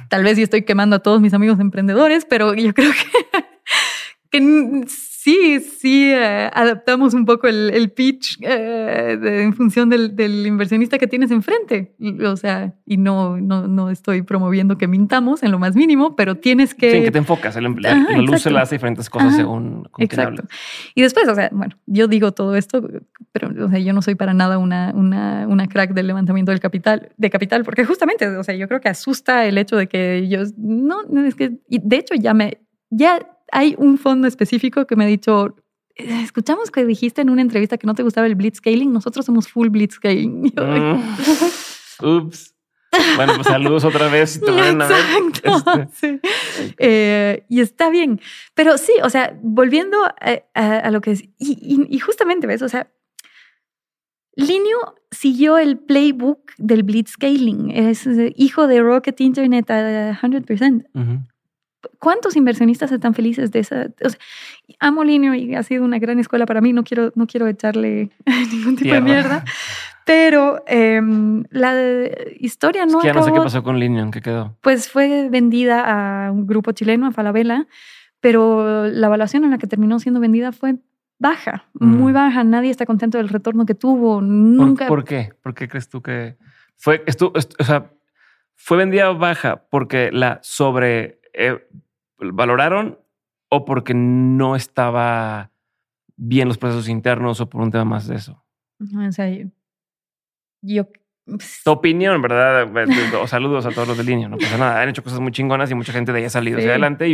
tal vez yo estoy quemando a todos mis amigos emprendedores, pero yo creo que sí, adaptamos un poco el pitch en función del inversionista que tienes enfrente. O sea, y no estoy promoviendo que mintamos en lo más mínimo, pero tienes que... Sí, en que te enfocas. La luz se le hace diferentes cosas ajá, según con quién hablas. Y después, o sea, bueno, yo digo todo esto, pero o sea, yo no soy para nada una crack del levantamiento de capital, porque justamente, o sea, yo creo que asusta el hecho de que yo... No, es que... Y de hecho, hay un fondo específico que me ha dicho, escuchamos que dijiste en una entrevista que no te gustaba el blitzscaling, nosotros somos full blitzscaling. Ups. Bueno, pues saludos otra vez. Te exacto. A ver. Sí. Y está bien. Pero sí, o sea, volviendo a lo que es, y justamente, ¿ves? O sea, Linio siguió el playbook del blitzscaling. Es hijo de Rocket Internet a 100%. Uh-huh. ¿Cuántos inversionistas están felices de esa? O sea, amo Linio y ha sido una gran escuela para mí. No quiero echarle ningún tipo de mierda. Pero la historia no acabó. Es que ya no sé qué pasó con Linio, ¿en qué quedó? Pues fue vendida a un grupo chileno, a Falabella, pero la evaluación en la que terminó siendo vendida fue baja, muy baja. Nadie está contento del retorno que tuvo. Nunca. ¿Por qué? ¿Por qué crees tú que fue? O sea, fue vendida baja porque la valoraron o porque no estaba bien los procesos internos o por un tema más de eso. O sea, tu opinión, ¿verdad? Saludos a todos los de Linio, no pasa nada. Han hecho cosas muy chingonas y mucha gente de ahí ha salido hacia adelante y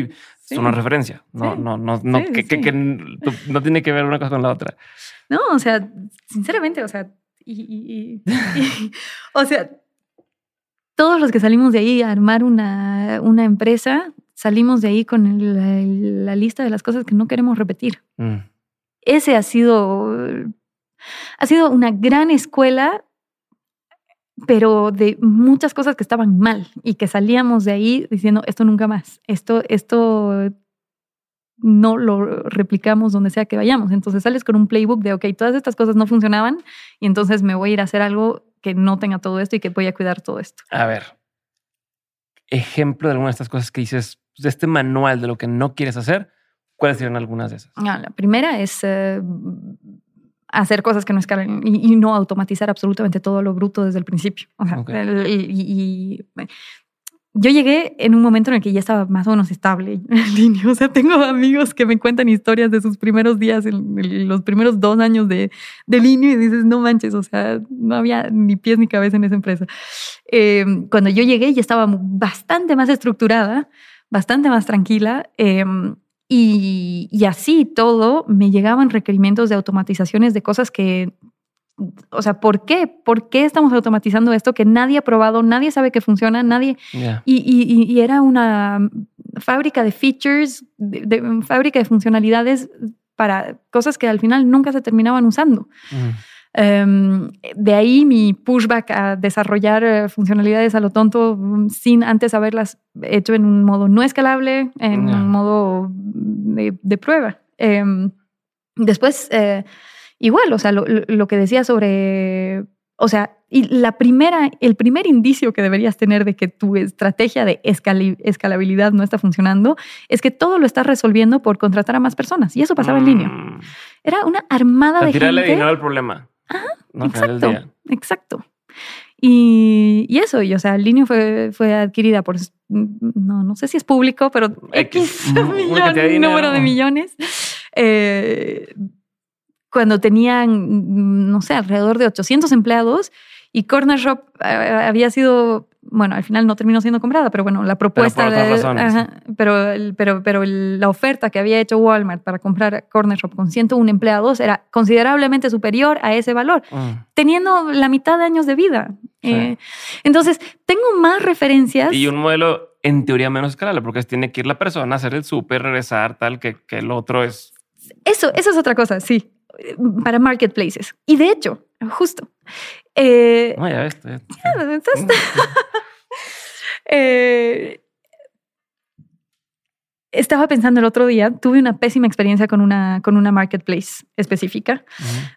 es una referencia. Que no tiene que ver una cosa con la otra. No, o sea, sinceramente, o sea, o sea, todos los que salimos de ahí a armar una empresa, salimos de ahí con la lista de las cosas que no queremos repetir. Ese ha sido una gran escuela, pero de muchas cosas que estaban mal y que salíamos de ahí diciendo esto nunca más, esto no lo replicamos donde sea que vayamos. Entonces sales con un playbook de okay, todas estas cosas no funcionaban y entonces me voy a ir a hacer algo que no tenga todo esto y que voy a cuidar todo esto. A ver, ejemplo de alguna de estas cosas que dices, de este manual de lo que no quieres hacer, ¿cuáles serían algunas de esas? La primera es hacer cosas que no escalan y no automatizar absolutamente todo lo bruto desde el principio. O sea, okay. Yo llegué en un momento en el que ya estaba más o menos estable en Linio. O sea, tengo amigos que me cuentan historias de sus primeros días, los primeros 2 años de Linio, y dices, no manches, o sea, no había ni pies ni cabeza en esa empresa. Cuando yo llegué ya estaba bastante más estructurada, bastante más tranquila. Y así todo, me llegaban requerimientos de automatizaciones de cosas que, o sea, ¿por qué? ¿Por qué estamos automatizando esto que nadie ha probado, nadie sabe que funciona, nadie? Yeah. Y era una fábrica de features, de fábrica de funcionalidades para cosas que al final nunca se terminaban usando. De ahí mi pushback a desarrollar funcionalidades a lo tonto sin antes haberlas hecho en un modo no escalable, en un modo de prueba. Después, igual, o sea, lo que decía sobre... O sea, y el primer indicio que deberías tener de que tu estrategia de escalabilidad no está funcionando es que todo lo estás resolviendo por contratar a más personas. Y eso pasaba en Linio. Era una armada de gente. Tirarle dinero al problema. Ajá, no, exacto. Y eso, y o sea, Linio fue adquirida por, no sé si es público, pero X millón, número de millones. Cuando tenían, no sé, alrededor de 800 empleados y Cornershop había sido, bueno, al final no terminó siendo comprada, pero bueno, la propuesta... Pero por otras razones. Ajá, pero la oferta que había hecho Walmart para comprar Cornershop con 101 empleados era considerablemente superior a ese valor, teniendo la mitad de años de vida. Sí. Entonces, tengo más referencias... Y un modelo, en teoría, menos escalable, porque tiene que ir la persona, hacer el súper, regresar, tal, que el otro es... Eso es otra cosa, sí. Para marketplaces. Y de hecho, justo. Estaba pensando el otro día, tuve una pésima experiencia con una marketplace específica,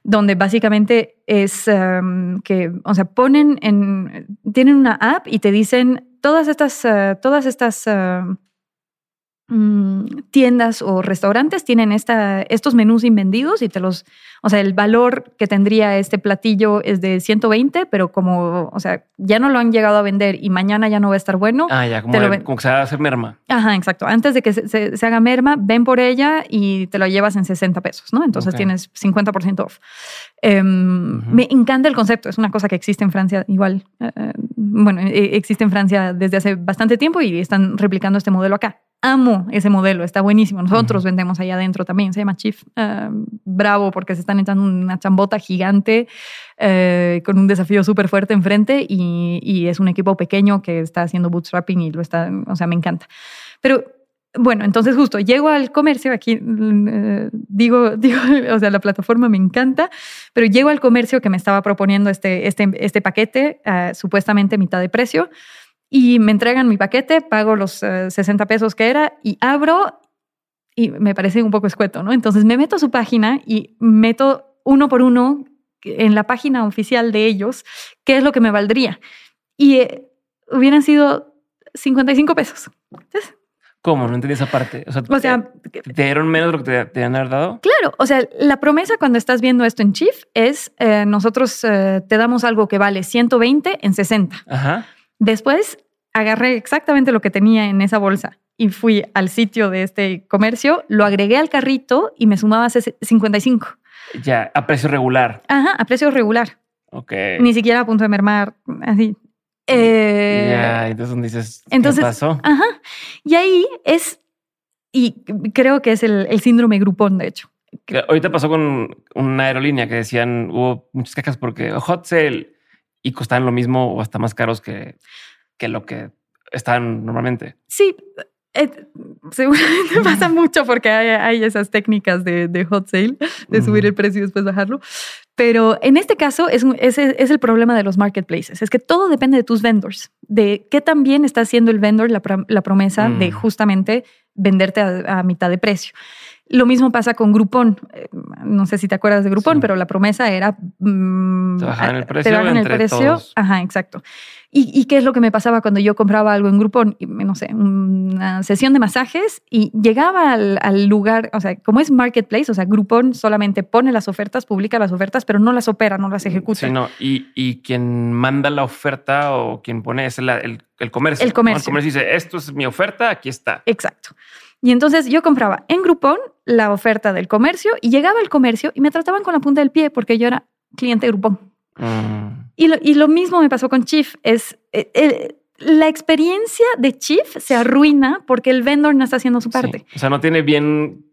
donde básicamente es que, o sea, tienen una app y te dicen todas estas tiendas o restaurantes tienen estos menús invendidos y te los, o sea, el valor que tendría este platillo es de 120, pero como, o sea, ya no lo han llegado a vender y mañana ya no va a estar bueno. Ah, ya, como que se va a hacer merma. Ajá, exacto. Antes de que se haga merma, ven por ella y te lo llevas en 60 pesos, ¿no? Entonces tienes 50% off. Me encanta el concepto. Es una cosa que existe en Francia igual. Existe en Francia desde hace bastante tiempo y están replicando este modelo acá. Amo ese modelo, está buenísimo. Nosotros vendemos allá adentro también, se llama Cheaf. Bravo, porque se están echando una chambota gigante con un desafío súper fuerte enfrente y es un equipo pequeño que está haciendo bootstrapping y lo está, o sea, me encanta. Pero bueno, entonces justo, llego al comercio, aquí digo, o sea, la plataforma me encanta, pero llego al comercio que me estaba proponiendo este paquete, supuestamente mitad de precio. Y me entregan mi paquete, pago los 60 pesos que era y abro y me parece un poco escueto, ¿no? Entonces me meto a su página y meto uno por uno en la página oficial de ellos qué es lo que me valdría. Y hubieran sido 55 pesos. ¿Sabes? ¿Cómo? No entendí esa parte. O sea ¿te dieron menos de lo que te han dado? Claro. O sea, la promesa cuando estás viendo esto en Cheaf es nosotros te damos algo que vale 120 en 60. Ajá. Después agarré exactamente lo que tenía en esa bolsa y fui al sitio de este comercio, lo agregué al carrito y me sumaba 55. Ya, a precio regular. Ajá, a precio regular. Ok. Ni siquiera a punto de mermar, así. Ya, entonces, ¿qué pasó? Ajá. Y ahí y creo que es el síndrome Groupon, de hecho. Ahorita pasó con una aerolínea que decían, hubo muchas quejas porque hot sale... Y costaban lo mismo o hasta más caros que lo que estaban normalmente. Sí, seguramente pasa mucho porque hay esas técnicas de hot sale, de subir el precio y después bajarlo. Pero en este caso es el problema de los marketplaces. Es que todo depende de tus vendors, de qué tan bien está haciendo el vendor la promesa de justamente venderte a mitad de precio. Lo mismo pasa con Groupon. No sé si te acuerdas de Groupon, sí. Pero la promesa era... te bajan el precio. Te bajan el precio. Todos. Ajá, exacto. ¿Y qué es lo que me pasaba cuando yo compraba algo en Groupon? No sé, una sesión de masajes y llegaba al lugar, o sea, como es marketplace, o sea, Groupon solamente pone las ofertas, publica las ofertas, pero no las opera, no las ejecuta. Sí, no. Y quien manda la oferta o quien pone es el comercio. El comercio. ¿No? El comercio dice, esto es mi oferta, aquí está. Exacto. Y entonces yo compraba en Groupon la oferta del comercio y llegaba al comercio y me trataban con la punta del pie porque yo era cliente de Groupon. Y lo mismo me pasó con Cheaf. la experiencia de Cheaf se arruina porque el vendor no está haciendo su parte. Sí. O sea, no tiene bien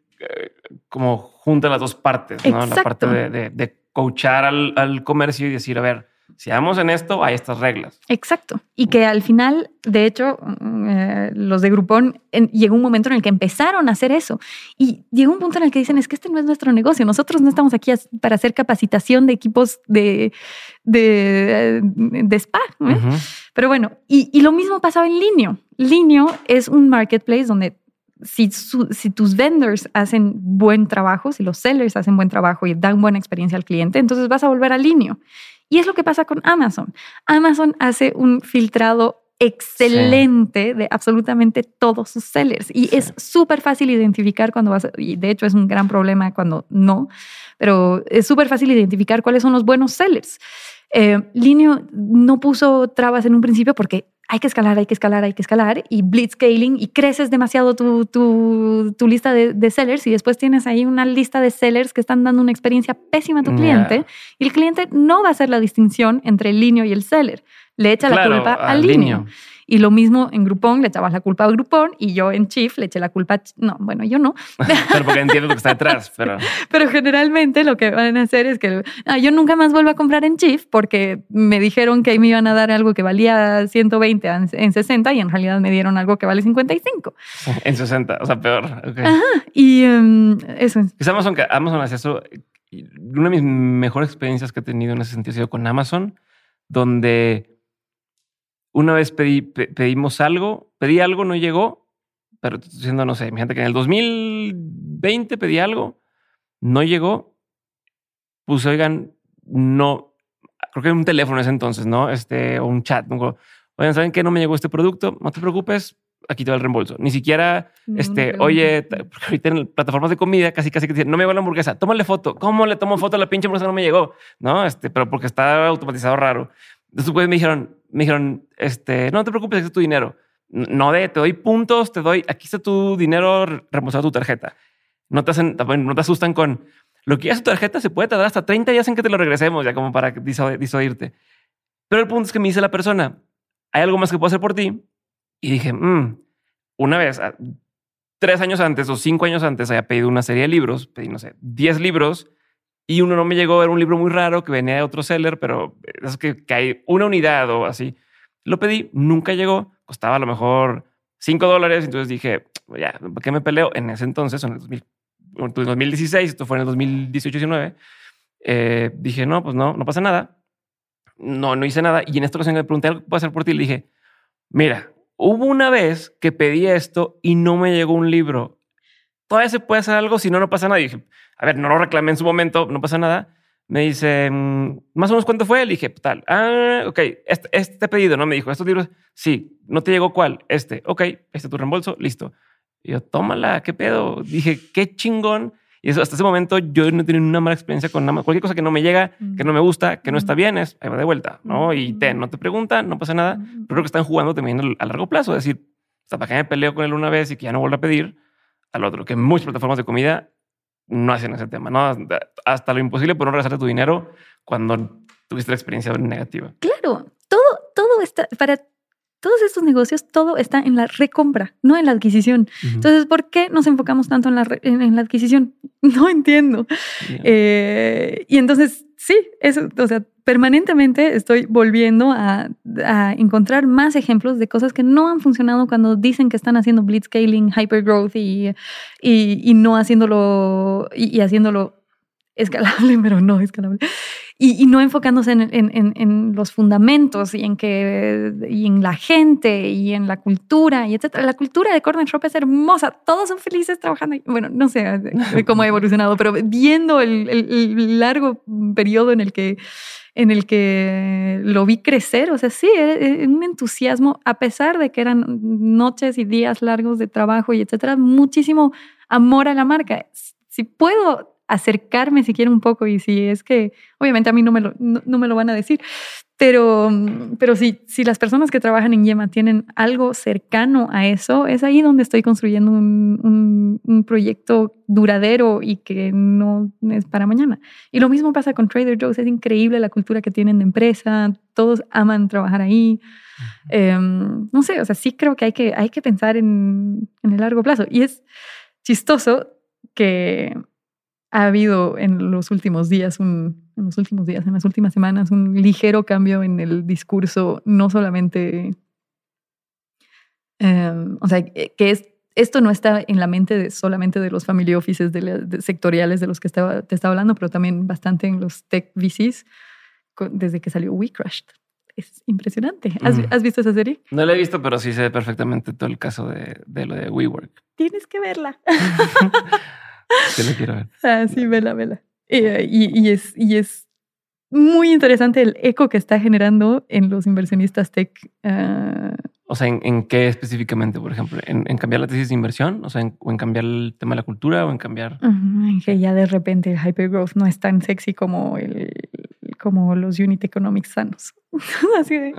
como junta las dos partes, ¿no? Exacto. La parte de coachar al comercio y decir, a ver, si vamos en esto, hay estas reglas. Exacto. Y que al final, de hecho, los de Groupon llegó un momento en el que empezaron a hacer eso. Y llegó un punto en el que dicen, es que este no es nuestro negocio. Nosotros no estamos aquí para hacer capacitación de equipos de spa. ¿Eh? Uh-huh. Pero bueno, y lo mismo pasaba en Linio. Linio es un marketplace donde si tus vendors hacen buen trabajo, si los sellers hacen buen trabajo y dan buena experiencia al cliente, entonces vas a volver a Linio. Y es lo que pasa con Amazon. Amazon hace un filtrado excelente de absolutamente todos sus sellers. Y es súper fácil identificar cuando vas... Y de hecho es un gran problema cuando no. Pero es súper fácil identificar cuáles son los buenos sellers. Linio no puso trabas en un principio porque hay que escalar y blitzscaling y creces demasiado tu lista de sellers y después tienes ahí una lista de sellers que están dando una experiencia pésima a tu cliente y el cliente no va a hacer la distinción entre el Linio y el seller. Le echa la culpa al Linio. Y lo mismo en Groupon, le echabas la culpa a Groupon y yo en Cheaf le eché la culpa a... No, bueno, yo no. Pero porque entiendo lo que está detrás. Pero generalmente lo que van a hacer es que yo nunca más vuelvo a comprar en Cheaf porque me dijeron que ahí me iban a dar algo que valía 120 en 60 y en realidad me dieron algo que vale 55. En 60, o sea, peor. Okay. Ajá, y eso es. Amazon hace eso. Una de mis mejores experiencias que he tenido en ese sentido ha sido con Amazon, donde... Una vez pedí algo, no llegó, pero estoy diciendo, no sé, imagínate que en el 2020 pedí algo, no llegó, puse, oigan, no, creo que era un teléfono en ese entonces, ¿no? O un chat, ¿no? Oigan, ¿saben qué? No me llegó este producto, no te preocupes, aquí te va el reembolso. Ni siquiera, oye, porque ahorita en plataformas de comida casi que dicen, no me llegó la hamburguesa, tómale foto. ¿Cómo le tomo foto a la pinche hamburguesa? No me llegó, ¿no? Pero porque está automatizado raro. Después me dijeron, no te preocupes, aquí está tu dinero. No, te doy puntos, aquí está tu dinero reembolsado a tu tarjeta. No te asustan con lo que ya es tu tarjeta, se puede tardar hasta 30 días en que te lo regresemos, ya como para disuadirte. Pero el punto es que me dice la persona, ¿hay algo más que puedo hacer por ti? Y dije, una vez, 3 años antes o 5 años antes, había pedido una serie de libros, pedí, no sé, 10 libros, y uno no me llegó, era un libro muy raro que venía de otro seller, pero es que hay una unidad o así. Lo pedí, nunca llegó, costaba a lo mejor $5. Entonces dije, ya, ¿para qué me peleo? En ese entonces, en el 2016, esto fue en el 2018-19, dije, no, pues no pasa nada. No hice nada. Y en esta ocasión me pregunté, ¿algo puedo hacer por ti? Le dije, mira, hubo una vez que pedí esto y no me llegó un libro. Todavía se puede hacer algo, si no pasa nada. Y dije, a ver, no lo reclamé en su momento, no pasa nada. Me dice, más o menos cuánto fue. Le dije, tal. Ah, ok, este pedido, ¿no? Me dijo, estos libros, sí, no te llegó cuál. Ok, tu reembolso, listo. Y yo, tómala, qué pedo. Dije, qué chingón. Y eso, hasta ese momento yo no tenía una mala experiencia con nada. Cualquier cosa que no me llega, que no me gusta, que no está bien, es ahí va de vuelta, ¿no? Y no te preguntan, no pasa nada. Pero creo que están jugando también a largo plazo. Es decir, hasta para que me peleo con él una vez y que ya no vuelva a pedir. Al otro, que muchas plataformas de comida no hacen ese tema, ¿no? Hasta lo imposible por no regresarte tu dinero cuando tuviste la experiencia negativa. Claro, todo está, para todos estos negocios, todo está en la recompra, no en la adquisición. Uh-huh. Entonces, ¿por qué nos enfocamos tanto en la adquisición? No entiendo. Yeah. Y entonces, sí, eso, o sea, permanentemente estoy volviendo a encontrar más ejemplos de cosas que no han funcionado cuando dicen que están haciendo blitzscaling, hypergrowth y no haciéndolo y haciéndolo escalable, pero no escalable. Y no enfocándose en los fundamentos y en la gente y en la cultura y etcétera. La cultura de Cornershop es hermosa. Todos son felices trabajando. Bueno, no sé cómo ha evolucionado, pero viendo el largo periodo en el que lo vi crecer, o sea, sí, un entusiasmo, a pesar de que eran noches y días largos de trabajo y etcétera, muchísimo amor a la marca. Si puedo acercarme siquiera un poco. Y si es que, obviamente a mí no me lo van a decir, pero si las personas que trabajan en Yema tienen algo cercano a eso, es ahí donde estoy construyendo un proyecto duradero y que no es para mañana. Y lo mismo pasa con Trader Joe's. Es increíble la cultura que tienen de empresa. Todos aman trabajar ahí. Uh-huh. No sé, o sea, sí creo que hay que pensar en el largo plazo. Y es chistoso que ha habido en las últimas semanas, un ligero cambio en el discurso, no solamente, o sea, que esto no está en la mente solamente de los family offices sectoriales de los que te estaba hablando, pero también bastante en los tech VCs desde que salió WeCrashed. Es impresionante. ¿Has visto esa serie? No la he visto, pero sí sé perfectamente todo el caso de lo de WeWork. Tienes que verla. Te la quiero ver. Ah, sí, vela. Y es muy interesante el eco que está generando en los inversionistas tech. O sea, ¿en qué específicamente? Por ejemplo, ¿en cambiar la tesis de inversión? O sea, ¿o en cambiar el tema de la cultura? ¿O en cambiar...? En que ya de repente el hypergrowth no es tan sexy como los unit economics sanos. Así de...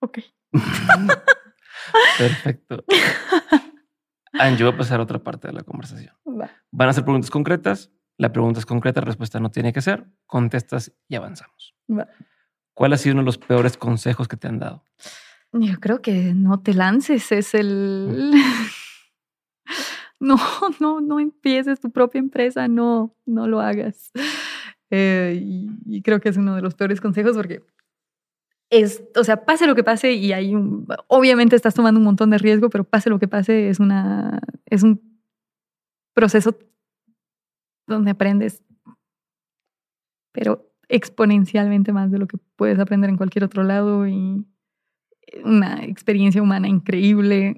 Ok. Perfecto. Yo voy a pasar a otra parte de la conversación. Van a ser preguntas concretas. La pregunta es concreta, la respuesta no tiene que ser. Contestas y avanzamos. ¿Cuál ha sido uno de los peores consejos que te han dado? Yo creo que no te lances. Es el... No empieces tu propia empresa. No lo hagas. Y creo que es uno de los peores consejos porque... o sea, pase lo que pase y obviamente estás tomando un montón de riesgo, pero pase lo que pase es un proceso donde aprendes, pero exponencialmente más de lo que puedes aprender en cualquier otro lado, y una experiencia humana increíble.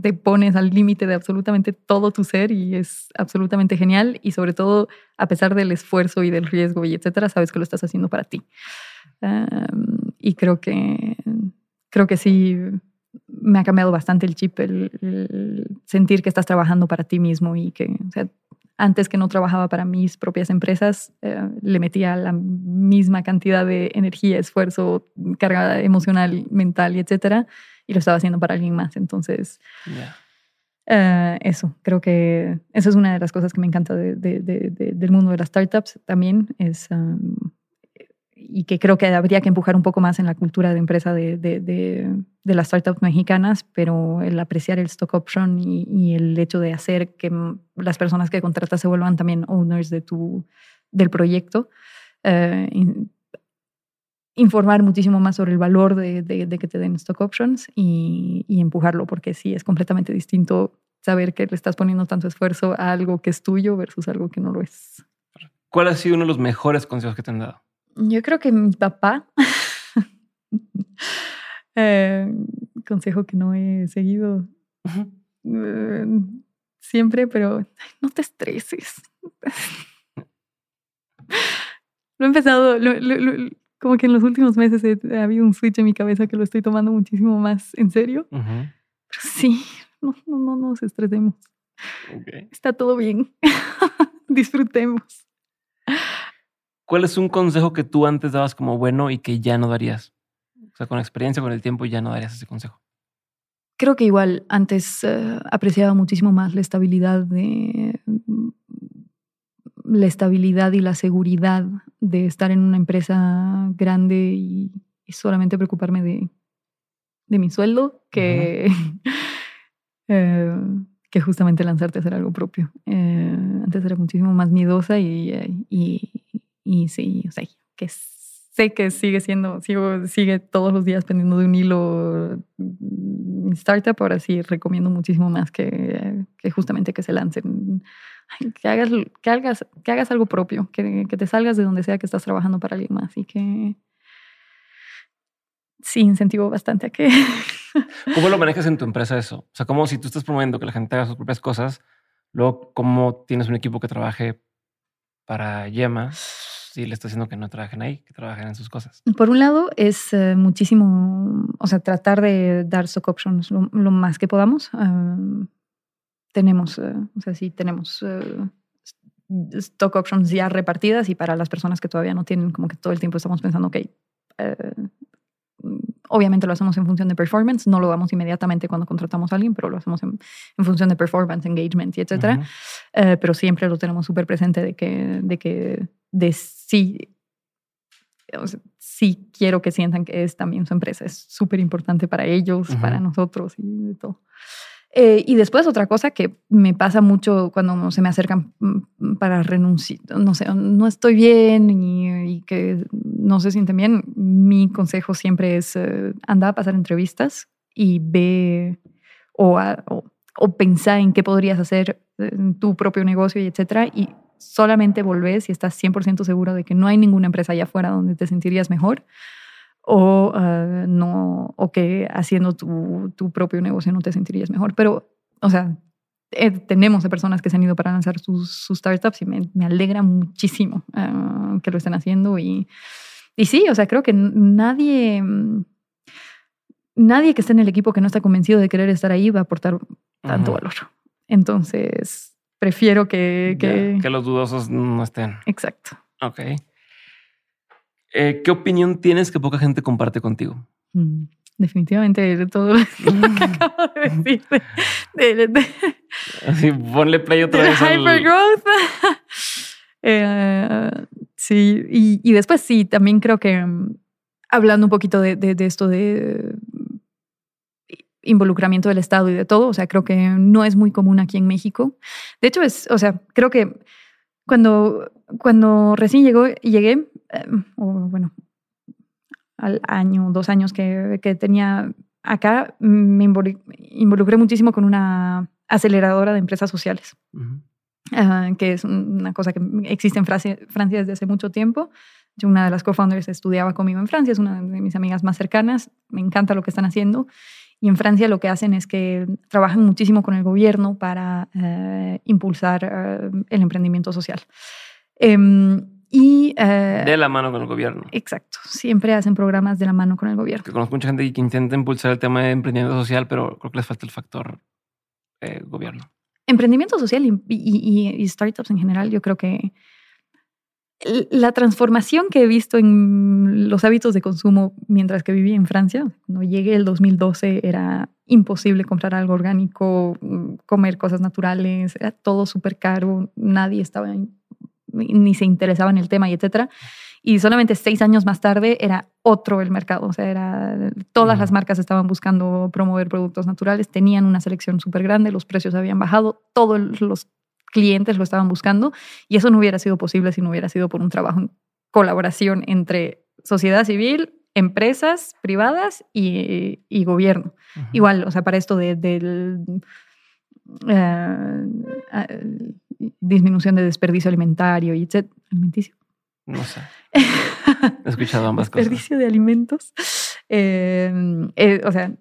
Te pones al límite de absolutamente todo tu ser y es absolutamente genial, y sobre todo a pesar del esfuerzo y del riesgo y etcétera, sabes que lo estás haciendo para ti. Y creo que sí me ha cambiado bastante el chip, el sentir que estás trabajando para ti mismo, y que, o sea, antes que no trabajaba para mis propias empresas, le metía la misma cantidad de energía, esfuerzo, carga emocional, mental y etcétera, y lo estaba haciendo para alguien más. Entonces, creo que eso es una de las cosas que me encanta del mundo de las startups también, es... y que creo que habría que empujar un poco más en la cultura de empresa de las startups mexicanas, pero el apreciar el stock option y el hecho de hacer que las personas que contratas se vuelvan también owners del proyecto. Informar muchísimo más sobre el valor de que te den stock options y empujarlo, porque sí, es completamente distinto saber que le estás poniendo tanto esfuerzo a algo que es tuyo versus algo que no lo es. ¿Cuál ha sido uno de los mejores consejos que te han dado? Yo creo que mi papá, consejo que no he seguido siempre, pero no te estreses. Lo he empezado, como que en los últimos meses ha habido un switch en mi cabeza que lo estoy tomando muchísimo más en serio. Uh-huh. Pero sí, no nos estresemos. Okay. Está todo bien. Disfrutemos. ¿Cuál es un consejo que tú antes dabas como bueno y que ya no darías? O sea, con experiencia, con el tiempo, ya no darías ese consejo. Creo que igual antes apreciaba muchísimo más la estabilidad y la seguridad de estar en una empresa grande y solamente preocuparme de mi sueldo que, que justamente lanzarte a hacer algo propio. Antes era muchísimo más miedosa y sí, o sea, que sé que sigue todos los días pendiendo de un hilo mi startup. Ahora sí recomiendo muchísimo más que justamente que se lancen, que hagas algo propio, que te salgas de donde sea que estás trabajando para alguien más, y que sí incentivo bastante a que... ¿Cómo lo manejas en tu empresa eso? O sea, como si tú estás promoviendo que la gente haga sus propias cosas, luego ¿cómo tienes un equipo que trabaje para Yema? Sí, le estoy diciendo que no trabajen ahí, que trabajen en sus cosas. Por un lado es muchísimo, o sea, tratar de dar stock options lo más que podamos. tenemos, o sea, sí tenemos stock options ya repartidas, y para las personas que todavía no tienen, como que todo el tiempo estamos pensando, ok, obviamente lo hacemos en función de performance, no lo damos inmediatamente cuando contratamos a alguien, pero lo hacemos en función de performance, engagement y etcétera. Uh-huh. Pero siempre lo tenemos súper presente de sí, o sea, sí quiero que sientan que es también su empresa. Es súper importante para ellos, uh-huh, para nosotros y todo. Y después otra cosa que me pasa mucho cuando se me acercan para renunciar, no sé, no estoy bien y que no se sienten bien, mi consejo siempre es anda a pasar entrevistas y ve o pensá en qué podrías hacer en tu propio negocio y etcétera, y solamente volvés si estás 100% seguro de que no hay ninguna empresa allá afuera donde te sentirías mejor, o no, o que haciendo tu propio negocio no te sentirías mejor. Pero, o sea, tenemos a personas que se han ido para lanzar sus startups y me alegra muchísimo que lo estén haciendo. Y sí, o sea, creo que nadie que esté en el equipo que no está convencido de querer estar ahí va a aportar tanto valor. Entonces, prefiero que los dudosos no estén. Exacto. Ok. ¿Qué opinión tienes que poca gente comparte contigo? Definitivamente todo lo que acabo de decir. Así, ponle play otra vez. Hypergrowth. Sí, y después sí, también creo que hablando un poquito de esto de involucramiento del Estado y de todo, o sea, creo que no es muy común aquí en México. De hecho, o sea, creo que cuando recién llegué, al año, 2 años que tenía acá, me involucré muchísimo con una aceleradora de empresas sociales, uh-huh, que es una cosa que existe en Francia desde hace mucho tiempo. Yo, una de las co-founders, estudiaba conmigo en Francia, es una de mis amigas más cercanas, me encanta lo que están haciendo. Y en Francia lo que hacen es que trabajan muchísimo con el gobierno para impulsar el emprendimiento social. De la mano con el gobierno. Exacto. Siempre hacen programas de la mano con el gobierno. Que conozco mucha gente que intenta impulsar el tema de emprendimiento social, pero creo que les falta el factor gobierno. Emprendimiento social y startups en general, yo creo que la transformación que he visto en los hábitos de consumo mientras que viví en Francia, cuando llegué el 2012 era imposible comprar algo orgánico, comer cosas naturales, era todo súper caro, nadie estaba ni se interesaba en el tema y etcétera. Y solamente 6 años más tarde era otro el mercado, o sea, todas las marcas estaban buscando promover productos naturales, tenían una selección súper grande, los precios habían bajado, todos los clientes lo estaban buscando, y eso no hubiera sido posible si no hubiera sido por un trabajo en colaboración entre sociedad civil, empresas privadas y gobierno. Uh-huh. Igual, o sea, para esto de disminución de desperdicio alimentario y etc. ¿Alimenticio? No sé. He escuchado ambas cosas. Desperdicio de alimentos. O sea,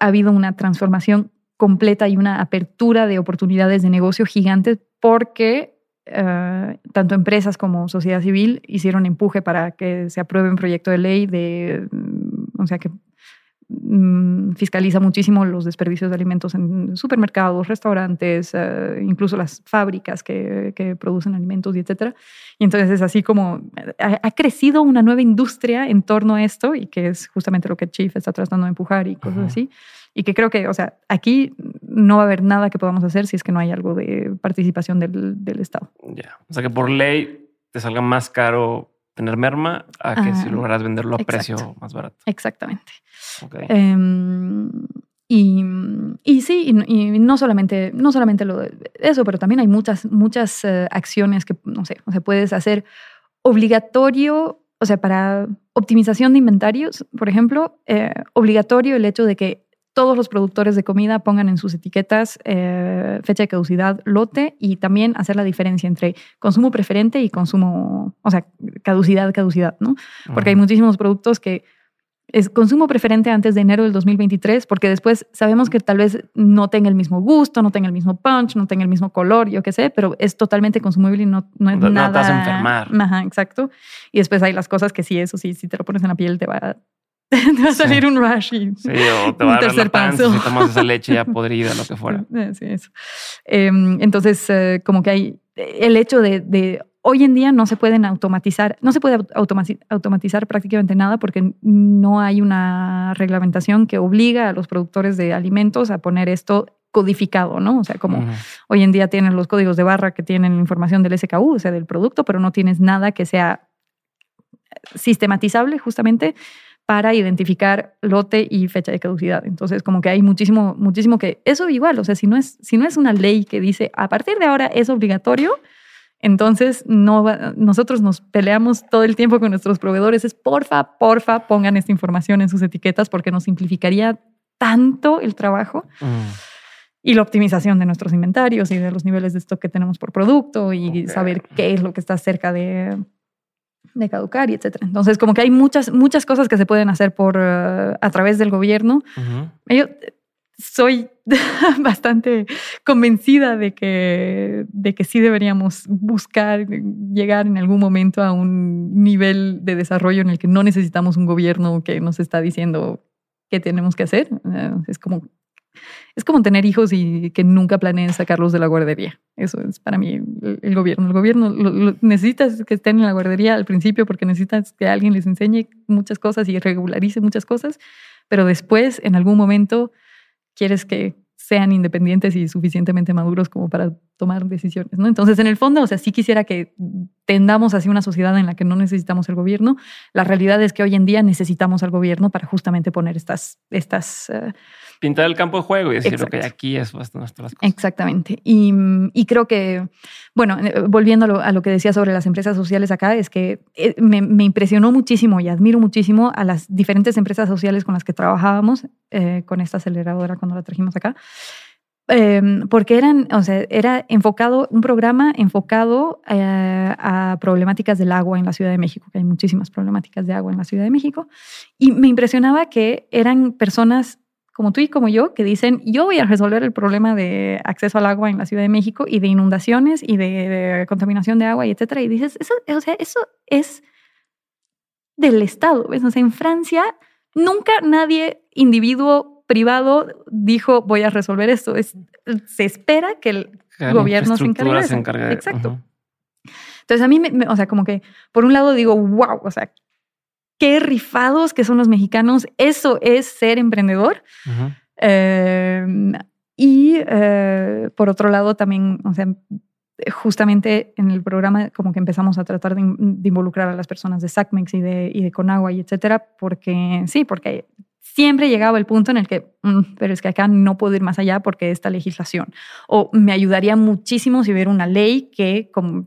ha habido una transformación completa y una apertura de oportunidades de negocio gigantes porque tanto empresas como sociedad civil hicieron empuje para que se apruebe un proyecto de ley que fiscaliza muchísimo los desperdicios de alimentos en supermercados, restaurantes, incluso las fábricas que producen alimentos y etcétera. Y entonces es así como ha crecido una nueva industria en torno a esto, y que es justamente lo que Cheaf está tratando de empujar y cosas, uh-huh, así. Y que creo que, o sea, aquí no va a haber nada que podamos hacer si es que no hay algo de participación del Estado. Ya. O sea, que por ley te salga más caro tener merma a que si logras venderlo a precio más barato. Exactamente. Okay. Y sí, y no solamente lo de eso, pero también hay muchas acciones que, no sé, o sea, puedes hacer obligatorio, o sea, para optimización de inventarios, por ejemplo, obligatorio el hecho de que todos los productores de comida pongan en sus etiquetas fecha de caducidad, lote, y también hacer la diferencia entre consumo preferente y consumo, o sea, caducidad, ¿no? Porque hay muchísimos productos que es consumo preferente antes de enero del 2023, porque después sabemos que tal vez no tenga el mismo gusto, no tenga el mismo punch, no tenga el mismo color, yo qué sé, pero es totalmente consumible y no es nada. No te vas a enfermar. Ajá, exacto. Y después hay las cosas que sí, eso sí, si te lo pones en la piel te va Te va a salir un rash y sí, o te va a dar la panza si tomas esa leche ya podrida, lo que fuera. Sí, eso. Entonces, como que hay el hecho de hoy en día no se pueden automatizar, no se puede automatizar prácticamente nada porque no hay una reglamentación que obliga a los productores de alimentos a poner esto codificado, ¿no? O sea, como hoy en día tienen los códigos de barra que tienen la información del SKU, o sea, del producto, pero no tienes nada que sea sistematizable justamente para identificar lote y fecha de caducidad. Entonces, como que hay muchísimo, muchísimo que... Eso igual, o sea, si no es una ley que dice a partir de ahora es obligatorio, entonces nosotros nos peleamos todo el tiempo con nuestros proveedores. Es porfa, pongan esta información en sus etiquetas porque nos simplificaría tanto el trabajo. Y la optimización de nuestros inventarios y de los niveles de stock que tenemos por producto y saber qué es lo que está cerca de caducar y etcétera. Entonces, como que hay muchas cosas que se pueden hacer a través del gobierno. Yo soy bastante convencida de que sí deberíamos buscar llegar en algún momento a un nivel de desarrollo en el que no necesitamos un gobierno que nos está diciendo qué tenemos que hacer. Es como tener hijos y que nunca planeen sacarlos de la guardería. Eso es para mí el gobierno. El gobierno necesitas que estén en la guardería al principio porque necesitas que alguien les enseñe muchas cosas y regularice muchas cosas, pero después, en algún momento, quieres que sean independientes y suficientemente maduros como para tomar decisiones, ¿no? Entonces, en el fondo, o sea, sí quisiera que tendamos hacia una sociedad en la que no necesitamos el gobierno. La realidad es que hoy en día necesitamos al gobierno para justamente poner estas pintar el campo de juego y decir, que aquí es nuestras cosas. Exactamente. Y creo que, bueno, volviendo a lo que decía sobre las empresas sociales acá, es que me impresionó muchísimo y admiro muchísimo a las diferentes empresas sociales con las que trabajábamos con esta aceleradora cuando la trajimos acá. Porque era enfocado, un programa enfocado a problemáticas del agua en la Ciudad de México, que hay muchísimas problemáticas de agua en la Ciudad de México. Y me impresionaba que eran personas como tú y como yo, que dicen, yo voy a resolver el problema de acceso al agua en la Ciudad de México y de inundaciones y de contaminación de agua y etcétera. Y dices, eso es del Estado. ¿Ves? O sea, en Francia nunca nadie, individuo privado, dijo, voy a resolver esto. Se espera que el gobierno se encargue de eso. Exacto. Entonces, a mí, o sea, como que, por un lado digo, wow, o sea, qué rifados que son los mexicanos. Eso es ser emprendedor. Y por otro lado también, o sea, justamente en el programa como que empezamos a tratar de involucrar a las personas de SACMEX y de Conagua y etcétera, porque siempre llegaba el punto en el que, pero es que acá no puedo ir más allá porque esta legislación. O me ayudaría muchísimo si hubiera una ley que... como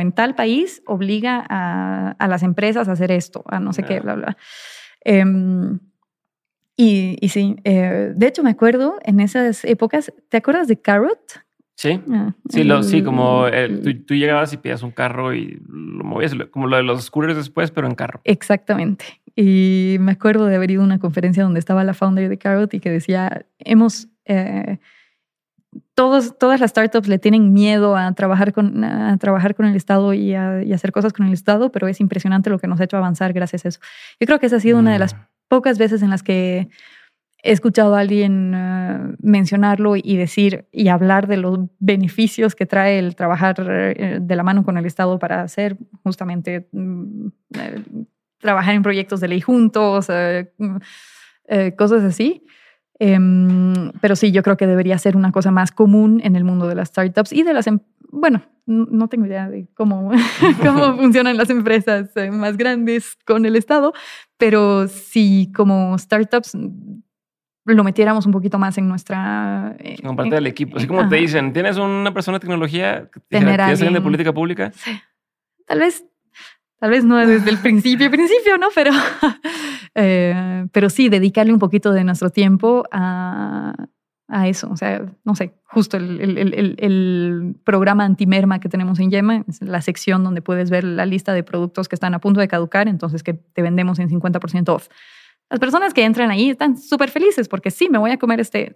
en tal país, obliga a las empresas a hacer esto, a no sé qué, bla, bla. Y sí, de hecho me acuerdo en esas épocas, ¿te acuerdas de Carrot? Sí, tú llegabas y pedías un carro y lo movías, como lo de los scooters después, pero en carro. Exactamente. Y me acuerdo de haber ido a una conferencia donde estaba la founder de Carrot y que decía, todas las startups le tienen miedo a trabajar con el Estado y hacer cosas con el Estado, pero es impresionante lo que nos ha hecho avanzar gracias a eso. Yo creo que esa ha sido una de las pocas veces en las que he escuchado a alguien mencionarlo y decir y hablar de los beneficios que trae el trabajar de la mano con el Estado para hacer justamente trabajar en proyectos de ley juntos, cosas así. Pero sí, yo creo que debería ser una cosa más común en el mundo de las startups y de las... Bueno, no tengo idea de cómo funcionan las empresas más grandes con el Estado, pero si como startups lo metiéramos un poquito más en nuestra... Como parte del equipo. Así como te dicen, ¿tienes una persona de tecnología que ¿tienes alguien de política pública? Sí. Tal vez no desde el principio, ¿no? Pero... pero sí, dedicarle un poquito de nuestro tiempo a eso. O sea, no sé, justo el programa antimerma que tenemos en Yema, es la sección donde puedes ver la lista de productos que están a punto de caducar, entonces que te vendemos en 50% off. Las personas que entran ahí están súper felices porque sí me voy a comer este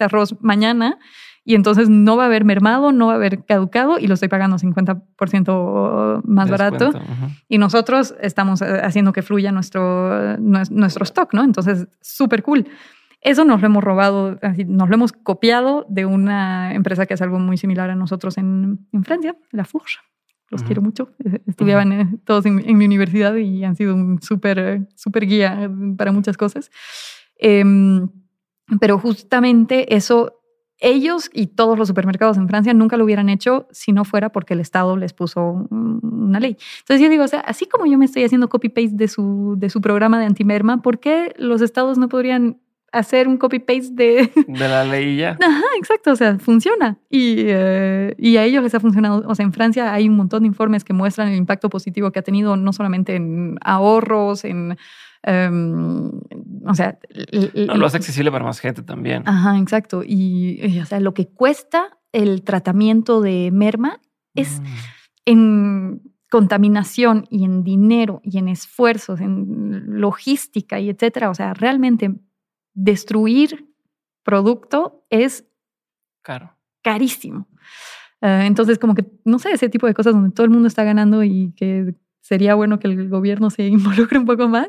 arroz mañana y entonces no va a haber mermado, no va a haber caducado y lo estoy pagando 50% más barato. Uh-huh. Y nosotros estamos haciendo que fluya nuestro stock, ¿no? Entonces, súper cool. Eso nos lo hemos robado, nos lo hemos copiado de una empresa que es algo muy similar a nosotros en Francia, La Fourche. Los quiero mucho. Estudiaban todos en mi universidad y han sido un súper guía para muchas cosas. Pero justamente eso, ellos y todos los supermercados en Francia nunca lo hubieran hecho si no fuera porque el Estado les puso una ley. Entonces yo digo, o sea, así como yo me estoy haciendo copy-paste de su programa de antimerma, ¿por qué los estados no podrían hacer un copy-paste de la ley ya? Ajá, exacto. O sea, funciona. Y a ellos les ha funcionado. O sea, en Francia hay un montón de informes que muestran el impacto positivo que ha tenido, no solamente en ahorros, en... o sea... lo hace accesible para más gente también. Ajá, exacto. Y o sea, lo que cuesta el tratamiento de merma es en contaminación y en dinero y en esfuerzos, en logística y etcétera. O sea, realmente... destruir producto es carísimo. Entonces, como que, no sé, ese tipo de cosas donde todo el mundo está ganando y que sería bueno que el gobierno se involucre un poco más.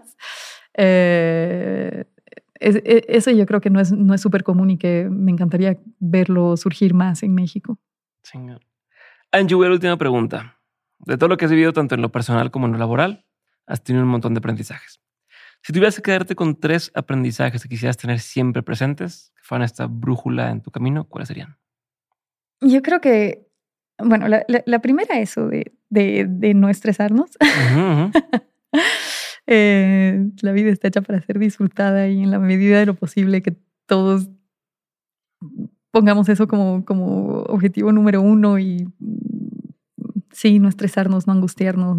Eso yo creo que no es súper común y que me encantaría verlo surgir más en México. Señor. Angie, la última pregunta. De todo lo que has vivido tanto en lo personal como en lo laboral, has tenido un montón de aprendizajes. Si tuvieras que quedarte con 3 aprendizajes que quisieras tener siempre presentes, que fueran esta brújula en tu camino, ¿cuáles serían? Yo creo que, bueno, la primera eso de no estresarnos. Uh-huh, uh-huh. La vida está hecha para ser disfrutada y en la medida de lo posible que todos pongamos eso como objetivo número 1 y sí, no estresarnos, no angustiarnos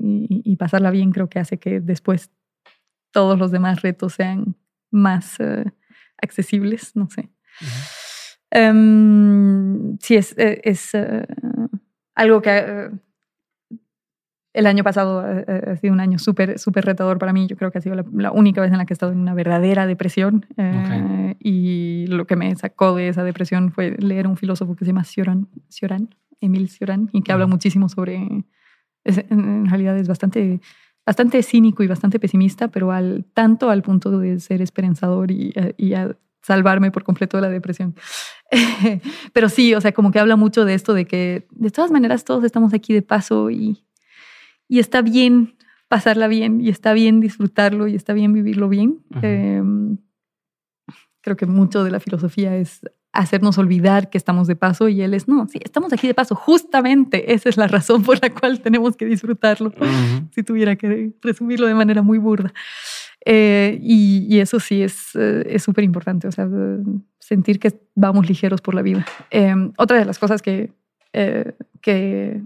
y pasarla bien creo que hace que después todos los demás retos sean más accesibles, no sé. Uh-huh. Sí, es algo que el año pasado ha sido un año súper retador para mí. Yo creo que ha sido la única vez en la que he estado en una verdadera depresión. Okay. Y lo que me sacó de esa depresión fue leer a un filósofo que se llama Émile Cioran, y que habla muchísimo sobre... en realidad es bastante cínico y bastante pesimista, pero al punto de ser esperanzador y a salvarme por completo de la depresión. Pero sí, o sea, como que habla mucho de esto, de que de todas maneras todos estamos aquí de paso y está bien pasarla bien, y está bien disfrutarlo, y está bien vivirlo bien. Creo que mucho de la filosofía es hacernos olvidar que estamos de paso y él es, no, sí, estamos aquí de paso, justamente esa es la razón por la cual tenemos que disfrutarlo, si tuviera que resumirlo de manera muy burda. Y eso sí es súper importante, o sea, sentir que vamos ligeros por la vida. Otra de las cosas que he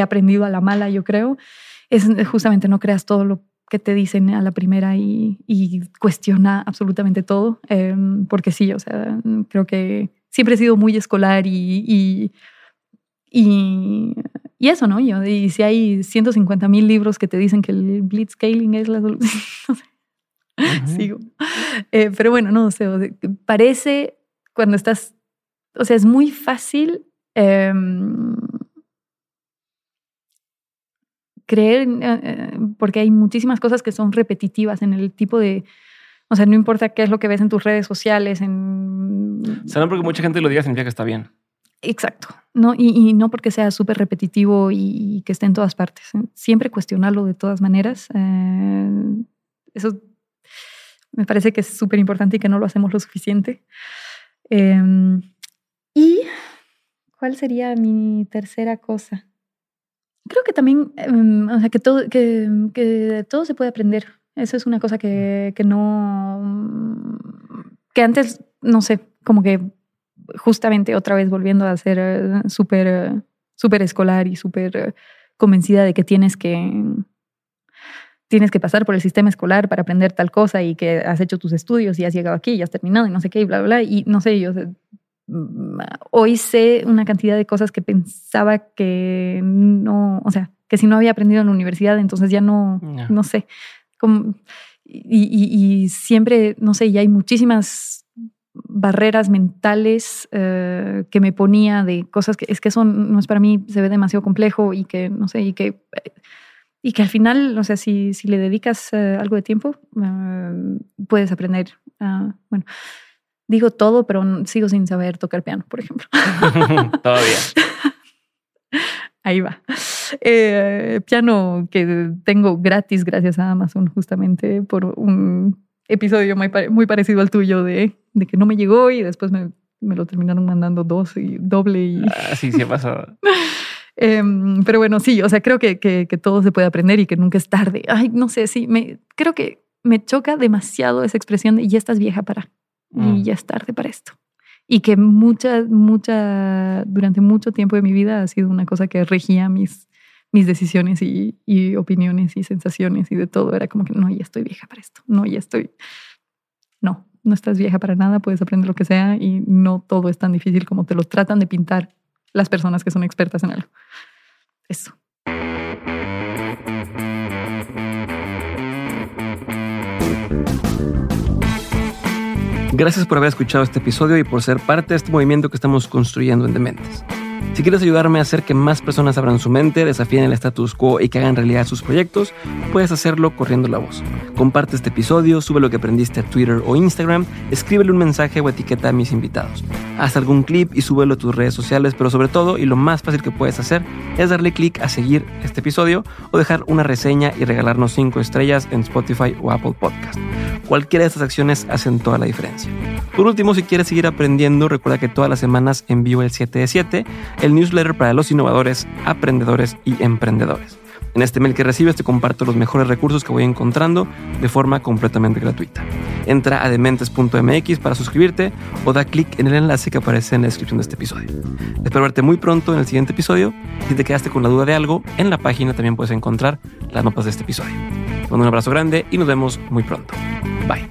aprendido a la mala, yo creo, es justamente no creas todo lo que te dicen a la primera y cuestiona absolutamente todo. Porque sí, o sea, creo que siempre he sido muy escolar y eso, ¿no? Y si hay 150,000 libros que te dicen que el blitzscaling es la solución, no sé. Uh-huh. Sigo. Pero bueno, no sé, o sea, parece cuando estás... O sea, es muy fácil... creer, porque hay muchísimas cosas que son repetitivas en el tipo de... O sea, no importa qué es lo que ves en tus redes sociales, O sea, no porque mucha gente lo diga significa que está bien. Exacto. No, y no porque sea súper repetitivo y que esté en todas partes. Siempre cuestionarlo de todas maneras. Eso me parece que es súper importante y que no lo hacemos lo suficiente. ¿Y cuál sería mi tercera cosa? Creo que también, o sea, que todo se puede aprender. Eso es una cosa que no... Que antes, no sé, como que justamente otra vez volviendo a ser súper escolar y súper convencida de que tienes que pasar por el sistema escolar para aprender tal cosa y que has hecho tus estudios y has llegado aquí y has terminado y no sé qué y bla, bla, bla. Y no sé, yo... Hoy sé una cantidad de cosas que pensaba que no, o sea, que si no había aprendido en la universidad, entonces ya no sé. Como, Y siempre, no sé, ya hay muchísimas barreras mentales que me ponía de cosas que es que eso no es para mí, se ve demasiado complejo y que, no sé, y que al final, o sea, si le dedicas algo de tiempo, puedes aprender. Bueno, digo todo, pero sigo sin saber tocar piano, por ejemplo. Todavía. Ahí va. Piano que tengo gratis gracias a Amazon, justamente por un episodio muy parecido al tuyo de que no me llegó y después me lo terminaron mandando doble. Y... Ah, sí, sí ha pasado. Pero bueno, sí, o sea, creo que todo se puede aprender y que nunca es tarde. Ay, no sé, sí, creo que me choca demasiado esa expresión de ya estás vieja para, y ya es tarde para esto. Y que durante mucho tiempo de mi vida ha sido una cosa que regía mis decisiones y opiniones y sensaciones y de todo. Era como que no, ya estoy vieja para esto. No estás vieja para nada, puedes aprender lo que sea y no todo es tan difícil como te lo tratan de pintar las personas que son expertas en algo. Eso. Gracias por haber escuchado este episodio y por ser parte de este movimiento que estamos construyendo en Dementes. Si quieres ayudarme a hacer que más personas abran su mente, desafíen el status quo y que hagan realidad sus proyectos, puedes hacerlo corriendo la voz. Comparte este episodio, sube lo que aprendiste a Twitter o Instagram, escríbele un mensaje o etiqueta a mis invitados. Haz algún clip y súbelo a tus redes sociales, pero sobre todo, y lo más fácil que puedes hacer, es darle clic a seguir este episodio o dejar una reseña y regalarnos 5 estrellas en Spotify o Apple Podcast. Cualquiera de estas acciones hacen toda la diferencia. Por último, si quieres seguir aprendiendo, recuerda que todas las semanas envío el 7de 7, el newsletter para los innovadores, aprendedores y emprendedores. En este mail que recibes te comparto los mejores recursos que voy encontrando de forma completamente gratuita. Entra a dementes.mx para suscribirte o da clic en el enlace que aparece en la descripción de este episodio. Espero verte muy pronto en el siguiente episodio. Si te quedaste con la duda de algo, en la página también puedes encontrar las notas de este episodio. Te mando un abrazo grande y nos vemos muy pronto. Bye.